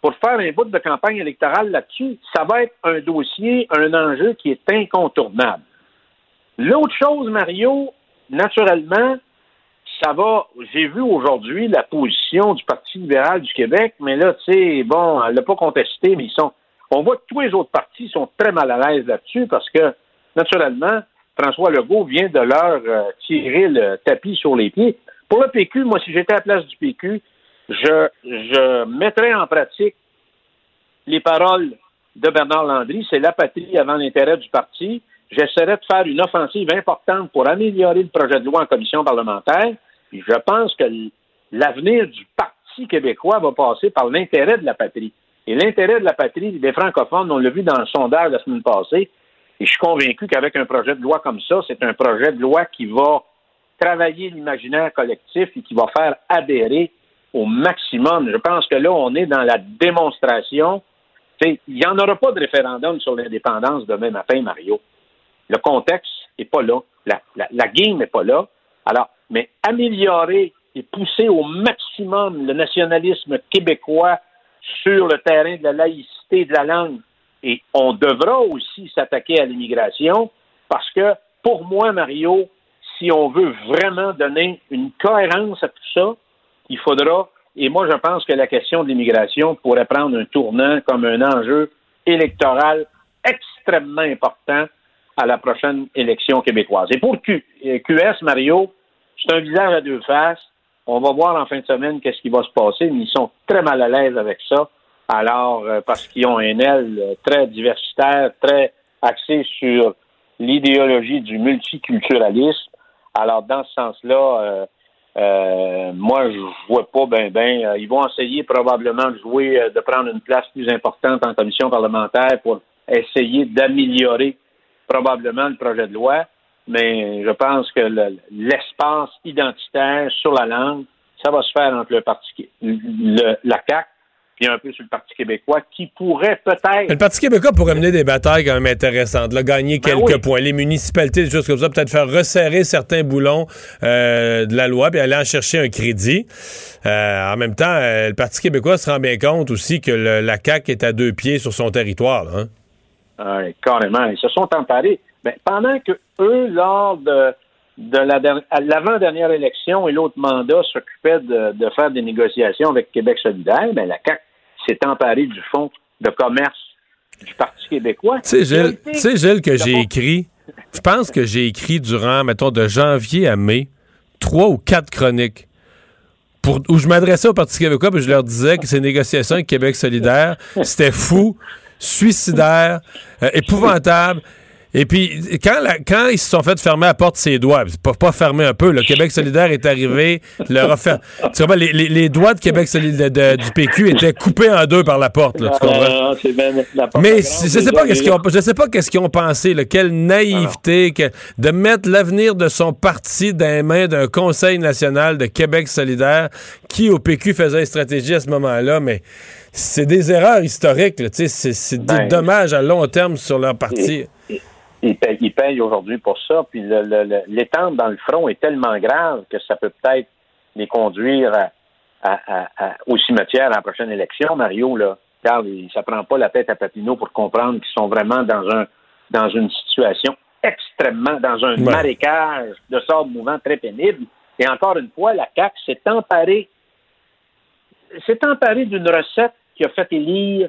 pour faire un bout de campagne électorale là-dessus. Ça va être un dossier, un enjeu qui est incontournable. L'autre chose, Mario, naturellement, ça va, j'ai vu aujourd'hui la position du Parti libéral du Québec, mais là, tu sais, bon, elle l'a pas contesté, mais on voit que tous les autres partis sont très mal à l'aise là-dessus parce que, naturellement, François Legault vient de leur tirer le tapis sur les pieds. Pour le PQ, moi, si j'étais à la place du PQ, je mettrais en pratique les paroles de Bernard Landry, c'est la patrie avant l'intérêt du parti. J'essaierais de faire une offensive importante pour améliorer le projet de loi en commission parlementaire. Puis je pense que l'avenir du Parti québécois va passer par l'intérêt de la patrie. Et l'intérêt de la patrie des francophones, on l'a vu dans le sondage la semaine passée, et je suis convaincu qu'avec un projet de loi comme ça, c'est un projet de loi qui va travailler l'imaginaire collectif et qui va faire adhérer au maximum. Je pense que là, on est dans la démonstration. Il n'y en aura pas de référendum sur l'indépendance demain matin, Mario. Le contexte n'est pas là. La game n'est pas là. Alors, mais améliorer et pousser au maximum le nationalisme québécois sur le terrain de la laïcité et de la langue. Et on devra aussi s'attaquer à l'immigration parce que, pour moi, Mario, si on veut vraiment donner une cohérence à tout ça, il faudra, et moi je pense que la question de l'immigration pourrait prendre un tournant comme un enjeu électoral extrêmement important à la prochaine élection québécoise. Et pour QS, Mario, c'est un visage à deux faces. On va voir en fin de semaine qu'est-ce qui va se passer, mais ils sont très mal à l'aise avec ça. Alors, parce qu'ils ont un aile très diversitaire, très axé sur l'idéologie du multiculturalisme. Alors, dans ce sens-là, moi, je vois pas ils vont essayer probablement de prendre une place plus importante en commission parlementaire pour essayer d'améliorer probablement le projet de loi, mais je pense que l'espace identitaire sur la langue, ça va se faire entre la CAQ puis un peu sur le Parti québécois, qui pourrait peut-être... Le Parti québécois pourrait mener des batailles quand même intéressantes, là, gagner quelques points. Les municipalités, des choses comme ça, peut-être faire resserrer certains boulons de la loi, puis aller en chercher un crédit. En même temps, le Parti québécois se rend bien compte aussi que la CAQ est à deux pieds sur son territoire. Là, hein? Carrément. Ils se sont emparés. Mais pendant que eux, lors de l'avant-dernière élection et l'autre mandat s'occupait de faire des négociations avec Québec solidaire, ben la CAQ s'est emparée du fonds de commerce du Parti québécois. Tu sais, Gilles, que j'ai écrit, je pense que j'ai écrit durant, mettons, de janvier à mai, 3 ou 4 chroniques où je m'adressais au Parti québécois et je leur disais que ces négociations avec Québec solidaire, c'était fou, suicidaire, épouvantable. Et puis, quand ils se sont fait fermer la porte ses doigts, pas fermer un peu, le Québec solidaire est arrivé, leur a fait... Tu comprends, les doigts de Québec solidaire du PQ étaient coupés en deux par la porte, là, tu comprends? Non, c'est bien, la porte. Mais je sais pas qu'est-ce qu'ils ont pensé, là, quelle naïveté de mettre l'avenir de son parti dans les mains d'un Conseil national de Québec solidaire qui, au PQ, faisait une stratégie à ce moment-là, mais c'est des erreurs historiques, là, c'est des dommages à long terme sur leur parti. Ils payent aujourd'hui pour ça, puis l'étampe dans le front est tellement grave que ça peut-être les conduire au cimetière à la prochaine élection, Mario, là, car ça prend pas la tête à Papineau pour comprendre qu'ils sont vraiment dans une situation extrêmement, dans un marécage de sable mouvant très pénible, et encore une fois, la CAQ s'est emparée d'une recette qui a fait élire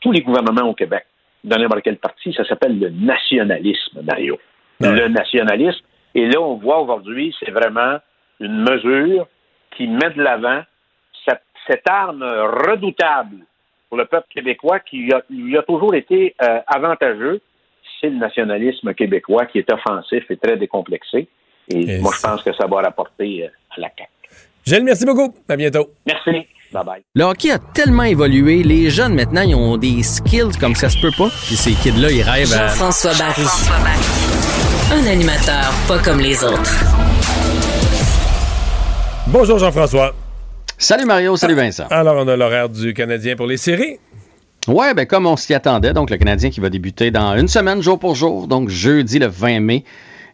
tous les gouvernements au Québec. Dans n'importe quel parti, ça s'appelle le nationalisme, Mario. Ouais. Le nationalisme. Et là, on voit aujourd'hui, c'est vraiment une mesure qui met de l'avant cette arme redoutable pour le peuple québécois qui lui a toujours été avantageux. C'est le nationalisme québécois qui est offensif et très décomplexé. Et moi, je pense que ça va rapporter à la CAQ. Gilles, merci beaucoup. À bientôt. Merci. Bye bye. Le hockey a tellement évolué, les jeunes maintenant, ils ont des skills comme ça se peut pas. Puis ces kids-là, ils rêvent à... Jean-François Barry. Un animateur pas comme les autres. Bonjour Jean-François. Salut Mario, salut Vincent. Alors, on a l'horaire du Canadien pour les séries. Ouais, ben comme on s'y attendait, donc le Canadien qui va débuter dans une semaine, jour pour jour, donc jeudi le 20 mai.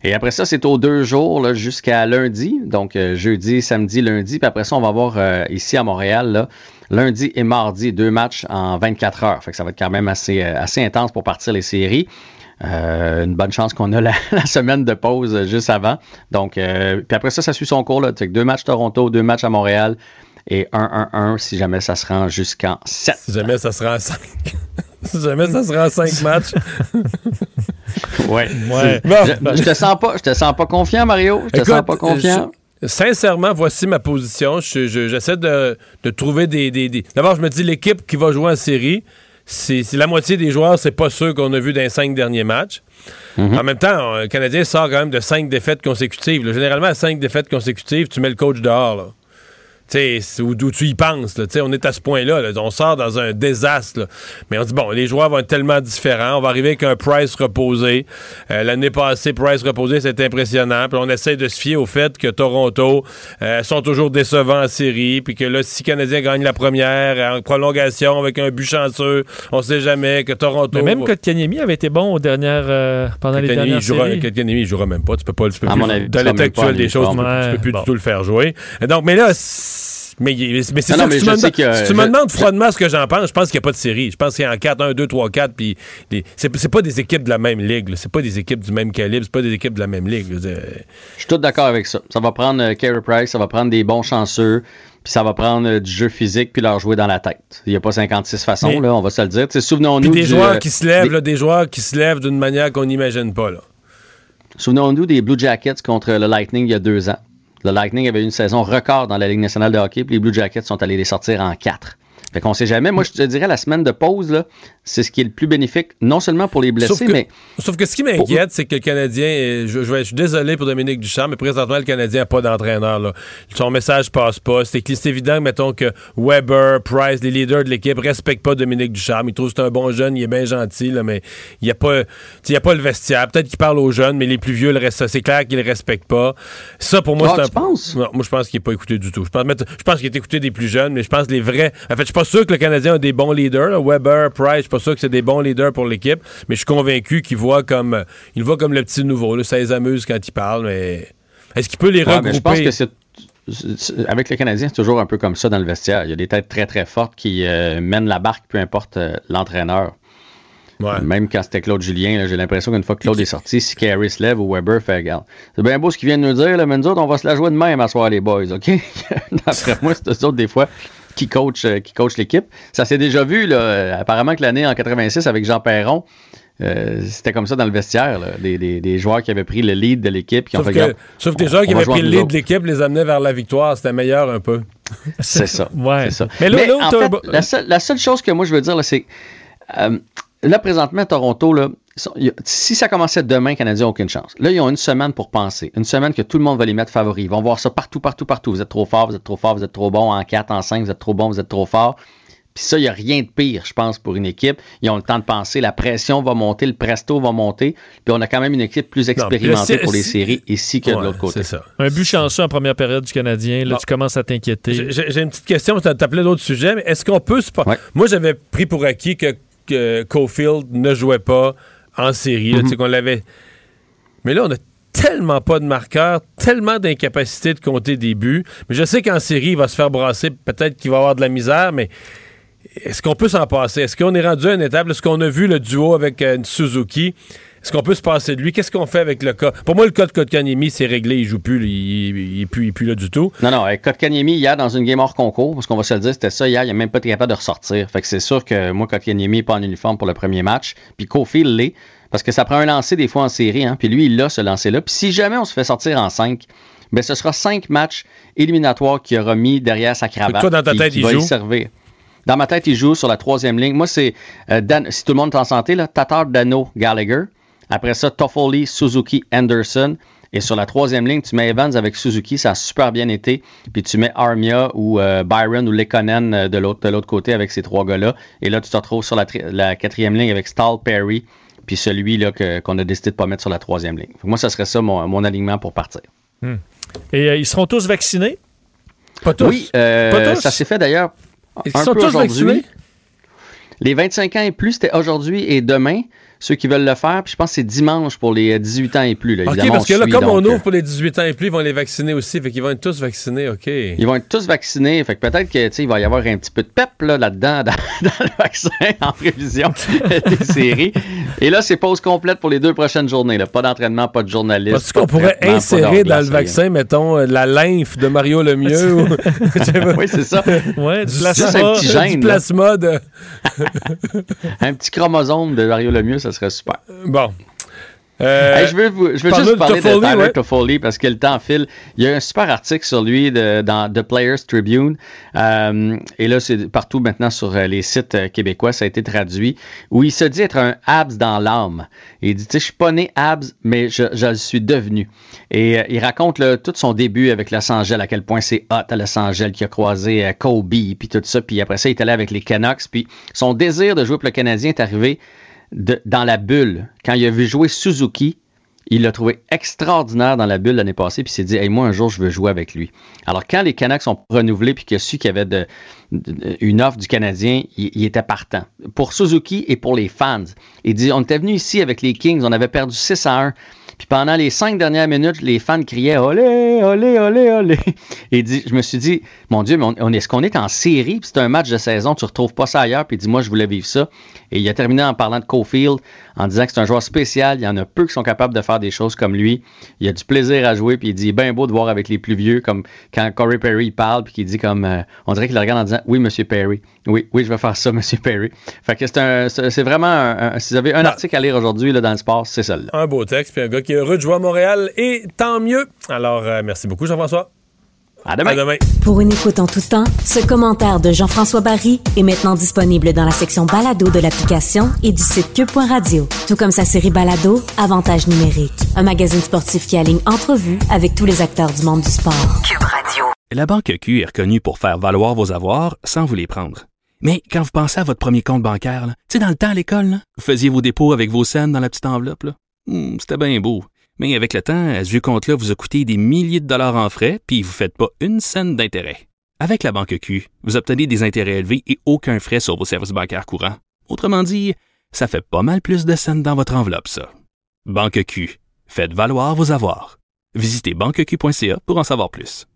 Et après ça, c'est aux 2 jours là, jusqu'à lundi, donc jeudi, samedi, lundi. Puis après ça, on va avoir ici à Montréal, là, lundi et mardi, 2 matchs en 24 heures. Fait que ça va être quand même assez intense pour partir les séries. Une bonne chance qu'on a la semaine de pause juste avant. Donc, puis après ça, ça suit son cours. Là. 2 matchs Toronto, 2 matchs à Montréal et 1-1-1 si jamais ça se rend jusqu'en 7. Si jamais ça se rend en 5. Si jamais ça se rend en 5 matchs. Ouais. Bon. Je te sens pas confiant, Mario. Écoute, sens pas confiant. Sincèrement, voici ma position. J'essaie de trouver des... D'abord, je me dis, l'équipe qui va jouer en série, c'est la moitié des joueurs, c'est pas ceux qu'on a vus dans les 5 derniers matchs. Mm-hmm. En même temps, le Canadien sort quand même de 5 défaites consécutives. Là. Généralement, à 5 défaites consécutives, tu mets le coach dehors, là. D'où tu y penses, là, on est à ce point-là, là, on sort dans un désastre, là. Mais on dit, bon, les joueurs vont être tellement différents, on va arriver avec un Price reposé, l'année passée, Price reposé, c'est impressionnant, puis on essaie de se fier au fait que Toronto sont toujours décevants en série, puis que là, si le Canadien gagne la première, en prolongation, avec un but chanceux, on sait jamais que Toronto... Mais même Kotkaniemi avait été bon pendant les dernières séries. Kotkaniemi, il jouera même pas, tu peux plus, dans l'état actuel des choses, tu peux plus du tout le faire jouer. Donc, mais là, si tu me demandes froidement ce que j'en pense, je pense qu'il n'y a pas de série. Je pense qu'il y a en 4, 1, 2, 3, 4. Puis c'est pas des équipes de la même ligue. Là. C'est pas des équipes du même calibre. C'est pas des équipes de la même ligue. Je suis tout d'accord avec ça. Ça va prendre Carey Price, ça va prendre des bons chanceux, puis ça va prendre du jeu physique, puis leur jouer dans la tête. Il n'y a pas 56 façons, mais, là, on va se le dire. T'sais, souvenons-nous des joueurs qui se lèvent d'une manière qu'on n'imagine pas. Là. Souvenons-nous des Blue Jackets contre le Lightning il y a 2 ans. Le Lightning avait une saison record dans la Ligue nationale de hockey, puis les Blue Jackets sont allés les sortir en 4. Fait qu'on sait jamais. Moi, je te dirais, la semaine de pause, là, c'est ce qui est le plus bénéfique, non seulement pour les blessés, mais... Sauf que ce qui m'inquiète, c'est que le Canadien... Je suis désolé pour Dominique Duchamp, mais présentement, le Canadien n'a pas d'entraîneur, là. Son message passe pas. C'est évident, mettons, que Weber, Price, les leaders de l'équipe, respectent pas Dominique Duchamp. Ils trouvent que c'est un bon jeune, il est bien gentil, là, mais il n'y a pas... Il n'y a pas le vestiaire. Peut-être qu'il parle aux jeunes, mais les plus vieux, c'est clair qu'ils le respectent pas. Ça, pour moi, c'est un... Tu penses? Non, moi, je pense qu'il n'est pas écouté du tout. Je pense qu'il est écouté des plus jeunes, mais je pense que les vrais... En fait, je suis pas sûr que le Canadien a des bons leaders, là. Weber, Price, je suis pas sûr que c'est des bons leaders pour l'équipe, mais je suis convaincu qu'il voit comme le petit nouveau, là. Ça les amuse quand il parle, mais est-ce qu'il peut les regrouper? Je pense que c'est avec le Canadien, c'est toujours un peu comme ça dans le vestiaire. Il y a des têtes très très fortes qui mènent la barque, peu importe l'entraîneur. Ouais. Même quand c'était Claude Julien, là, j'ai l'impression qu'une fois que Claude est sorti, si Carey se lève ou Weber fait regarde. C'est bien beau ce qu'ils viennent nous dire, là, mais nous autres, on va se la jouer de même à soir, les boys, OK? D'après moi, c'est eux autres, des fois, qui coach l'équipe. Ça s'est déjà vu, là, apparemment que l'année en 86 avec Jean Perron, c'était comme ça dans le vestiaire, là, des joueurs qui avaient pris le lead de l'équipe. Qui sauf que les joueurs qui avaient pris le lead de l'équipe les amenaient vers la victoire, c'était meilleur un peu. C'est ça. Ouais. C'est ça. Mais en fait, la seule chose que moi je veux dire, là, c'est... Là, présentement, à Toronto, là, si ça commençait demain, les Canadiens n'ont aucune chance. Là, ils ont une semaine pour penser. Une semaine que tout le monde va les mettre favoris. Ils vont voir ça partout. Vous êtes trop fort, vous êtes trop bon en 4, en 5, vous êtes trop bon, vous êtes trop fort. Puis ça, il n'y a rien de pire, je pense, pour une équipe. Ils ont le temps de penser. La pression va monter, le presto va monter. Puis on a quand même une équipe plus expérimentée pour les séries ici que de l'autre côté. C'est ça. Un but chanceux en première période du Canadien. Là, tu commences à t'inquiéter. J'ai une petite question. Tu appelais d'autres sujets. Mais est-ce qu'on peut... Moi, j'avais pris pour acquis que Caulfield ne jouait pas en série. Là, qu'on l'avait... Mais là, on a tellement pas de marqueurs, tellement d'incapacité de compter des buts. Mais je sais qu'en série, il va se faire brasser. Peut-être qu'il va avoir de la misère, mais est-ce qu'on peut s'en passer? Est-ce qu'on est rendu à une étape? Est-ce qu'on a vu le duo avec Suzuki? Est-ce qu'on peut se passer de lui? Qu'est-ce qu'on fait avec le cas? Pour moi, le cas de Kotkaniemi, c'est réglé. Il joue plus. Il n'est plus là du tout. Non. Kotkaniemi, hier, dans une game hors concours, parce qu'on va se le dire, c'était ça hier. Il n'a même pas été capable de ressortir. Fait que c'est sûr que moi, Kotkaniemi n'est pas en uniforme pour le premier match. Puis Caulfield l'est. Parce que ça prend un lancer des fois en série. Hein, puis lui, il a ce lancer-là. Puis si jamais on se fait sortir en 5, ben ce sera 5 matchs éliminatoires qu'il aura mis derrière sa cravate. Toi, dans ta tête, il va y servir. Dans ma tête, il joue sur la 3e ligne. Moi, c'est, si tout le monde est en santé, là, Tatar, Dano, Gallagher. Après ça, Toffoli, Suzuki, Anderson. Et sur la 3e ligne, tu mets Evans avec Suzuki. Ça a super bien été. Puis tu mets Armia ou Byron ou Lekkonen de l'autre côté avec ces trois gars-là. Et là, tu te retrouves sur la 4e ligne avec Staal, Perry. Puis celui là qu'on a décidé de ne pas mettre sur la 3e ligne. Moi, ça serait ça mon alignement pour partir. Et ils seront tous vaccinés? Pas tous? Oui, pas tous? Ça s'est fait d'ailleurs un peu aujourd'hui. Vaccinés? Les 25 ans et plus, c'était aujourd'hui et demain. Ceux qui veulent le faire, puis je pense que c'est dimanche pour les 18 ans et plus. Là, évidemment, OK, parce que là, comme on ouvre pour les 18 ans et plus, ils vont les vacciner aussi. Fait qu'ils vont être tous vaccinés, OK. Ils vont être tous vaccinés. Fait que peut-être qu'il va y avoir un petit peu de pep là-dedans, dans le vaccin, en prévision des séries. Et là, c'est pause complète pour les 2 prochaines journées. Là. Pas d'entraînement, pas de journaliste. Parce qu'on pourrait insérer dans le vaccin, mettons, la lymphe de Mario Lemieux. Ou... oui, c'est ça. Ouais, du plasma, un petit gène, du plasma de... un petit chromosome de Mario Lemieux, ça serait super. Bon. Je veux juste parler de Tyler Toffoli parce que le temps file. Il y a un super article sur lui dans The Players Tribune. Et là, c'est partout maintenant sur les sites québécois. Ça a été traduit. Où il se dit être un abs dans l'âme. Il dit, tu sais, je suis pas né abs, mais je le suis devenu. Et il raconte tout son début avec Los Angeles, à quel point c'est hot à Los Angeles, qui a croisé Kobe, puis tout ça. Puis après ça, il est allé avec les Canucks. Puis son désir de jouer pour le Canadien est arrivé dans la bulle. Quand il a vu jouer Suzuki, il l'a trouvé extraordinaire dans la bulle l'année passée, puis il s'est dit, hey, moi, un jour, je veux jouer avec lui. Alors, quand les Canucks sont renouvelés, puis qu'il a su qu'il y avait une offre du Canadien, il était partant. Pour Suzuki et pour les fans, il dit, on était venu ici avec les Kings, on avait perdu 6-1, puis pendant les 5 dernières minutes, les fans criaient, olé, olé, olé, olé. Et il dit, je me suis dit, mon Dieu, mais est-ce qu'on est en série? Puis c'est un match de saison, tu ne retrouves pas ça ailleurs, puis il dit, moi, je voulais vivre ça. Et il a terminé en parlant de Caulfield, en disant que c'est un joueur spécial, il y en a peu qui sont capables de faire des choses comme lui. Il a du plaisir à jouer, puis il dit, c'est bien beau de voir avec les plus vieux, comme quand Corey Perry il parle, puis qu'il dit comme, on dirait qu'il le regarde en disant, oui, monsieur Perry, oui, je vais faire ça, monsieur Perry. Fait que c'est vraiment, si vous avez un article à lire aujourd'hui là, dans le sport, c'est ça. Un beau texte, puis un gars qui est heureux de jouer à Montréal, et tant mieux. Alors, merci beaucoup, Jean-François. À demain. À demain. Pour une écoute en tout temps, ce commentaire de Jean-François Barry est maintenant disponible dans la section balado de l'application et du site cube.radio, tout comme sa série balado Avantages numériques, un magazine sportif qui aligne entrevues avec tous les acteurs du monde du sport. Cube Radio. La Banque Q est reconnue pour faire valoir vos avoirs sans vous les prendre. Mais quand vous pensez à votre premier compte bancaire, tu sais, dans le temps à l'école, vous faisiez vos dépôts avec vos cents dans la petite enveloppe. C'était bien beau. Mais avec le temps, à ce vieux compte-là vous a coûté des milliers de dollars en frais puis vous faites pas une scène d'intérêt. Avec la Banque Q, vous obtenez des intérêts élevés et aucun frais sur vos services bancaires courants. Autrement dit, ça fait pas mal plus de scènes dans votre enveloppe, ça. Banque Q. Faites valoir vos avoirs. Visitez banqueq.ca pour en savoir plus.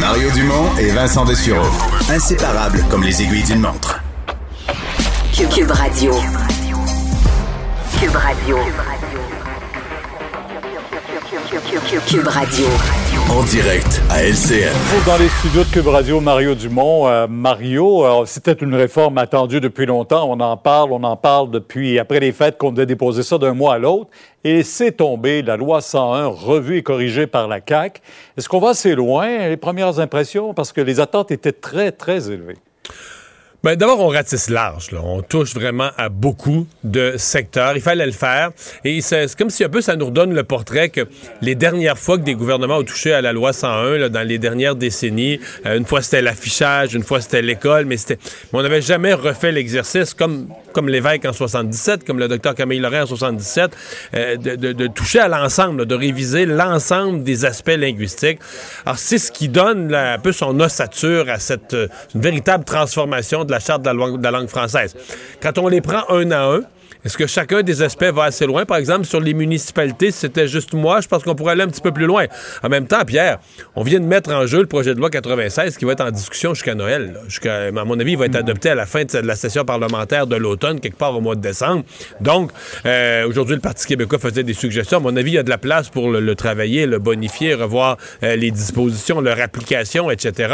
Mario Dumont et Vincent Dessureau. Inséparables comme les aiguilles d'une montre. Cube Radio. Cube Radio. Cube Radio. En direct à LCN. Dans les studios de Cube Radio, Mario Dumont. Mario, c'était une réforme attendue depuis longtemps. On en parle depuis après les fêtes qu'on devait déposer ça d'un mois à l'autre. Et c'est tombé, la loi 101, revue et corrigée par la CAQ. Est-ce qu'on va assez loin? Les premières impressions, parce que les attentes étaient très, très élevées. Ben, d'abord, on ratisse large, là. On touche vraiment à beaucoup de secteurs. Il fallait le faire. Et c'est comme si un peu ça nous redonne le portrait que les dernières fois que des gouvernements ont touché à la loi 101, là, dans les dernières décennies, une fois c'était l'affichage, une fois c'était l'école, mais on n'avait jamais refait l'exercice comme Lévesque en 77, comme le docteur Camille Lorrain en 77, de toucher à l'ensemble, là, de réviser l'ensemble des aspects linguistiques. Alors, c'est ce qui donne là, un peu son ossature à cette une véritable transformation de la Charte de la langue française. Quand on les prend un à un, est-ce que chacun des aspects va assez loin? Par exemple, sur les municipalités, si c'était juste moi, je pense qu'on pourrait aller un petit peu plus loin. En même temps, Pierre, on vient de mettre en jeu le projet de loi 96 qui va être en discussion jusqu'à Noël. À mon avis, il va être adopté à la fin de la session parlementaire de l'automne, quelque part au mois de décembre. Donc, aujourd'hui, le Parti québécois faisait des suggestions. À mon avis, il y a de la place pour le travailler, le bonifier, revoir les dispositions, leur application, etc.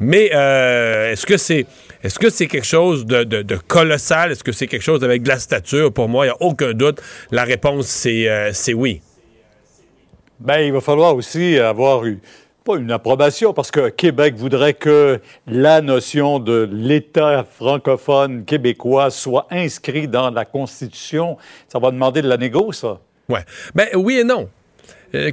Mais est-ce que c'est quelque chose de colossal? Est-ce que c'est quelque chose avec de la stature? Pour moi, il n'y a aucun doute. La réponse, c'est oui. Bien, il va falloir aussi avoir une approbation, parce que Québec voudrait que la notion de l'État francophone québécois soit inscrite dans la Constitution. Ça va demander de la négo, ça? Ouais. Bien, oui et non.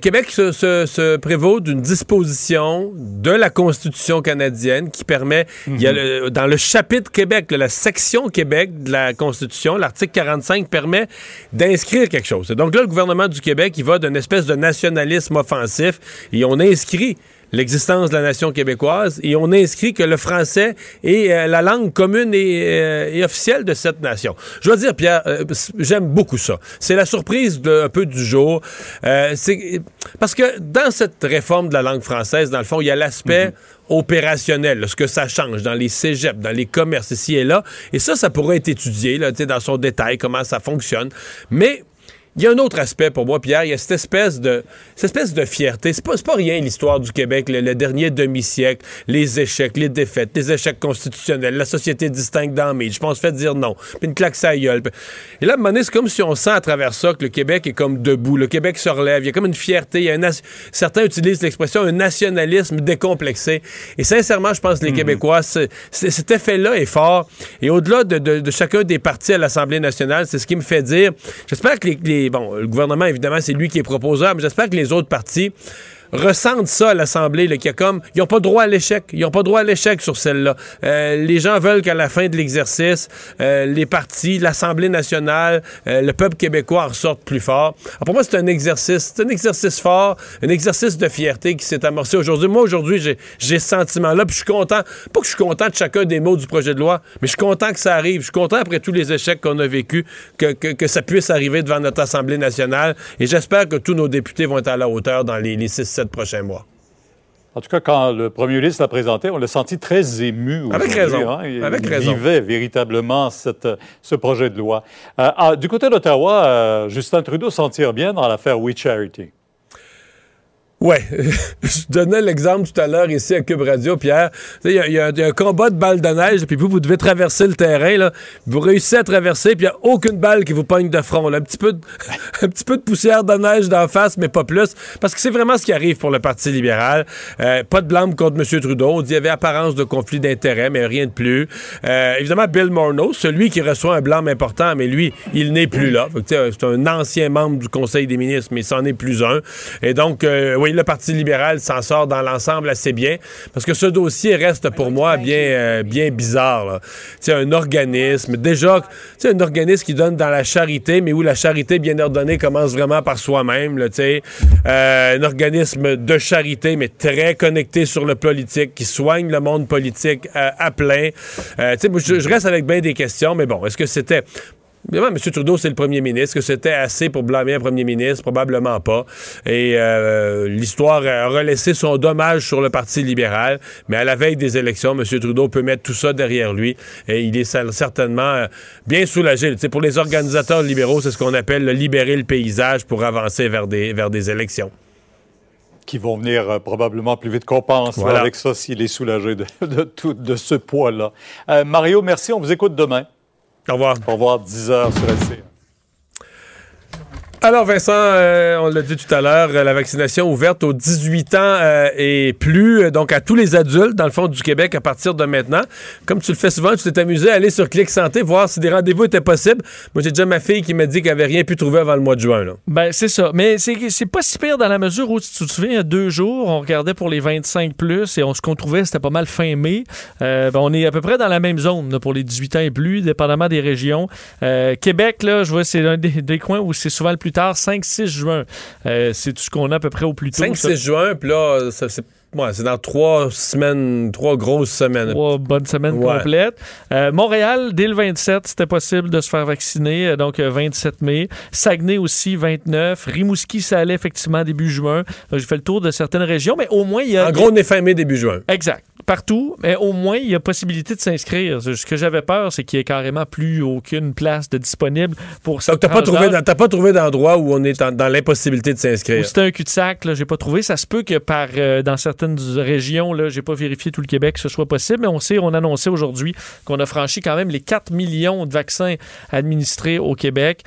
Québec se prévaut d'une disposition de la Constitution canadienne qui permet, il y a dans le chapitre Québec, la section Québec de la Constitution, l'article 45 permet d'inscrire quelque chose. Et donc là, le gouvernement du Québec, il va d'une espèce de nationalisme offensif et on inscrit l'existence de la nation québécoise et on inscrit que le français est la langue commune et officielle de cette nation. Je dois dire, Pierre, j'aime beaucoup ça. C'est la surprise un peu du jour. Parce que dans cette réforme de la langue française, dans le fond, il y a l'aspect opérationnel, là, ce que ça change dans les cégeps, dans les commerces ici et là. Et ça pourrait être étudié là, dans son détail, comment ça fonctionne. Mais il y a un autre aspect pour moi, Pierre, il y a cette espèce de fierté. C'est pas rien l'histoire du Québec, le dernier demi-siècle, les échecs, les défaites, les échecs constitutionnels, la société distincte dans mille. Je pense fait dire non, puis une claque ça gueule. Et là, à un moment donné, c'est comme si on sent à travers ça que le Québec est comme debout, le Québec se relève, il y a comme une fierté, certains utilisent l'expression un nationalisme décomplexé. Et sincèrement, je pense que les Québécois, cet effet-là est fort. Et au-delà de chacun des partis à l'Assemblée nationale, c'est ce qui me fait dire, j'espère que le gouvernement, évidemment, c'est lui qui est proposeur, mais j'espère que les autres partis ressentent ça à l'Assemblée, là, qu'il y a comme ils n'ont pas droit à l'échec. Ils n'ont pas droit à l'échec sur celle-là. Les gens veulent qu'à la fin de l'exercice, les partis, l'Assemblée nationale, le peuple québécois ressortent plus fort. Alors pour moi, c'est un exercice fort, un exercice de fierté qui s'est amorcé aujourd'hui. Moi, aujourd'hui, j'ai ce sentiment-là, puis je suis content. Pas que je suis content de chacun des mots du projet de loi, mais je suis content que ça arrive. Je suis content, après tous les échecs qu'on a vécus, que ça puisse arriver devant notre Assemblée nationale. Et j'espère que tous nos députés vont être à la hauteur dans les 6-7 prochains mois. En tout cas, quand le premier ministre l'a présenté, on l'a senti très ému. Avec raison. Hein? Il vivait véritablement ce projet de loi. Du côté d'Ottawa, Justin Trudeau s'en tire bien dans l'affaire We Charity. Oui, je donnais l'exemple tout à l'heure ici à Cube Radio, Pierre. Il y a un combat de balles de neige, puis vous devez traverser le terrain. Là. Vous réussissez à traverser, puis il n'y a aucune balle qui vous pogne de front. Là. Un petit peu de poussière de neige d'en face, mais pas plus. Parce que c'est vraiment ce qui arrive pour le Parti libéral. Pas de blâme contre M. Trudeau. On dit qu'il y avait apparence de conflit d'intérêts, mais rien de plus. Évidemment, Bill Morneau, celui qui reçoit un blâme important, mais lui, il n'est plus là. C'est un ancien membre du Conseil des ministres, mais il s'en est plus un. Et donc, oui, le Parti libéral s'en sort dans l'ensemble assez bien, parce que ce dossier reste pour moi bien bizarre. C'est un organisme, déjà, c'est un organisme qui donne dans la charité, mais où la charité bien ordonnée commence vraiment par soi-même. Un organisme de charité, mais très connecté sur le politique, qui soigne le monde politique à plein. Moi, je reste avec bien des questions, mais bon, est-ce que c'était... M. Trudeau, c'est le premier ministre. Est-ce que c'était assez pour blâmer un premier ministre? Probablement pas. Et l'histoire a laissé son dommage sur le Parti libéral. Mais à la veille des élections, M. Trudeau peut mettre tout ça derrière lui. Et il est certainement bien soulagé. Pour les organisateurs libéraux, c'est ce qu'on appelle libérer le paysage pour avancer vers des élections. Qui vont venir probablement plus vite qu'on pense. Voilà. Avec ça, s'il est soulagé de ce poids-là. Mario, merci. On vous écoute demain. Au revoir. Au revoir, 10h sur LCN. Alors Vincent, on l'a dit tout à l'heure, la vaccination ouverte aux 18 ans et plus, donc à tous les adultes dans le fond du Québec à partir de maintenant. Comme tu le fais souvent, tu t'es amusé à aller sur Clic Santé, voir si des rendez-vous étaient possibles. Moi, j'ai déjà ma fille qui m'a dit qu'elle n'avait rien pu trouver avant le mois de juin. Là. Ben c'est ça, mais c'est pas si pire dans la mesure où, si tu te souviens, il y a 2 jours, on regardait pour les 25+, et ce qu'on trouvait, c'était pas mal fin mai. On est à peu près dans la même zone là, pour les 18 ans et plus, dépendamment des régions. Québec, là, je vois, c'est un des coins où c'est souvent le plus tard, 5-6 juin. C'est tout ce qu'on a à peu près au plus tôt. 5-6 juin, puis là, ça, c'est dans 3 semaines, 3 grosses semaines. 3 bonnes semaines complètes. Montréal, dès le 27, c'était possible de se faire vacciner, donc 27 mai. Saguenay aussi, 29. Rimouski, ça allait effectivement début juin. J'ai fait le tour de certaines régions, mais au moins, il y a... En gros, on est fin mai, début juin. Exact. Partout, mais au moins, il y a possibilité de s'inscrire. Ce que j'avais peur, c'est qu'il n'y ait carrément plus aucune place de disponible pour ça. Donc, t'as pas trouvé d'endroit où on est dans l'impossibilité de s'inscrire. Ou c'était un cul-de-sac, là, j'ai pas trouvé. Ça se peut que dans certaines régions, là, j'ai pas vérifié tout le Québec, ce soit possible, mais on annonçait aujourd'hui qu'on a franchi quand même les 4 millions de vaccins administrés au Québec.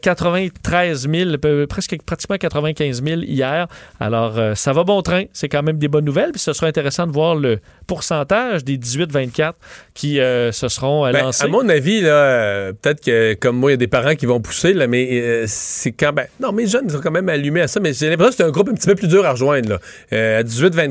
93 000, pratiquement 95 000 hier. Alors, ça va bon train. C'est quand même des bonnes nouvelles, puis ce sera intéressant de voir le pourcentage des 18-24 qui se seront lancés. À mon avis, là, peut-être que, comme moi, il y a des parents qui vont pousser, là, mais c'est quand même... Non, mes jeunes sont quand même allumés à ça, mais j'ai l'impression que c'est un groupe un petit peu plus dur à rejoindre. Là. À 18-24,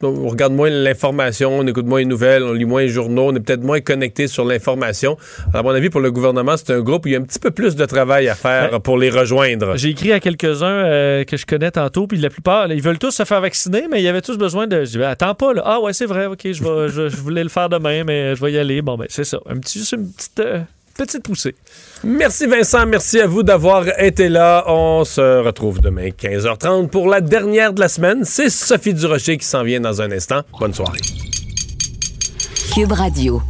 on regarde moins l'information, on écoute moins les nouvelles, on lit moins les journaux, on est peut-être moins connecté sur l'information. Alors, à mon avis, pour le gouvernement, c'est un groupe où il y a un petit peu plus de travail à faire pour les rejoindre. J'ai écrit à quelques-uns que je connais tantôt, puis la plupart, ils veulent tous se faire vacciner, mais ils avaient tous besoin de... Je dis, attends pas, là. Ah ouais, c'est vrai, OK, je voulais le faire demain, mais je vais y aller. Bon, ben c'est ça. Une petite poussée. Merci Vincent, merci à vous d'avoir été là. On se retrouve demain 15h30 pour la dernière de la semaine. C'est Sophie Durocher qui s'en vient dans un instant. Bonne soirée. Cube Radio.